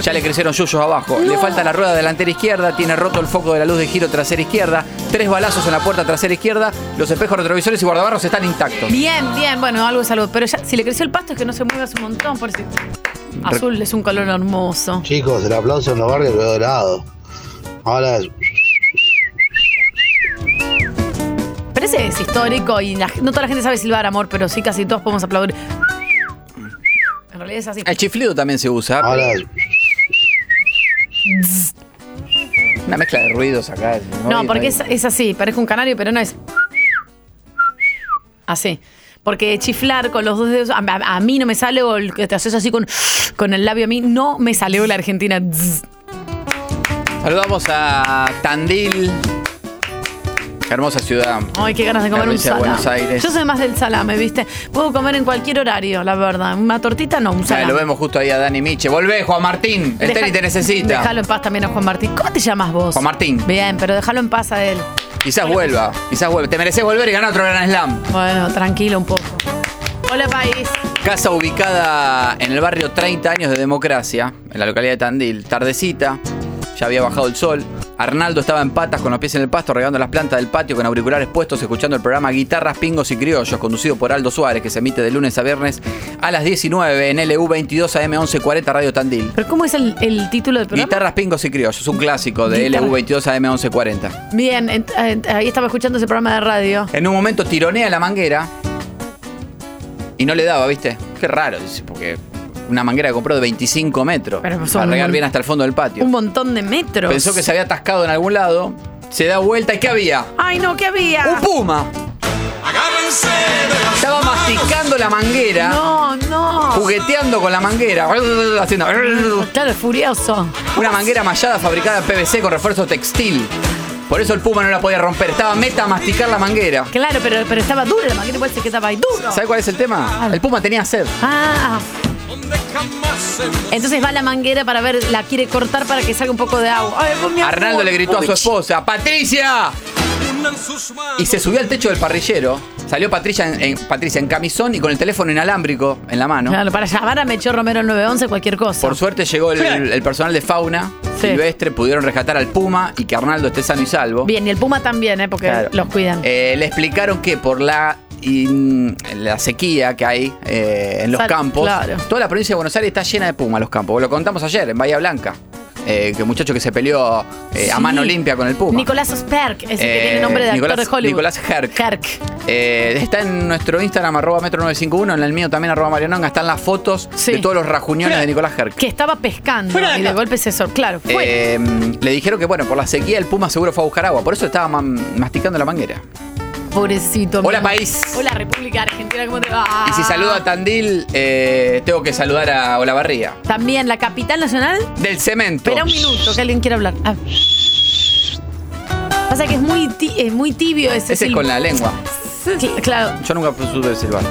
Ya le crecieron yuyos abajo. No. Le falta la rueda delantera izquierda, tiene roto el foco de la luz de giro trasera izquierda, 3 balazos en la puerta trasera izquierda, los espejos retrovisores y guardabarros están intactos. Bien, bueno, algo de salud. Pero ya, si le creció el pasto es que no se mueva un montón, por si... Azul es un color hermoso. Chicos, el aplauso en los barrios veo dorado. Ahora es... Pero ese es histórico y no toda la gente sabe silbar, amor, pero sí casi todos podemos aplaudir. En realidad es así. El chiflido también se usa. Ahora es... Una mezcla de ruidos acá. No, porque es así, parece un canario, pero no es... Así. Porque chiflar con los dos dedos, a mí no me sale, o que te haces así con el labio, a mí no me salió la Argentina. Saludamos a Tandil. Hermosa ciudad. Ay, qué ganas de comer un salame. Yo soy más del salame, ¿viste? Puedo comer en cualquier horario, la verdad. Una tortita no, un salame. Lo vemos justo ahí a Dani Miche. Volvé, Juan Martín. Esteli te necesita. Déjalo en paz también a Juan Martín. ¿Cómo te llamas vos? Juan Martín. Bien, pero déjalo en paz a él. Quizás vuelva, quizás vuelva. Te mereces volver y ganar otro Gran Slam. Bueno, tranquilo un poco. Hola, país. Casa ubicada en el barrio 30 años de democracia, en la localidad de Tandil. Tardecita, ya había bajado el sol. Arnaldo estaba en patas con los pies en el pasto, regando las plantas del patio con auriculares puestos, escuchando el programa Guitarras, Pingos y Criollos, conducido por Aldo Suárez, que se emite de lunes a viernes a las 19 en LU22 AM 1140 Radio Tandil. ¿Pero cómo es el título del programa? Guitarras, Pingos y Criollos, un clásico de LU22 AM 1140. Bien, ahí estaba escuchando ese programa de radio. En un momento tironea la manguera y no le daba, ¿viste? Qué raro, dice, porque... Una manguera que compró de 25 metros para regar bien hasta el fondo del patio. Un montón de metros. Pensó que se había atascado en algún lado. Se da vuelta y ¿qué había? ¡Ay, no! ¿Qué había? ¡Un puma! Agárrense de las Estaba manos. Masticando la manguera. No, no. Jugueteando con la manguera. Haciendo... Claro, furioso. Una manguera mallada fabricada en PVC con refuerzo textil. Por eso el puma no la podía romper. Estaba meta a masticar la manguera. Claro, pero estaba dura la manguera. Igual se quedaba ahí duro. ¿Sabes cuál es el tema? El puma tenía sed. Ah... Entonces va la manguera para ver, la quiere cortar para que salga un poco de agua. Ay, Arnaldo le gritó a su esposa, ¡Patricia! Y se subió al techo del parrillero. Salió Patricia en camisón y con el teléfono inalámbrico en la mano. Claro, para llamar a Melchor Romero al 911, cualquier cosa. Por suerte llegó el personal de fauna silvestre, pudieron rescatar al puma y que Arnaldo esté sano y salvo. Bien, y el puma también, porque los cuidan. Le explicaron que por la sequía que hay en los campos. Claro. Toda la provincia de Buenos Aires está llena de puma, los campos. Lo contamos ayer en Bahía Blanca. Que un muchacho que se peleó a mano limpia con el puma. Nicolás Sosperk, es el que tiene nombre de actor de Hollywood. Nicolás Herk. Está en nuestro Instagram, @metro951, en el mío también, @Mariano Angarolo. Están las fotos de todos los rajuñones de Nicolás Herk. Que estaba pescando y de golpe se sorprendió. Claro, fue. Le dijeron que, bueno, por la sequía el puma seguro fue a buscar agua. Por eso estaba masticando la manguera. Pobrecito. Hola, país. Hola, República Argentina, ¿cómo te va? Y si saludo a Tandil, tengo que saludar a Olavarría. También, la capital nacional del cemento. Espera un minuto, que alguien quiera hablar. Ah. Pasa que es muy tibio ese. Ese es con la lengua. Claro. Yo nunca supe silbar.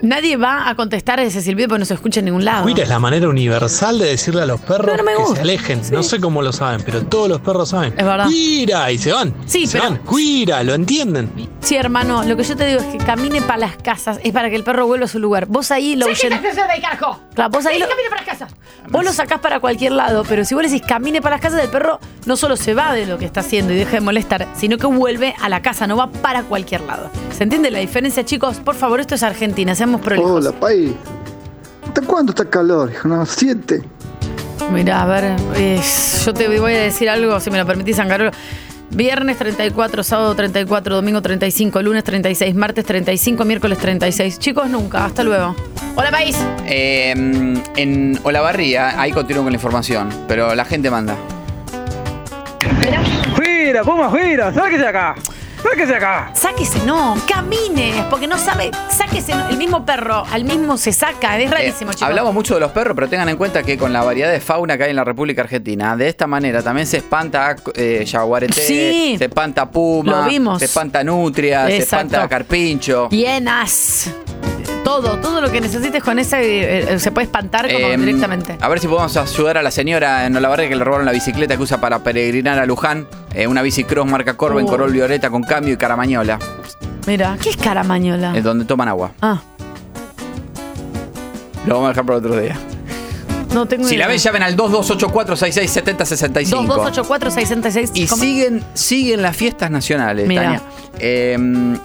Nadie va a contestar ese silbido porque no se escucha en ningún lado. Mira, es la manera universal de decirle a los perros que se alejen. Sí. No sé cómo lo saben, pero todos los perros saben. Es verdad. ¡Cuira! Y se van. Sí, se van. ¡Cuira! Lo entienden. Sí, hermano. Lo que yo te digo es que camine para las casas. Es para que el perro vuelva a su lugar. Vos ahí lo oyentes. ¡Sí, de ahí, carajo! Claro, vos ahí camine para las casas. Vos lo sacás para cualquier lado, pero si vos le decís camine para las casas, el perro no solo se va de lo que está haciendo y deja de molestar, sino que vuelve a la casa. No va para cualquier lado. ¿Se entiende la diferencia, chicos? Por favor, esto es Argentina. Hola, país. ¿Hasta cuándo está calor? No, 7. Mirá, a ver, yo te voy a decir algo, si me lo permitís, Angarolo. Viernes 34, sábado 34, domingo 35, lunes 36, martes 35, miércoles 36. Chicos, nunca. Hasta luego. Hola, país. En Olavarría, ahí continúo con la información, pero la gente manda. ¡Fuera, Puma, fuera! ¡Sáquese acá! ¡Sáquese acá! ¡Sáquese no! ¡Camine! Porque no sabe... ¡Sáquese! No. El mismo perro al mismo se saca. Es rarísimo, chicos. Hablamos mucho de los perros, pero tengan en cuenta que con la variedad de fauna que hay en la República Argentina, de esta manera también se espanta yaguareté, se espanta puma, se espanta nutria, se espanta carpincho. Hienas. Todo lo que necesites con ese se puede espantar como directamente. A ver si podemos ayudar a la señora en Olavarría que le robaron la bicicleta que usa para peregrinar a Luján. Una bici cross marca Corben, color violeta con cambio y caramañola. Mira, ¿qué es caramañola? Es donde toman agua. Ah. Lo vamos a dejar para otro día. No tengo idea. Si la ven, llamen al 2284-6670-65. 2284-6670. Y siguen las fiestas nacionales, mirá. Tania.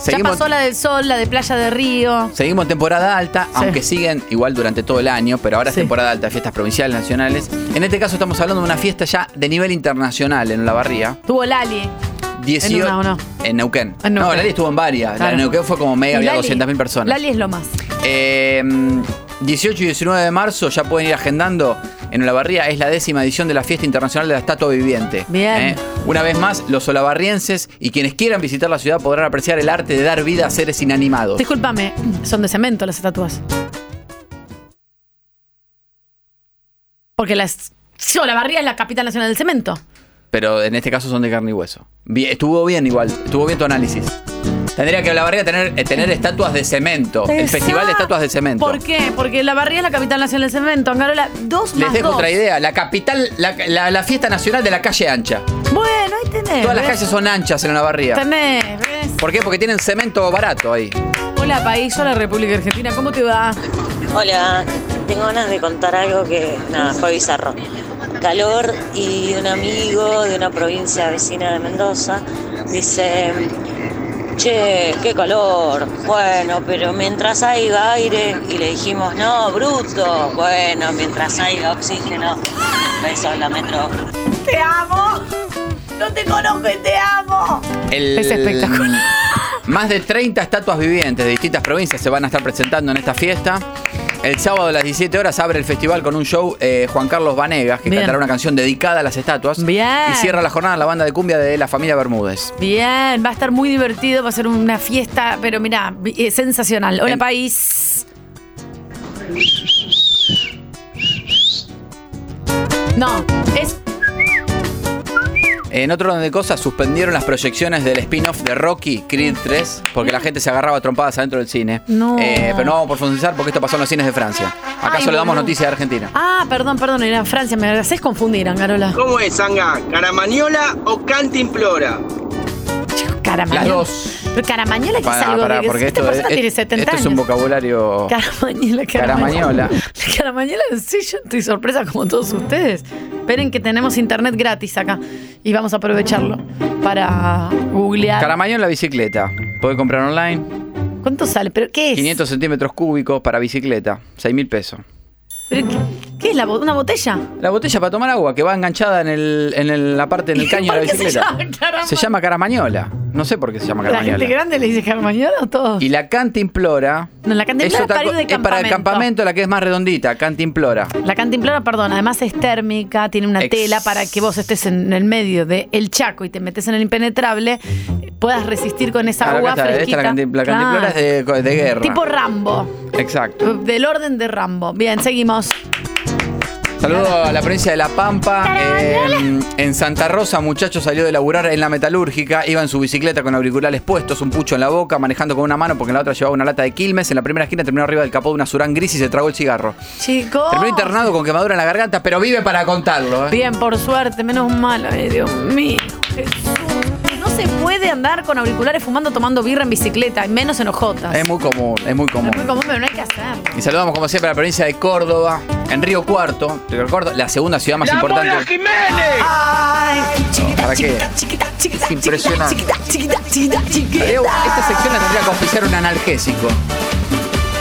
Seguimos, ya pasó la del sol, la de Playa de Río. Seguimos temporada alta, aunque siguen igual durante todo el año, pero ahora es temporada alta, fiestas provinciales, nacionales. En este caso estamos hablando de una fiesta ya de nivel internacional en Olavarría. Tuvo Lali. 18, en, una, no. En Neuquén. No, Lali estuvo en varias. Claro. La de Neuquén fue como mega, había 200.000 personas. Lali es lo más. 18 y 19 de marzo ya pueden ir agendando en Olavarría es la 10ª edición de la Fiesta Internacional de la Estatua Viviente. Bien. Una vez más, los olavarrienses y quienes quieran visitar la ciudad podrán apreciar el arte de dar vida a seres inanimados. Discúlpame, son de cemento las estatuas. Porque Olavarría es la capital nacional del cemento. Pero en este caso son de carne y hueso. Estuvo bien igual, estuvo bien tu análisis. Tendría que Olavarría tener estatuas de cemento. Exacto. El Festival de Estatuas de Cemento. ¿Por qué? Porque Olavarría es la capital nacional del cemento. Angarola, Les dejo otra idea. La capital, la fiesta nacional de la calle ancha. Bueno, ahí tenés. Todas las calles son anchas en Olavarría. Tenés, ¿ves? ¿Por qué? Porque tienen cemento barato ahí. Hola, país. Hola, República Argentina. ¿Cómo te va? Hola. Tengo ganas de contar algo que, nada, fue bizarro. Calor y un amigo de una provincia vecina de Mendoza dice, che, qué calor, bueno, pero mientras haya aire, y le dijimos, no, bruto, bueno, mientras haya oxígeno, besos en la metro. ¡Te amo! ¡No te conozco y te amo! Es espectacular. Más de 30 estatuas vivientes de distintas provincias se van a estar presentando en esta fiesta. El sábado a las 17 horas abre el festival con un show Juan Carlos Vanegas, que bien, cantará una canción dedicada a las estatuas. Bien. Y cierra la jornada la banda de cumbia de la familia Bermúdez. Bien, va a estar muy divertido, va a ser una fiesta, pero mirá, sensacional. Hola, país. No, es... En otro orden de cosas, suspendieron las proyecciones del spin-off de Rocky, Creed 3, porque la gente se agarraba a trompadas adentro del cine. No. Pero no vamos a profundizar porque esto pasó en los cines de Francia. Acá solo damos noticias de Argentina. Ah, perdón, era en Francia. Me haces confundir, Angarola. ¿Cómo es, Anga? ¿Caramaniola o Cantimplora? Las dos. Pero Caramañola es algo de que esta persona tiene 70 años. Esto es un vocabulario. Caramañola. Caramañola, sí, yo estoy sorpresa como todos ustedes. Esperen que tenemos internet gratis acá y vamos a aprovecharlo para googlear. Caramañola bicicleta. Puede comprar online. ¿Cuánto sale? ¿Pero qué es? 500 centímetros cúbicos para bicicleta. 6.000 pesos. ¿Pero qué es? ¿Una botella? La botella para tomar agua que va enganchada en la parte del caño de la bicicleta. Se llama caramañola. No sé por qué se llama caramañola. ¿La gente grande le dice caramañola o todos? Y la cantimplora. No, la cantimplora es para el campamento, la que es más redondita, cantimplora. La cantimplora, perdón, además es térmica, tiene una tela para que vos estés en el medio del Chaco y te metes en el impenetrable, puedas resistir con esa agua fresquita. La cantimplora es de guerra. Tipo Rambo. Exacto. Del orden de Rambo. Bien, seguimos. Saludo a la provincia de La Pampa. En Santa Rosa, un muchacho salió de laburar en la metalúrgica. Iba en su bicicleta con auriculares puestos, un pucho en la boca, manejando con una mano porque en la otra llevaba una lata de Quilmes. En la primera esquina terminó arriba del capó de una Surán gris y se tragó el cigarro. Chicos. Terminó internado con quemadura en la garganta, pero vive para contarlo. Bien, por suerte, menos mal. Ay, Dios mío, Jesús. Se puede andar con auriculares fumando, tomando birra en bicicleta, menos en ojotas. Es muy común. Es muy común, pero no hay que hacerlo. Y saludamos como siempre a la provincia de Córdoba, en Río Cuarto, te recuerdo, la segunda ciudad más importante. ¡La Mona Jiménez! ¡Ay! Chiquita, ¿para qué? Chiquita, es impresionante. Chiquita. Esta sección la tendría que auspiciar un analgésico.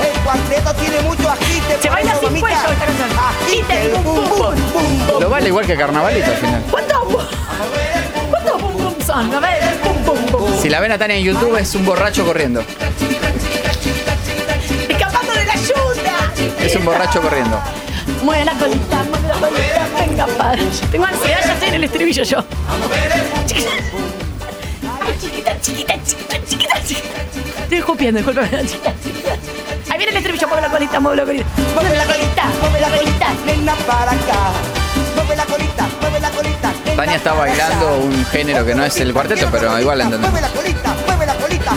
El cuarteto tiene mucho agite. Se baila sin cuello esta canción. Agite, pum, pum, pum. Lo vale igual que Carnavalito al final. ¿Cuántos pum pum son? A ver, pum pum pum. Si la ven a Tania en YouTube es un borracho corriendo. ¡Escapando de la ayuda! Es un borracho corriendo. Mueve la colita, venga, padre. Tengo ansiedad, ya estoy en el estribillo yo. Chiquita. Estoy escupiendo, disculpame. Ahí viene el estribillo, mueve la colita. Venga para acá. Mueve la colita. Tania está bailando un género que no es el cuarteto, pero igual la entendemos. Mueve la colita.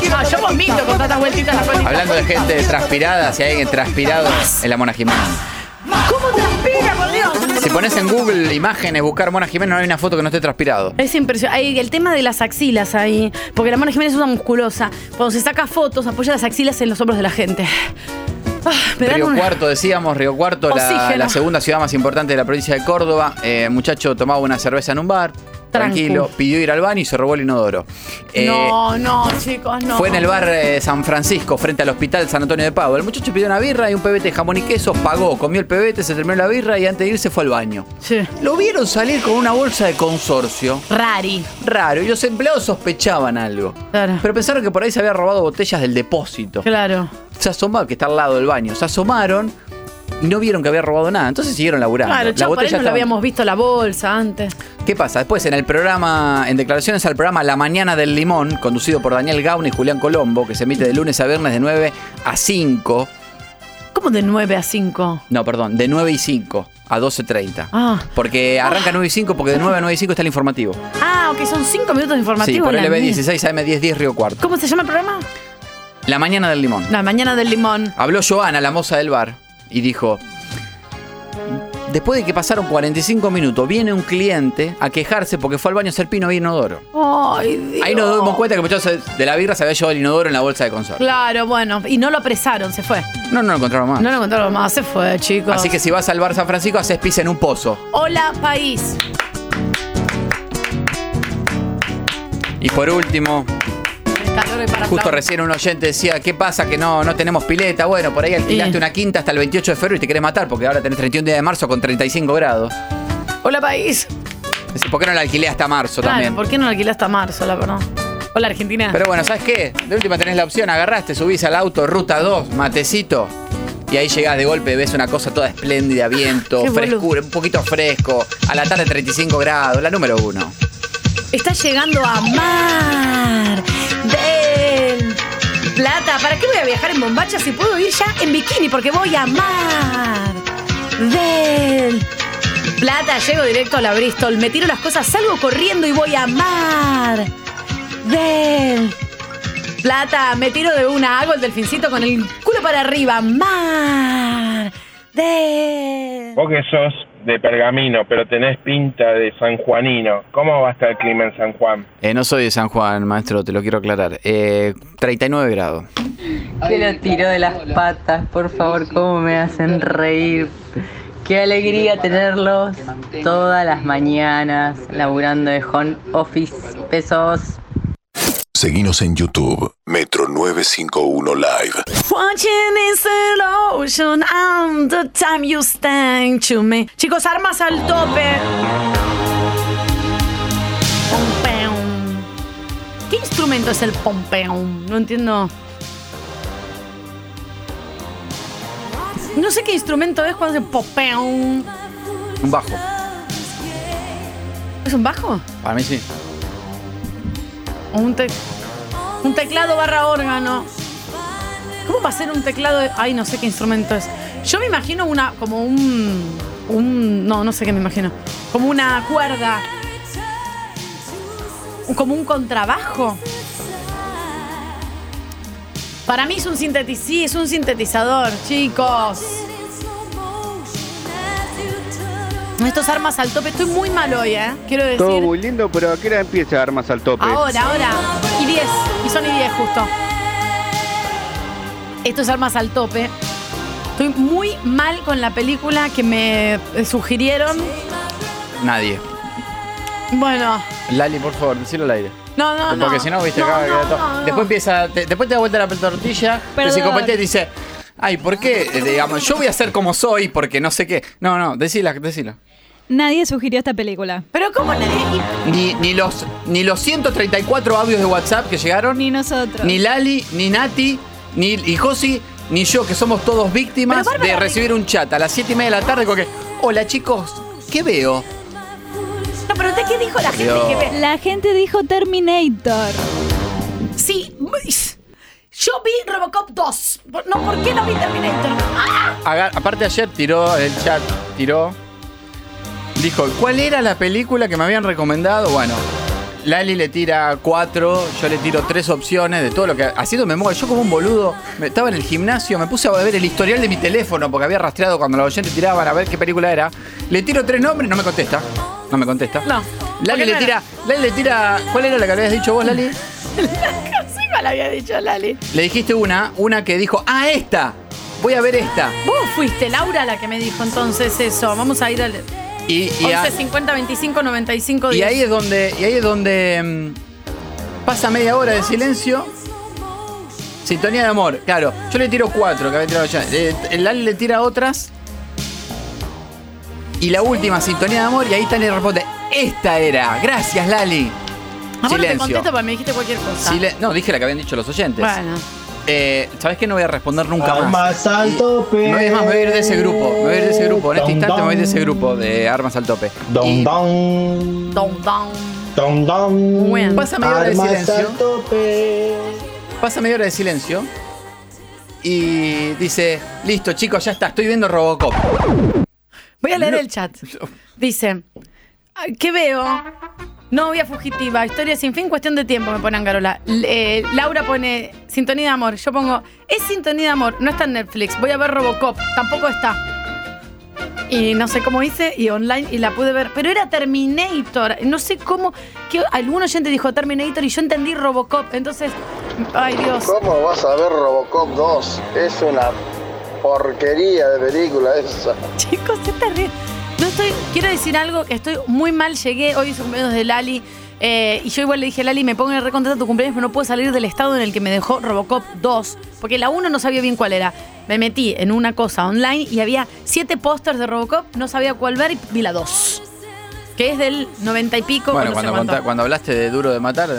Quiero otra vueltita. Yo vomito con tantas vueltitas la colita. Hablando de gente transpirada, si hay alguien transpirado, es la Mona Jiménez. ¿Cómo transpira, por Dios? Si pones en Google imágenes, buscar Mona Jiménez, no hay una foto que no esté transpirado. Es impresionante. Hay el tema de las axilas ahí, porque la Mona Jiménez es una musculosa. Cuando se saca fotos, apoya las axilas en los hombros de la gente. Río Cuarto, la segunda ciudad más importante de la provincia de Córdoba. Muchacho tomaba una cerveza en un bar, tranquilo, pidió ir al baño y se robó el inodoro. No, chicos, no. Fue en el bar San Francisco, frente al hospital San Antonio de Padua. El muchacho pidió una birra y un pebete de jamón y queso, pagó, comió el pebete, se terminó la birra y antes de irse fue al baño. Sí. Lo vieron salir con una bolsa de consorcio. Raro. Y los empleados sospechaban algo. Claro. Pero pensaron que por ahí se había robado botellas del depósito. Claro. Se asomaron, que está al lado del baño. Se asomaron y no vieron que había robado nada. Entonces siguieron laburando. Claro, chao, por ahí no le habíamos visto la bolsa antes. ¿Qué pasa? Después en el programa, en declaraciones al programa La Mañana del Limón, conducido por Daniel Gauna y Julián Colombo, que se emite de lunes a viernes de 9 a 5. ¿Cómo de 9 a 5? No, perdón, de 9 y 5 a 12:30. Ah. Porque arranca 9 y 5, porque de 9 a 9 y 5 está el informativo. Ah, ok, son 5 minutos de informativo. Sí, por LB16 AM 10 Río Cuarto. ¿Cómo se llama el programa? La Mañana del Limón. La Mañana del Limón. Habló Joana, la moza del bar, y dijo: después de que pasaron 45 minutos, viene un cliente a quejarse porque fue al baño a hacer pino y inodoro. ¡Ay, Dios! Ahí nos dimos cuenta que de la birra se había llevado el inodoro en la bolsa de consorcio. Claro, bueno. Y no lo apresaron, se fue. No lo encontraron más. No lo encontraron más, se fue, chicos. Así que si vas al bar San Francisco, haces pis en un pozo. ¡Hola, país! Y por último, justo recién un oyente decía: ¿qué pasa que no tenemos pileta? Bueno, por ahí alquilaste una quinta hasta el 28 de febrero y te querés matar porque ahora tenés 31 días de marzo con 35 grados. Hola, país. ¿Por qué no la alquilé hasta marzo también? ¿Por qué no la alquilé hasta marzo, la verdad? Hola, Argentina. Pero bueno, ¿sabes qué? De última tenés la opción, agarraste, subís al auto, ruta 2, matecito, y ahí llegás de golpe, ves una cosa toda espléndida, viento, frescura, un poquito fresco, a la tarde 35 grados, la número 1. Está llegando a Mar del Plata. ¿Para qué voy a viajar en bombacha si puedo ir ya en bikini? Porque voy a Mar del Plata. Llego directo a la Bristol. Me tiro las cosas, salgo corriendo y voy a Mar del Plata. Me tiro de una, hago el delfincito con el culo para arriba. Mar del... ¿Vos qué sos? De Pergamino, pero tenés pinta de sanjuanino. ¿Cómo va a estar el clima en San Juan? No soy de San Juan, maestro, te lo quiero aclarar. 39 grados. Que lo tiró de las patas, por favor, cómo me hacen reír. Qué alegría tenerlos todas las mañanas laburando de home office. Besos. Seguinos en YouTube, Metro 951 Live. Watching is the ocean and the time you stand to me. Chicos, armas al tope. Pompeón. ¿Qué instrumento es el pompeón? No entiendo. No sé qué instrumento es cuando se pompeón. Un bajo. ¿Es un bajo? Para mí sí. Un teclado barra órgano. ¿Cómo va a ser un teclado? Ay, no sé qué instrumento es. Yo me imagino no sé qué me imagino. Como una cuerda. Como un contrabajo. Para mí es un sintetizador, chicos. Estos armas al tope, estoy muy mal hoy, quiero decir. Todo muy lindo, pero ¿a qué hora empieza armas al tope? Ahora. Y 10, y son y 10 justo. Esto es armas al tope. Estoy muy mal con la película que me sugirieron. Nadie. Bueno. Lali, por favor, decilo al aire. No. Porque si no, viste, después empieza, después te da vuelta la tortilla, el psicopatía dice... Ay, ¿por qué? Digamos, yo voy a ser como soy porque no sé qué. No, decila. Nadie sugirió esta película. ¿Pero cómo nadie? Ni los 134 audios de WhatsApp que llegaron. Ni nosotros. Ni Lali, ni Nati, ni Josi, ni yo, que somos todos víctimas de recibir un chat a las 7:30 de la tarde con que... Hola, chicos, ¿qué veo? No, pero ¿de qué dijo la gente que ve? La gente dijo Terminator. Sí, yo vi Robocop 2. No, ¿por qué no vi Terminator? ¡Ah! Aparte ayer tiró el chat. Dijo, ¿cuál era la película que me habían recomendado? Bueno, Lali le tira 4, yo le tiro 3 opciones de todo lo que... Haciendo memoria, yo como un boludo, estaba en el gimnasio, me puse a ver el historial de mi teléfono porque había rastreado cuando los oyentes tiraban a ver qué película era. Le tiro 3 nombres, no me contesta. No. Lali le tira... ¿Cuál era la que habías dicho vos, Lali? La había dicho Lali. Le dijiste una que dijo, esta, voy a ver esta. Vos fuiste, Laura, la que me dijo entonces eso. Vamos a ir al... 11 50 25 95 10. Y ahí es donde pasa media hora de silencio. Sintonía de amor, claro. Yo le tiro 4 que había tirado ya. El Lali le tira otras. Y la última, sintonía de amor. Y ahí Tani responde: esta era. Gracias, Lali. Silencio. No te contesto porque me dijiste cualquier cosa. No, dije la que habían dicho los oyentes. Bueno. ¿Sabés qué? No voy a responder nunca más. Armas al tope. No es más, me voy a ir de ese grupo. Me voy a ir de ese grupo. En este instante me voy a ir de ese grupo de Armas al Tope. Bueno. Pasa media hora de silencio. Pasa media hora de silencio. Y dice: listo, chicos, ya está. Estoy viendo Robocop. Voy a leer el chat. Dice: ¿qué veo? Novia fugitiva, historia sin fin, cuestión de tiempo, me pone Angarola. Laura pone sintonía de amor. Yo pongo, es sintonía de amor, no está en Netflix. Voy a ver Robocop, tampoco está. Y no sé cómo hice, y online, y la pude ver. Pero era Terminator, no sé cómo. Que algún oyente dijo Terminator y yo entendí Robocop. Entonces, ay Dios. ¿Cómo vas a ver Robocop 2? Es una porquería de película esa. Chicos, es terrible. Quiero decir algo, que estoy muy mal, llegué, hoy es el cumpleaños de Lali, y yo igual le dije a Lali, me pongo en el recontento tu cumpleaños, pero no puedo salir del estado en el que me dejó Robocop 2, porque la 1 no sabía bien cuál era. Me metí en una cosa online y había 7 pósters de Robocop, no sabía cuál ver y vi la 2, que es del 90 y pico. Bueno, cuando hablaste de Duro de Matar,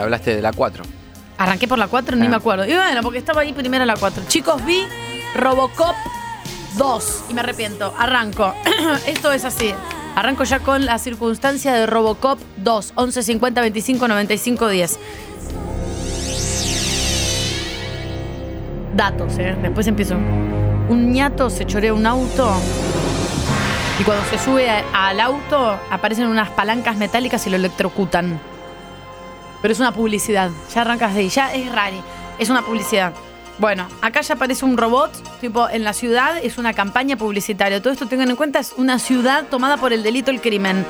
hablaste de la 4. Arranqué por la 4, ni me acuerdo. Y bueno, porque estaba ahí primero la 4. Chicos, vi Robocop 2 y me arrepiento. Arranco. Esto es así. Arranco ya con la circunstancia de Robocop 2. 11 50 25 95 10. Datos, ¿eh? Después empiezo. Un ñato se chorea un auto y cuando se sube al auto aparecen unas palancas metálicas y lo electrocutan. Pero es una publicidad. Ya arrancas de ahí. Ya es rari. Es una publicidad. Bueno, acá ya aparece un robot, tipo en la ciudad, es una campaña publicitaria. Todo esto, tengan en cuenta, es una ciudad tomada por el delito, el crimen.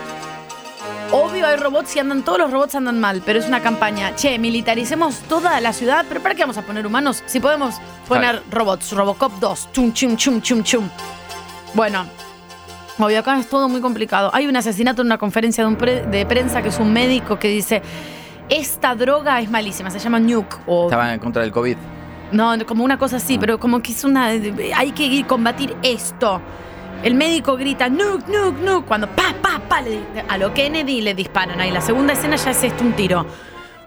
Obvio hay robots y andan, todos los robots andan mal, pero es una campaña. Che, militaricemos toda la ciudad, pero ¿para qué vamos a poner humanos? Si podemos poner robots, Robocop 2, chum, chum, chum, chum, chum. Bueno, obvio acá es todo muy complicado. Hay un asesinato en una conferencia de prensa que es un médico que dice, esta droga es malísima, se llama Nuke. Estaban en contra del COVID. No, como una cosa así, pero como que es una... Hay que combatir esto. El médico grita, nuke, nuke, nuke, cuando pa, pa, pa, a lo Kennedy le disparan ahí. La segunda escena ya es esto, un tiro.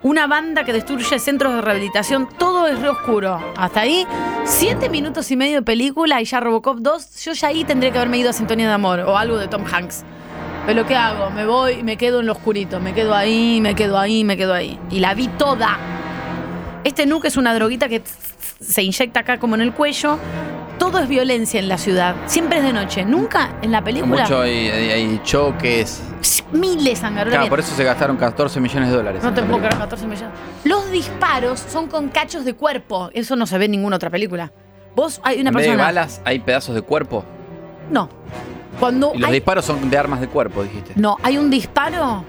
Una banda que destruye centros de rehabilitación, todo es re oscuro. Hasta ahí, 7 minutos y medio de película y ya Robocop 2, yo ya ahí tendría que haberme ido a Sintonía de Amor o algo de Tom Hanks. Pero ¿qué hago? Me voy, me quedo en lo oscurito, me quedo ahí, me quedo ahí, me quedo ahí. Y la vi toda. Este nuke es una droguita que se inyecta acá como en el cuello. Todo es violencia en la ciudad. Siempre es de noche. Nunca en la película. Mucho hay choques. Miles, Angarola. Claro, por eso se gastaron $14 millones. No te puedo creer, 14 millones. Los disparos son con cachos de cuerpo. Eso no se ve en ninguna otra película. Vos, hay una persona... ¿En vez de balas hay pedazos de cuerpo? No. Y los disparos son de armas de cuerpo, dijiste. No, hay un disparo...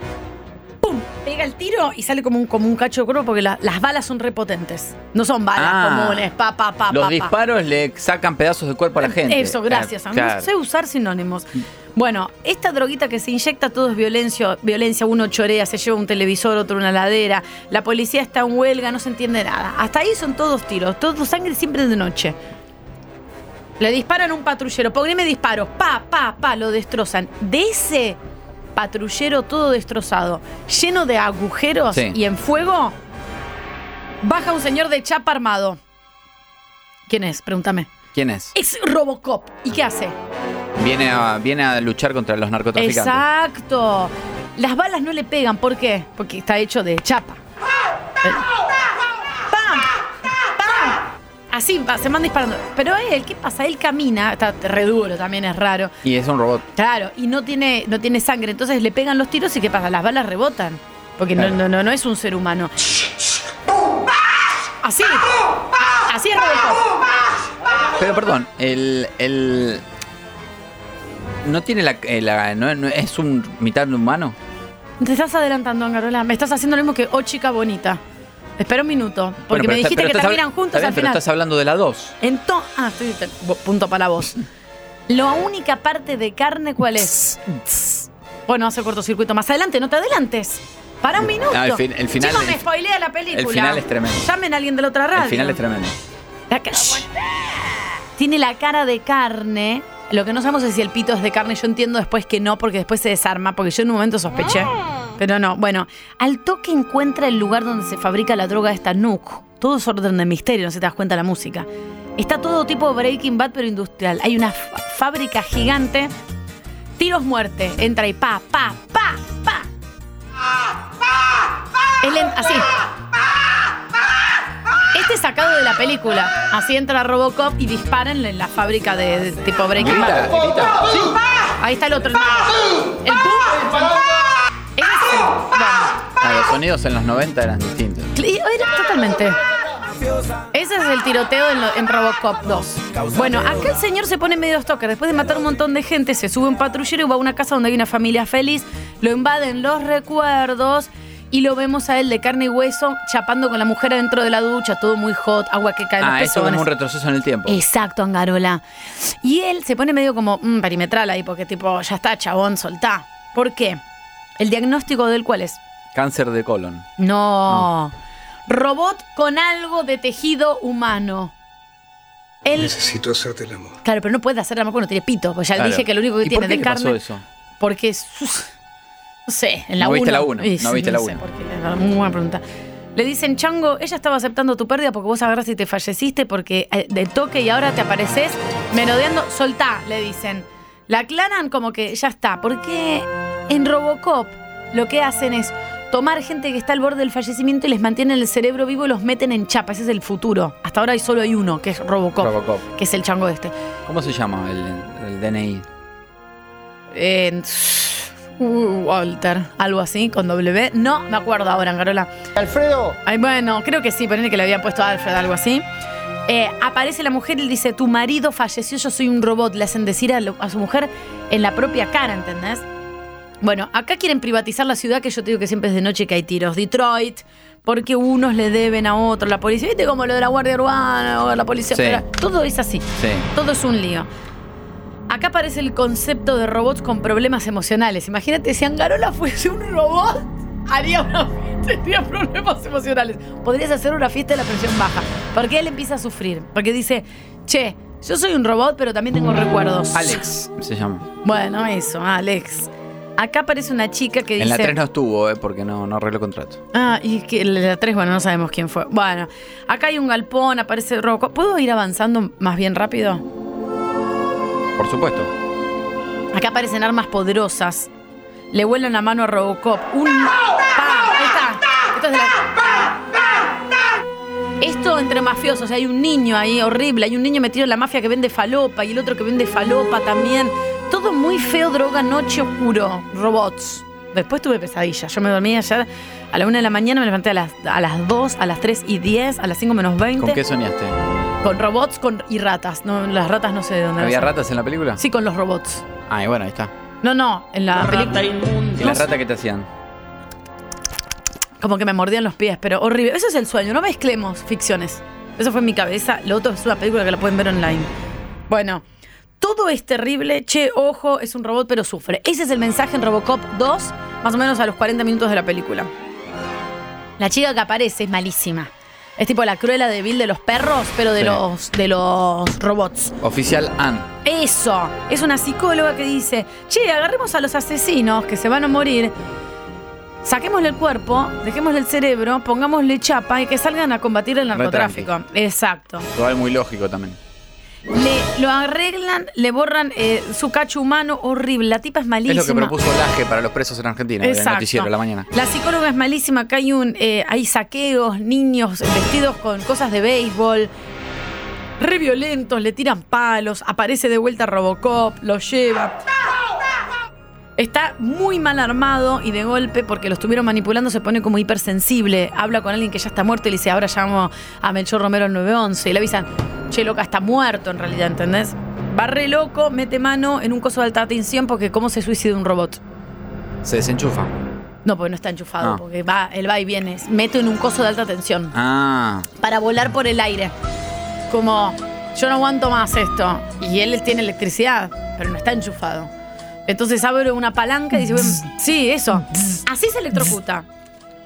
¡Pum! Pega el tiro y sale como un cacho de cuerpo porque las balas son repotentes. No son balas comunes. Pa, pa, pa, los pa, disparos pa. Le sacan pedazos de cuerpo a la gente. Eso, gracias. Claro. No sé usar sinónimos. Bueno, esta droguita que se inyecta, todo es violencia. Violencia, uno chorea, se lleva un televisor, otro una heladera. La policía está en huelga, no se entiende nada. Hasta ahí son todos tiros. Todo sangre siempre de noche. Le disparan a un patrullero. Poneme disparos. Pa, pa, pa. Lo destrozan. De ese... patrullero todo destrozado, lleno de agujeros y en fuego, baja un señor de chapa armado. ¿Quién es? Pregúntame. ¿Quién es? Es Robocop. ¿Y qué hace? Viene a luchar contra los narcotraficantes. ¡Exacto! Las balas no le pegan. ¿Por qué? Porque está hecho de chapa. ¡Pam! ¡Pam! Así se van disparando. Pero él, ¿qué pasa? Él camina, está re duro, también es raro. Y es un robot. Claro, y no tiene sangre. Entonces le pegan los tiros y ¿qué pasa? Las balas rebotan. Porque claro. No es un ser humano. Así. Así es Robocop. Pero perdón, el no tiene la no es un mitad humano. Te estás adelantando, Angarola. Me estás haciendo lo mismo que Oh Chica Bonita. Espera un minuto, porque bueno, me dijiste que terminan juntos al final. Pero estás hablando de la 2. Entonces, punto para vos. La única parte de carne, ¿cuál es? Bueno, hace cortocircuito más adelante, no te adelantes. Para un minuto. No, el final Chico, me spoilea la película. El final es tremendo. Llamen a alguien de la otra radio. El final es tremendo. Tiene la cara de carne. Lo que no sabemos es si el pito es de carne. Yo entiendo después que no, porque después se desarma. Porque yo en un momento sospeché. Pero no, bueno. Al toque encuentra el lugar donde se fabrica la droga esta Nuuk. Todo es orden de misterio, no se te das cuenta la música. Está todo tipo Breaking Bad, pero industrial. Hay una fábrica gigante. Tiros muerte. Entra y pa, pa, pa, pa. Así. Este es sacado de la película. Así entra Robocop y disparan en la fábrica de tipo Breaking Bad. ¿Sí? Ahí está el otro. El los sonidos en los 90 eran distintos. Era totalmente. Ese es el tiroteo en Robocop 2. Bueno, acá el señor se pone medio stalker. Después de matar un montón de gente, se sube un patrullero y va a una casa donde hay una familia feliz. Lo invaden los recuerdos. Y lo vemos a él de carne y hueso chapando con la mujer adentro de la ducha. Todo muy hot, agua que cae en los pezones. Eso es como un retroceso en el tiempo. Exacto, Angarola. Y él se pone medio como perimetral ahí. Porque tipo, ya está, chabón, soltá. ¿Por qué? ¿El diagnóstico del cuál es? Cáncer de colon. No. Robot con algo de tejido humano. Él... Necesito hacerte el amor. Claro, pero no puede hacer el amor porque no tiene pito. Porque ya dije que lo único que tiene de carne. ¿Por qué le pasó eso? Porque es... No sé, en la 1. No viste la 1. No viste la 1. Muy buena pregunta. Le dicen, Chango, ella estaba aceptando tu pérdida porque vos agarraste y te falleciste porque del toque y ahora te apareces merodeando. Soltá, le dicen. La aclaran como que ya está. Porque en Robocop lo que hacen es tomar gente que está al borde del fallecimiento y les mantienen el cerebro vivo y los meten en chapa. Ese es el futuro. Hasta ahora solo hay uno, que es Robocop. Que es el Chango este. ¿Cómo se llama el DNI? Walter, algo así, con W. No me acuerdo ahora, Angarola. ¿Alfredo? Ay, bueno, creo que sí, ponele que le había puesto a Alfred, algo así. Aparece la mujer y dice, tu marido falleció, yo soy un robot. Le hacen decir a su mujer en la propia cara, ¿entendés? Bueno, acá quieren privatizar la ciudad, que yo te digo que siempre es de noche que hay tiros. Detroit, porque unos le deben a otros. La policía, ¿viste? Como lo de la guardia urbana o la policía. Sí. Todo es así. Sí. Todo es un lío. Acá aparece el concepto de robots con problemas emocionales. Imagínate, si Angarola fuese un robot, haría una fiesta, tendría problemas emocionales. Podrías hacer una fiesta de la presión baja. Porque él empieza a sufrir. Porque dice, che, yo soy un robot, pero también tengo recuerdos. Alex se llama. Bueno, eso, Alex. Acá aparece una chica que dice... En la 3 no estuvo, porque no arregló contrato. Ah, y que en la 3, bueno, no sabemos quién fue. Bueno, acá hay un galpón, aparece Robocop. ¿Puedo ir avanzando más bien rápido? Por supuesto. Acá aparecen armas poderosas. Le vuelan la mano a Robocop. ¡Pa! Ahí está. Esto es de Esto entre mafiosos. Hay un niño ahí horrible. Hay un niño metido en la mafia que vende falopa y el otro que vende falopa también. Todo muy feo, droga, noche, oscuro. Robots. Después tuve pesadillas. Yo me dormí ayer a la 1 de la mañana, me levanté a las 2, a las 3 y 10, a las 5 menos 20. ¿Con qué soñaste? Con robots y ratas. No, las ratas no sé de dónde. ¿Había ratas en la película? Sí, con los robots. Ah, y bueno, ahí está. No, en la película. ¿Y las ratas qué te hacían? Como que me mordían los pies, pero horrible. Eso es el sueño, no mezclemos ficciones. Eso fue en mi cabeza. Lo otro es una película que la pueden ver online. Bueno, todo es terrible. Che, ojo, es un robot pero sufre. Ese es el mensaje en Robocop 2, más o menos a los 40 minutos de la película. La chica que aparece es malísima. Es tipo la Cruella de Vil de los perros, pero de los robots. Oficial Ann. Eso. Es una psicóloga que dice, che, agarremos a los asesinos que se van a morir, saquémosle el cuerpo, dejémosle el cerebro, pongámosle chapa y que salgan a combatir el narcotráfico. Retranqui. Exacto. Todo es muy lógico también. Lo arreglan, le borran su cacho humano horrible. La tipa es malísima. Es lo que propuso Laje para los presos en Argentina. Exacto. En el noticiero, la mañana. La psicóloga es malísima. Acá hay saqueos, niños vestidos con cosas de béisbol, re violentos, le tiran palos. Aparece de vuelta Robocop, lo lleva. Está muy mal armado y de golpe, porque lo estuvieron manipulando, se pone como hipersensible. Habla con alguien que ya está muerto y le dice, ahora llamo a Melchor Romero al 911. Y le avisan, che, loca, está muerto en realidad, ¿entendés? Va re loco, mete mano en un coso de alta tensión porque ¿cómo se suicida un robot? Se desenchufa. No, porque no está enchufado, porque él va y viene. Mete en un coso de alta tensión. Ah. Para volar por el aire. Como... yo no aguanto más esto. Y él tiene electricidad, pero no está enchufado. Entonces abre una palanca y dice, sí, eso. Así se electrocuta.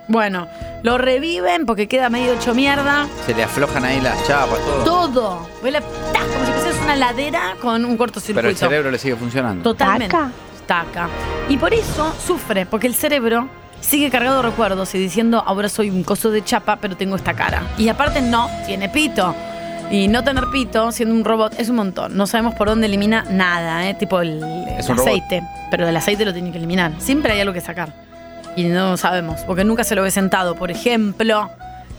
Bueno, lo reviven porque queda medio hecho mierda. Se le aflojan ahí las chapas, todo. Todo. Huele, ¡tac! Como si pusieras una ladera con un cortocircuito. Pero el cerebro le sigue funcionando. Totalmente. ¿Taca? Taca. Y por eso sufre, porque el cerebro sigue cargado de recuerdos y diciendo, ahora soy un coso de chapa, pero tengo esta cara. Y aparte no tiene pito. Y no tener pito, siendo un robot, es un montón. No sabemos por dónde elimina nada, ¿eh? Tipo el aceite. Robot. Pero el aceite lo tiene que eliminar. Siempre hay algo que sacar. Y no sabemos, porque nunca se lo ve sentado. Por ejemplo,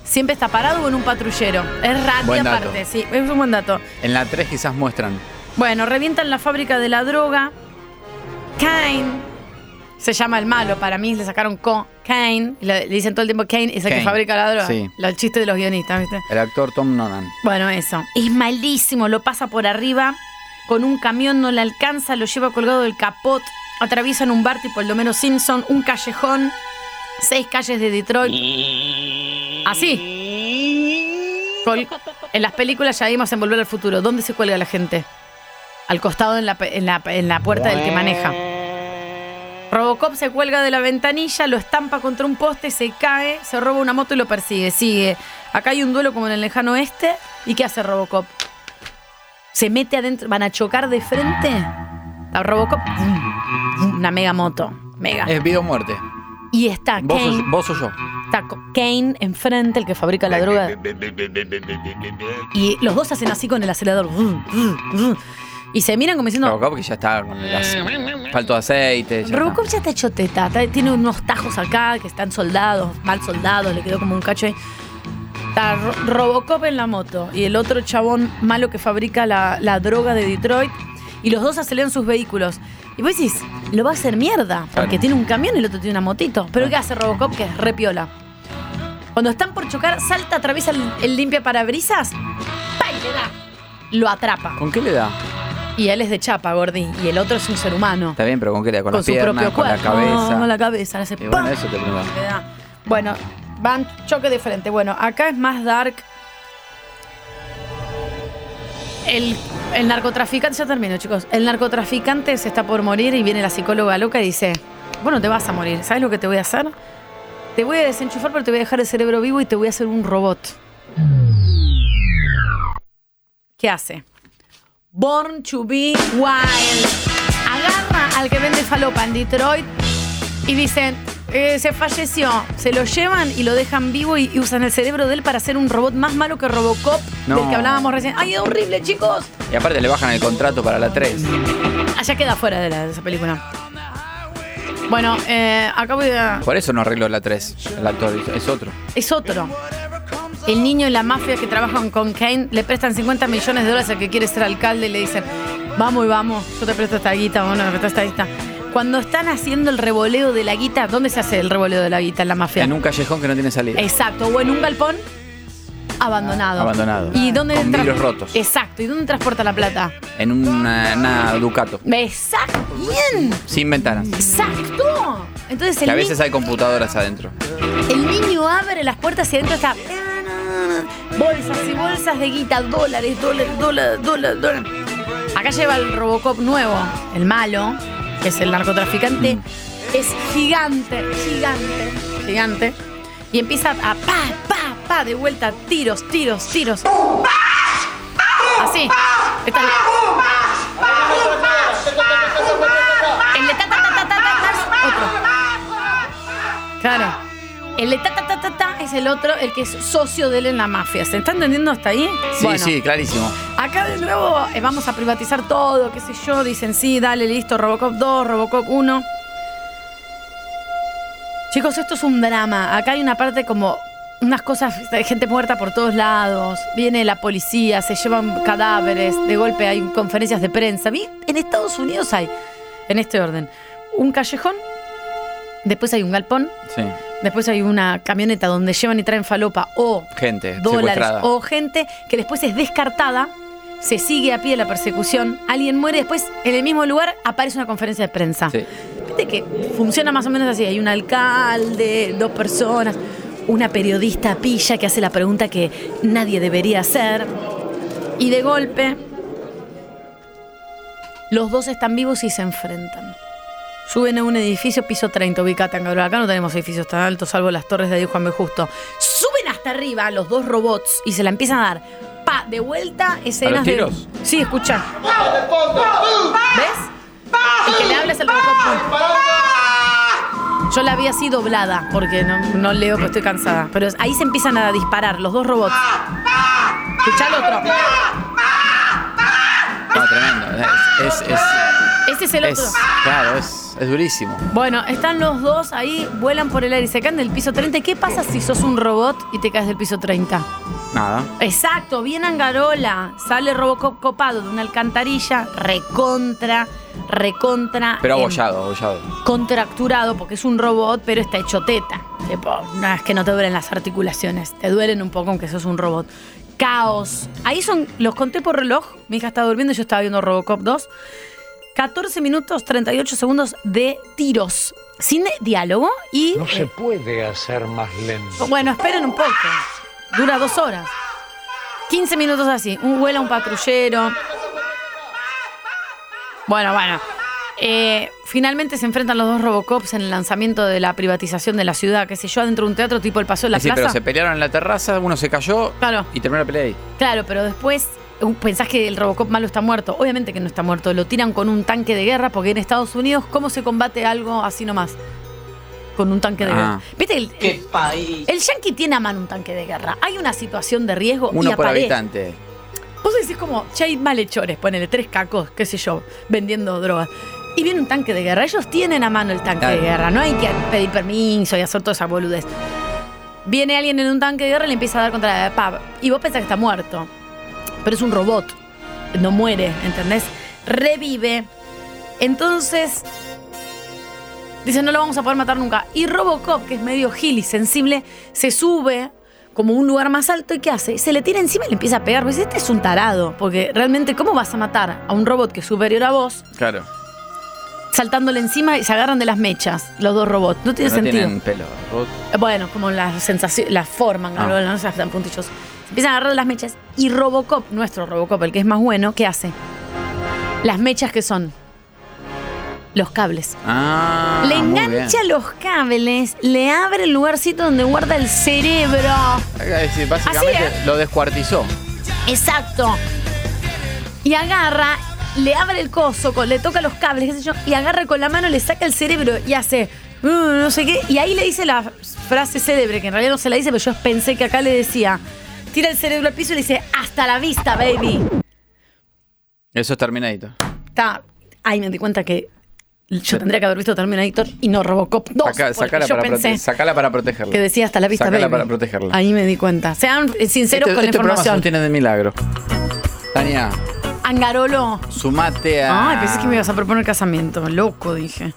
siempre está parado o en un patrullero. Es raro, aparte, sí. Es un buen dato. En la 3 quizás muestran. Bueno, revientan la fábrica de la droga. Cain se llama el malo. Para mí le sacaron Cain. Le dicen todo el tiempo Cain es el que fabrica la droga. Sí. El chiste de los guionistas, ¿viste? El actor Tom Nolan. Bueno, eso. Es malísimo. Lo pasa por arriba con un camión, no le alcanza, lo lleva colgado del capot. Atraviesan un bar tipo el Homero Simpson, un callejón, 6 calles de Detroit. Así. En las películas ya vimos en Volver al Futuro. ¿Dónde se cuelga la gente? Al costado en la puerta del que maneja. Robocop se cuelga de la ventanilla, lo estampa contra un poste, se cae, se roba una moto y lo persigue. Sigue. Acá hay un duelo como en el lejano oeste. ¿Y qué hace Robocop? Se mete adentro. ¿Van a chocar de frente? La Robocop, una mega moto. Mega. Es vida o muerte. Y está Kane. Vos o yo. Está Kane enfrente, el que fabrica la droga. Y los dos hacen así con el acelerador. Y se miran como diciendo. Robocop que ya está con el falto de aceite. Robocop ya está choteta. Tiene unos tajos acá que están soldados, mal soldados, le quedó como un cacho ahí. Está Robocop en la moto. Y el otro chabón malo que fabrica la droga de Detroit. Y los dos aceleran sus vehículos. Y vos decís, lo va a hacer mierda. Porque tiene un camión y el otro tiene una motito. Pero ¿qué hace Robocop? Que es re piola. Cuando están por chocar, salta, atraviesa el limpia parabrisas. ¡Pay! Le da. Lo atrapa. ¿Con qué le da? Y él es de chapa, Gordi. Y el otro es un ser humano. Está bien, pero ¿con qué le da? Con las piernas, con la cabeza. Con la cabeza. Le hace y bueno, eso te lo da. Le da. Bueno, van choque de frente. Bueno, acá es más dark. El narcotraficante, ya termino, chicos. El narcotraficante se está por morir y viene la psicóloga loca y dice: vos no te vas a morir, ¿sabes lo que te voy a hacer? Te voy a desenchufar, pero te voy a dejar el cerebro vivo y te voy a hacer un robot. ¿Qué hace? Born to be wild. Agarra al que vende falopa en Detroit y dicen: se falleció. Se lo llevan y lo dejan vivo y usan el cerebro de él para hacer un robot más malo que Robocop, del que hablábamos recién. ¡Ay, es horrible, chicos! Y aparte le bajan el contrato para la 3. Allá queda fuera de esa película. Bueno, acá voy a... Por eso no arregló la 3. El actor es otro. Es otro. El niño y la mafia que trabajan con Kane le prestan $50 millones al que quiere ser alcalde y le dicen: vamos y vamos, yo te presto esta guita, vos no me prestás esta guita. Cuando están haciendo el revoleo de la guita, ¿dónde se hace el revoleo de la guita en la mafia? En un callejón que no tiene salida. Exacto, o en un galpón abandonado. Abandonado. ¿Y dónde con vidrios rotos. Exacto, ¿y dónde transporta la plata? En una Ducato. Exacto, bien. Sin ventanas. Exacto. Entonces a veces hay computadoras adentro. El niño abre las puertas y adentro está bolsas y bolsas de guita, dólares. Acá lleva el Robocop nuevo, el malo. Que es el narcotraficante, es gigante. Y empieza a pa, de vuelta, tiros. Así. El de ta, otro. Claro. El de ta es el otro, el que es socio de él en la mafia. ¿Se está entendiendo hasta ahí? Sí, bueno, sí, clarísimo. Acá de nuevo vamos a privatizar todo, qué sé yo. Dicen, sí, dale, listo, Robocop 2, Robocop 1. Chicos, esto es un drama. Acá hay una parte como unas cosas, gente muerta por todos lados. Viene la policía, se llevan cadáveres. De golpe hay conferencias de prensa. En Estados Unidos hay, en este orden, un callejón. Después hay un galpón. Sí. Después hay una camioneta donde llevan y traen falopa o gente, dólares o gente que después es descartada. Se sigue a pie la persecución. Alguien muere y después en el mismo lugar aparece una conferencia de prensa. Sí. Viste que funciona más o menos así. Hay un alcalde, 2 personas, una periodista pilla que hace la pregunta que nadie debería hacer. y de golpe los dos están vivos y se enfrentan. Suben a un edificio, piso 30, ubicate, Angarolo. Acá no tenemos edificios tan altos, salvo las torres de ahí, Juan B. Justo. Suben hasta arriba los dos robots y se la empiezan a dar. Pa, de vuelta, escenas. ¿A los tiros? De... Sí, escuchá. ¿Ves? El que le habla es el robot. Yo la vi así doblada, porque no leo, porque estoy cansada. Pero ahí se empiezan a disparar los dos robots. Escuchá el otro. No, tremendo. Ese es el otro. Claro, es durísimo. Bueno, están los dos ahí, vuelan por el aire y se caen del piso 30. ¿Qué pasa si sos un robot y te caes del piso 30? Nada. Exacto, viene Angarola. Sale Robocop copado de una alcantarilla, recontra. Pero abollado. Contracturado, porque es un robot, pero está hecho teta. Tipo, no, es que no te duelen las articulaciones. Te duelen un poco, aunque sos un robot. Caos. Ahí son, los conté por reloj. Mi hija estaba durmiendo, yo estaba viendo Robocop 2. 14 minutos, 38 segundos de tiros. Sin diálogo y... No se puede hacer más lento. Bueno, esperen un poco. Dura 2 horas. 15 minutos así. Un vuelo a un patrullero. Bueno. Finalmente se enfrentan los dos Robocops en el lanzamiento de la privatización de la ciudad, qué sé yo, adentro de un teatro tipo el Paseo de la Plaza. Sí, pero se pelearon en la terraza, uno se cayó, claro, y terminó la pelea ahí. Claro, pero después... Pensás que el Robocop malo está muerto. Obviamente que no está muerto. Lo tiran con un tanque de guerra, porque en Estados Unidos, ¿cómo se combate algo así nomás? Con un tanque de guerra. ¿Viste? ¡Qué país! El yanqui tiene a mano un tanque de guerra. Hay una situación de riesgo. Uno y por habitante. Vos decís como, che, hay malhechores, ponele 3 cacos, qué sé yo, vendiendo drogas. Y viene un tanque de guerra. Ellos tienen a mano el tanque de guerra. No hay que pedir permiso y hacer toda esa boludez. Viene alguien en un tanque de guerra y le empieza a dar contra la pava. Y vos pensás que está muerto. Pero es un robot, no muere, ¿entendés? Revive. Entonces, dice, no lo vamos a poder matar nunca. Y Robocop, que es medio gil y sensible, se sube como un lugar más alto. ¿Y qué hace? Se le tira encima y le empieza a pegar. Pues este es un tarado, porque realmente, ¿cómo vas a matar a un robot que es superior a vos? Claro. Saltándole encima y se agarran de las mechas, los dos robots. No tiene sentido. No tienen pelo. Bueno, como la sensación, la forma, no se hacen puntillos. Empiezan a agarrar las mechas. Y Robocop, nuestro Robocop, el que es más bueno, ¿qué hace? Las mechas, que son los cables. Ah, le engancha los cables, le abre el lugarcito donde guarda el cerebro. Es decir, básicamente lo descuartizó. Exacto. Y agarra, le abre el coso, le toca los cables, qué sé yo, y agarra con la mano, le saca el cerebro y hace... no sé qué. Y ahí le dice la frase célebre, que en realidad no se la dice, pero yo pensé que acá le decía... Tira el cerebro al piso y le dice, hasta la vista, baby. Eso es Terminator. Ay, me di cuenta que yo tendría que haber visto Terminator y no Robocop 2. Sacala para protegerla. Que decía, hasta la vista, sacala, baby. Para protegerla. Ahí me di cuenta. Sean sinceros con la información. Este programa se tiene de milagro. Tania. Angarolo. Sumate a... Ay, pensé que me ibas a proponer casamiento. Loco, dije.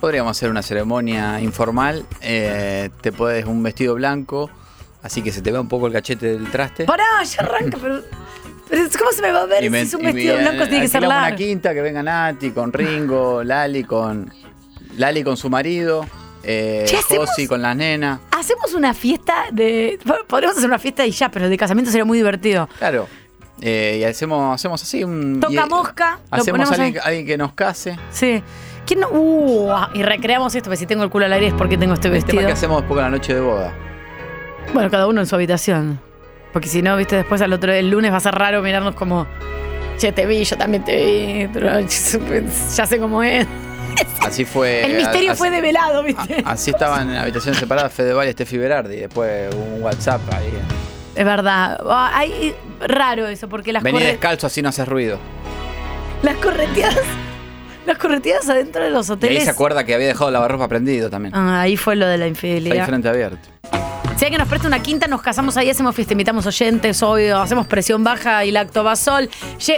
Podríamos hacer una ceremonia informal. Te pones un vestido blanco... Así que se te ve un poco el cachete del traste. Pará, ya arranca, pero ¿cómo se me va a ver si es un vestido blanco? Tiene que ser largo. Una quinta, que venga Nati con Ringo, Lali con su marido, Josi con las nenas. Hacemos una fiesta de... Podríamos hacer una fiesta y ya, pero de casamiento sería muy divertido. Claro. Y hacemos así un... Toca mosca. Hacemos alguien que nos case. Sí. ¿Quién no? Y recreamos esto, porque si tengo el culo al aire es porque tengo este vestido. El tema que hacemos después de la noche de boda. Bueno, cada uno en su habitación. Porque si no, viste, después al otro día, el lunes va a ser raro mirarnos como, che, te vi, yo también te vi, pero ya sé cómo es. Así fue. El misterio fue develado, viste. Así estaban en habitaciones separadas Fedeval y Steffi Berardi. Después hubo un WhatsApp ahí. Es verdad. Ay, raro eso, porque las vení descalzo, así no haces ruido. Las correteadas adentro de los hoteles. Y ahí se acuerda que había dejado el lavarropa prendido también. Ahí fue lo de la infidelidad. Ahí frente abierto. Si hay que nos presta una quinta, nos casamos ahí, hacemos fiesta, invitamos oyentes, obvio, hacemos presión baja y lactobasol.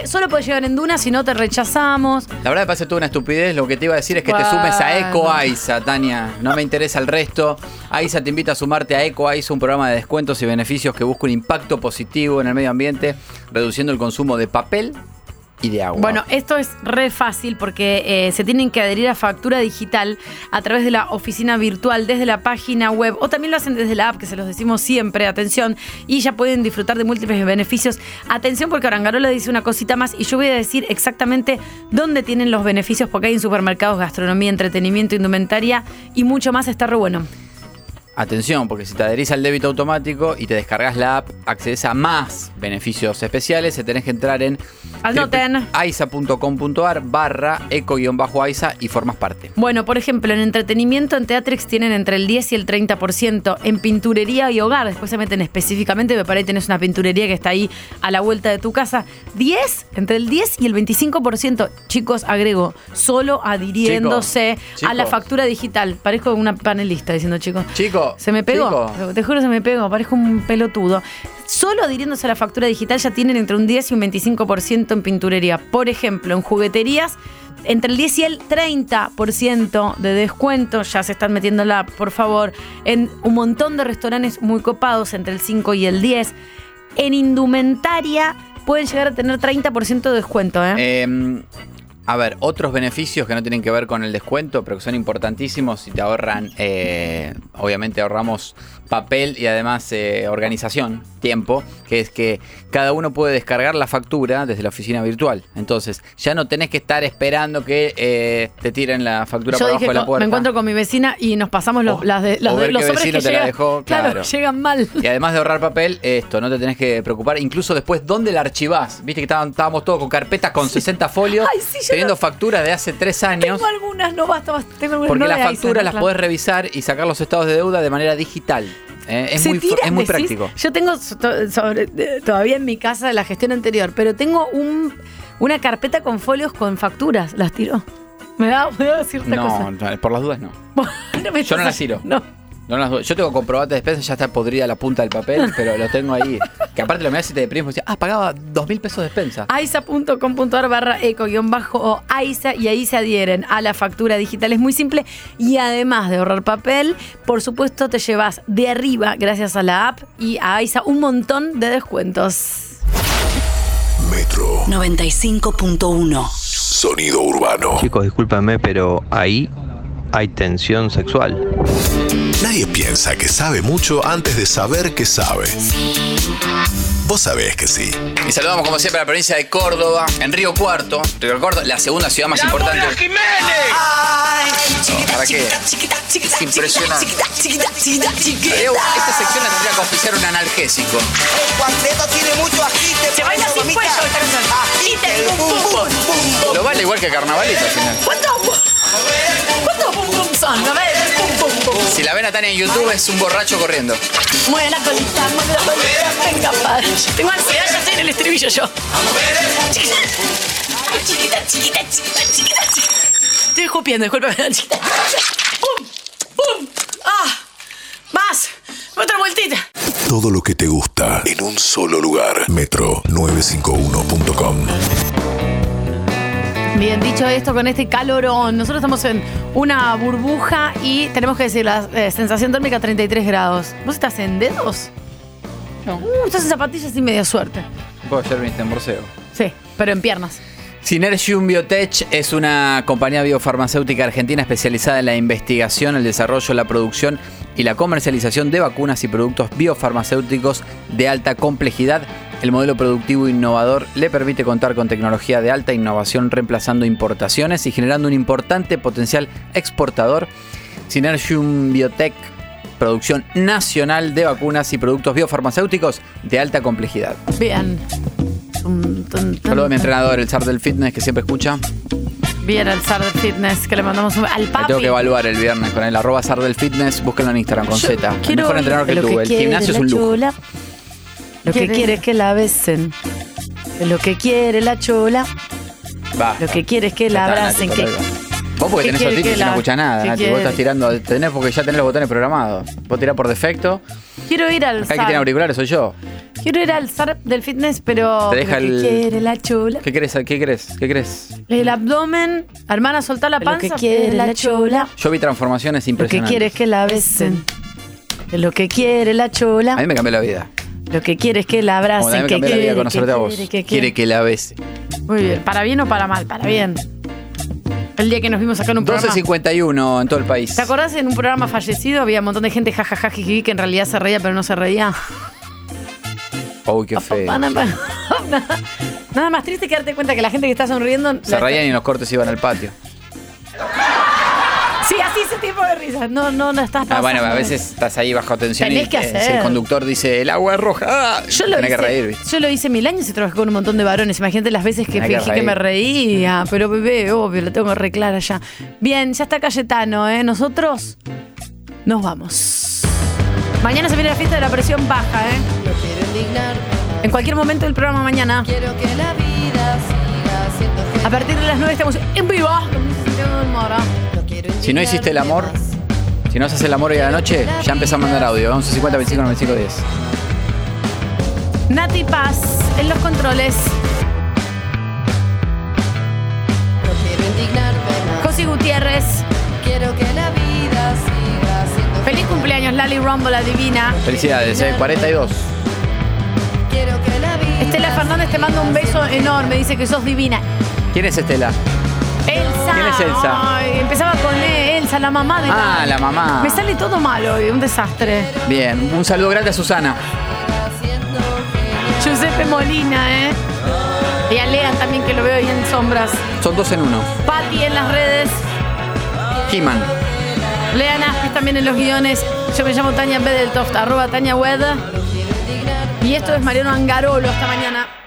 Solo podés llegar en Duna, si no te rechazamos. La verdad me parece toda una estupidez. Lo que te iba a decir es que te sumes a Eco AYSA, Tania. No me interesa el resto. AYSA te invita a sumarte a Eco AYSA, un programa de descuentos y beneficios que busca un impacto positivo en el medio ambiente, reduciendo el consumo de papel, y de agua. Bueno, esto es re fácil porque se tienen que adherir a factura digital a través de la oficina virtual, desde la página web, o también lo hacen desde la app, que se los decimos siempre, atención, y ya pueden disfrutar de múltiples beneficios. Atención, porque Angarolo dice una cosita más y yo voy a decir exactamente dónde tienen los beneficios, porque hay en supermercados, gastronomía, entretenimiento, indumentaria y mucho más. Está re bueno. Atención, porque si te adherís al débito automático y te descargas la app, accedes a más beneficios especiales. Se tenés que entrar en aysa.com.ar/eco-aysa y formas parte. Bueno, por ejemplo, en entretenimiento, en Teatrix tienen entre el 10 y el 30%. En pinturería y hogar, después se meten específicamente, pero por ahí tenés una pinturería que está ahí a la vuelta de tu casa. Entre el 10 y el 25%. Chicos, agrego, solo adhiriéndose a la factura digital. Parezco una panelista diciendo chicos. Se me pegó, te juro, se me pegó, parezco un pelotudo. Solo adhiriéndose a la factura digital ya tienen entre un 10 y un 25% en pinturería. Por ejemplo, en jugueterías, entre el 10 y el 30% de descuento. Ya se están metiendo la, por favor. En un montón de restaurantes muy copados, entre el 5 y el 10. En indumentaria pueden llegar a tener 30% de descuento, a ver, otros beneficios que no tienen que ver con el descuento, pero que son importantísimos y te ahorran, obviamente ahorramos papel y además organización, tiempo, que es que cada uno puede descargar la factura desde la oficina virtual. Entonces, ya no tenés que estar esperando que te tiren la factura por abajo de la puerta. Me encuentro con mi vecina y nos pasamos los sobres que llegan, la dejó, claro, llegan mal. Y además de ahorrar papel, esto, no te tenés que preocupar. Incluso después, ¿dónde la archivás? Viste que estábamos todos con carpetas con 60 folios. Ay, sí, teniendo facturas de hace 3 años. Tengo algunas, no basta, tengo algunas. Porque no las facturas las podés revisar y sacar los estados de deuda de manera digital. Es muy práctico. Yo tengo todavía en mi casa la gestión anterior, pero tengo una carpeta con folios con facturas. Las tiro. Me da cierta cosa. No, por las dudas no. Yo no las tiro. Yo tengo comprobante de despensas, ya está podrida la punta del papel, pero lo tengo ahí. Que aparte lo mirás y te deprimes. Pagaba 2.000 pesos de despensa. aysa.com.ar/eco-aysa y ahí se adhieren a la factura digital. Es muy simple y además de ahorrar papel, por supuesto te llevas de arriba, gracias a la app y a AYSA, un montón de descuentos. Metro 95.1. Sonido urbano. Chicos, discúlpenme, pero ahí hay tensión sexual. Nadie piensa que sabe mucho antes de saber que sabe. Vos sabés que sí. Y saludamos como siempre a la provincia de Córdoba, en Río Cuarto. Río Cuarto, la segunda ciudad más importante. ¡Mona Jiménez! ¡Ay! Chiquita, ¿para qué? Chiquita, es impresionante. Chiquita. Esta sección la tendría que oficiar un analgésico. El cuarteto tiene mucho agite. Se baila sin cuello esta canción. Agite, bum, bum, bum. Lo baila igual que Carnavalito al final. ¿Cuántos bum, bum son? A ver. Si la ven a Tania en YouTube, es un borracho corriendo. Mueve la colita, mueve la colita, venga, padre. Tengo ansiedad, ya estoy en el estribillo yo. Chiquita. Estoy escupiendo, discúlpame, chiquita. ¡Pum! ¡Pum! ¡Ah! ¡Más! ¡Otra vueltita! Todo lo que te gusta en un solo lugar. Metro951.com. Bien, dicho esto, con este calorón, nosotros estamos en una burbuja y tenemos que decir la sensación térmica 33 grados. ¿Vos estás en dedos? No. Estás en zapatillas y media suerte. Puedo ayer viniste en borseo. Sí, pero en piernas. Sinergium Biotech es una compañía biofarmacéutica argentina especializada en la investigación, el desarrollo, la producción y la comercialización de vacunas y productos biofarmacéuticos de alta complejidad. El modelo productivo innovador le permite contar con tecnología de alta innovación, reemplazando importaciones y generando un importante potencial exportador. Sinergium Biotech, producción nacional de vacunas y productos biofarmacéuticos de alta complejidad. Bien. Saludos a mi entrenador, el Sar del Fitness, que siempre escucha. Bien, el Sar del Fitness, que le mandamos al papi. Me tengo que evaluar el viernes con el @SarDelFitness. Búsquenlo en Instagram con Z. El mejor entrenador que tuve. El gimnasio es un lujo. Lo que quiere es que la besen. Lo que quiere la chola. Basta. Lo que quiere es que la abracen. Nati, vos porque tenés autitis y no escuchás nada, Nati. Vos estás tirando, tenés porque ya tenés los botones programados. Vos tirás por defecto. Quiero ir al SAR. Acá que tiene auriculares soy yo. Quiero ir al SAR del Fitness, pero te deja lo que quiere la chola. ¿Qué querés? El abdomen. Hermana, soltá la panza. Lo que quiere la chola. Yo vi transformaciones impresionantes. Lo que quiere es que la besen. Lo que quiere la chola. A mí me cambió la vida. Lo que quiere es que la abracen, que quiere que la bese. Muy bien, ¿para bien o para mal? Para bien. El día que nos vimos acá en un programa 12.51 en todo el país. ¿Te acordás en un programa fallecido? Había un montón de gente jajaja jiji que en realidad se reía pero no se reía. Uy, qué feo. Nada más triste que darte cuenta que la gente que está sonriendo se reían y en los cortes iban al patio. Sí, así ese tipo de risas. No estás pasando. Bueno, a veces estás ahí bajo tensión. Tenés que hacer. El conductor dice, el agua es roja. ¡Ah! Yo lo hice 1000 años y trabajé con un montón de varones. Imagínate las veces que fingí que me reía. Pero bebé, obvio, lo tengo reclara ya. Bien, ya está Cayetano, ¿eh? Nosotros nos vamos. Mañana se viene la fiesta de la presión baja, ¿eh? En cualquier momento del programa mañana. Quiero que la vida siga siendo feliz. A partir de las 9 estamos en vivo. Si no hiciste el amor, si no haces el amor hoy a la noche, ya empezás a mandar audio. 11.50, 25, 95, 10. Nati Paz en los controles. No quiero indignarme más. Josi Gutiérrez. Quiero que la vida siga siendo. Feliz cumpleaños, Lali Rumble, la divina. Felicidades, 42. Quiero que la vida. Estela Fernández te manda un beso enorme, dice que sos divina. ¿Quién es Estela? Elsa. ¿Quién es Elsa? Ay, empezaba con Elsa, la mamá de Lali. Ah, la mamá. Me sale todo mal hoy, un desastre. Bien, un saludo grande a Susana. Josep Molina, ¿eh? Y a Lea también, que lo veo ahí en sombras. Son dos en uno. Patty en las redes. Kiman. Lea Názquez también en los guiones. Yo me llamo Tania Bedeltoft, @TaniaWed. Y esto es Mariano Angarolo. Hasta mañana.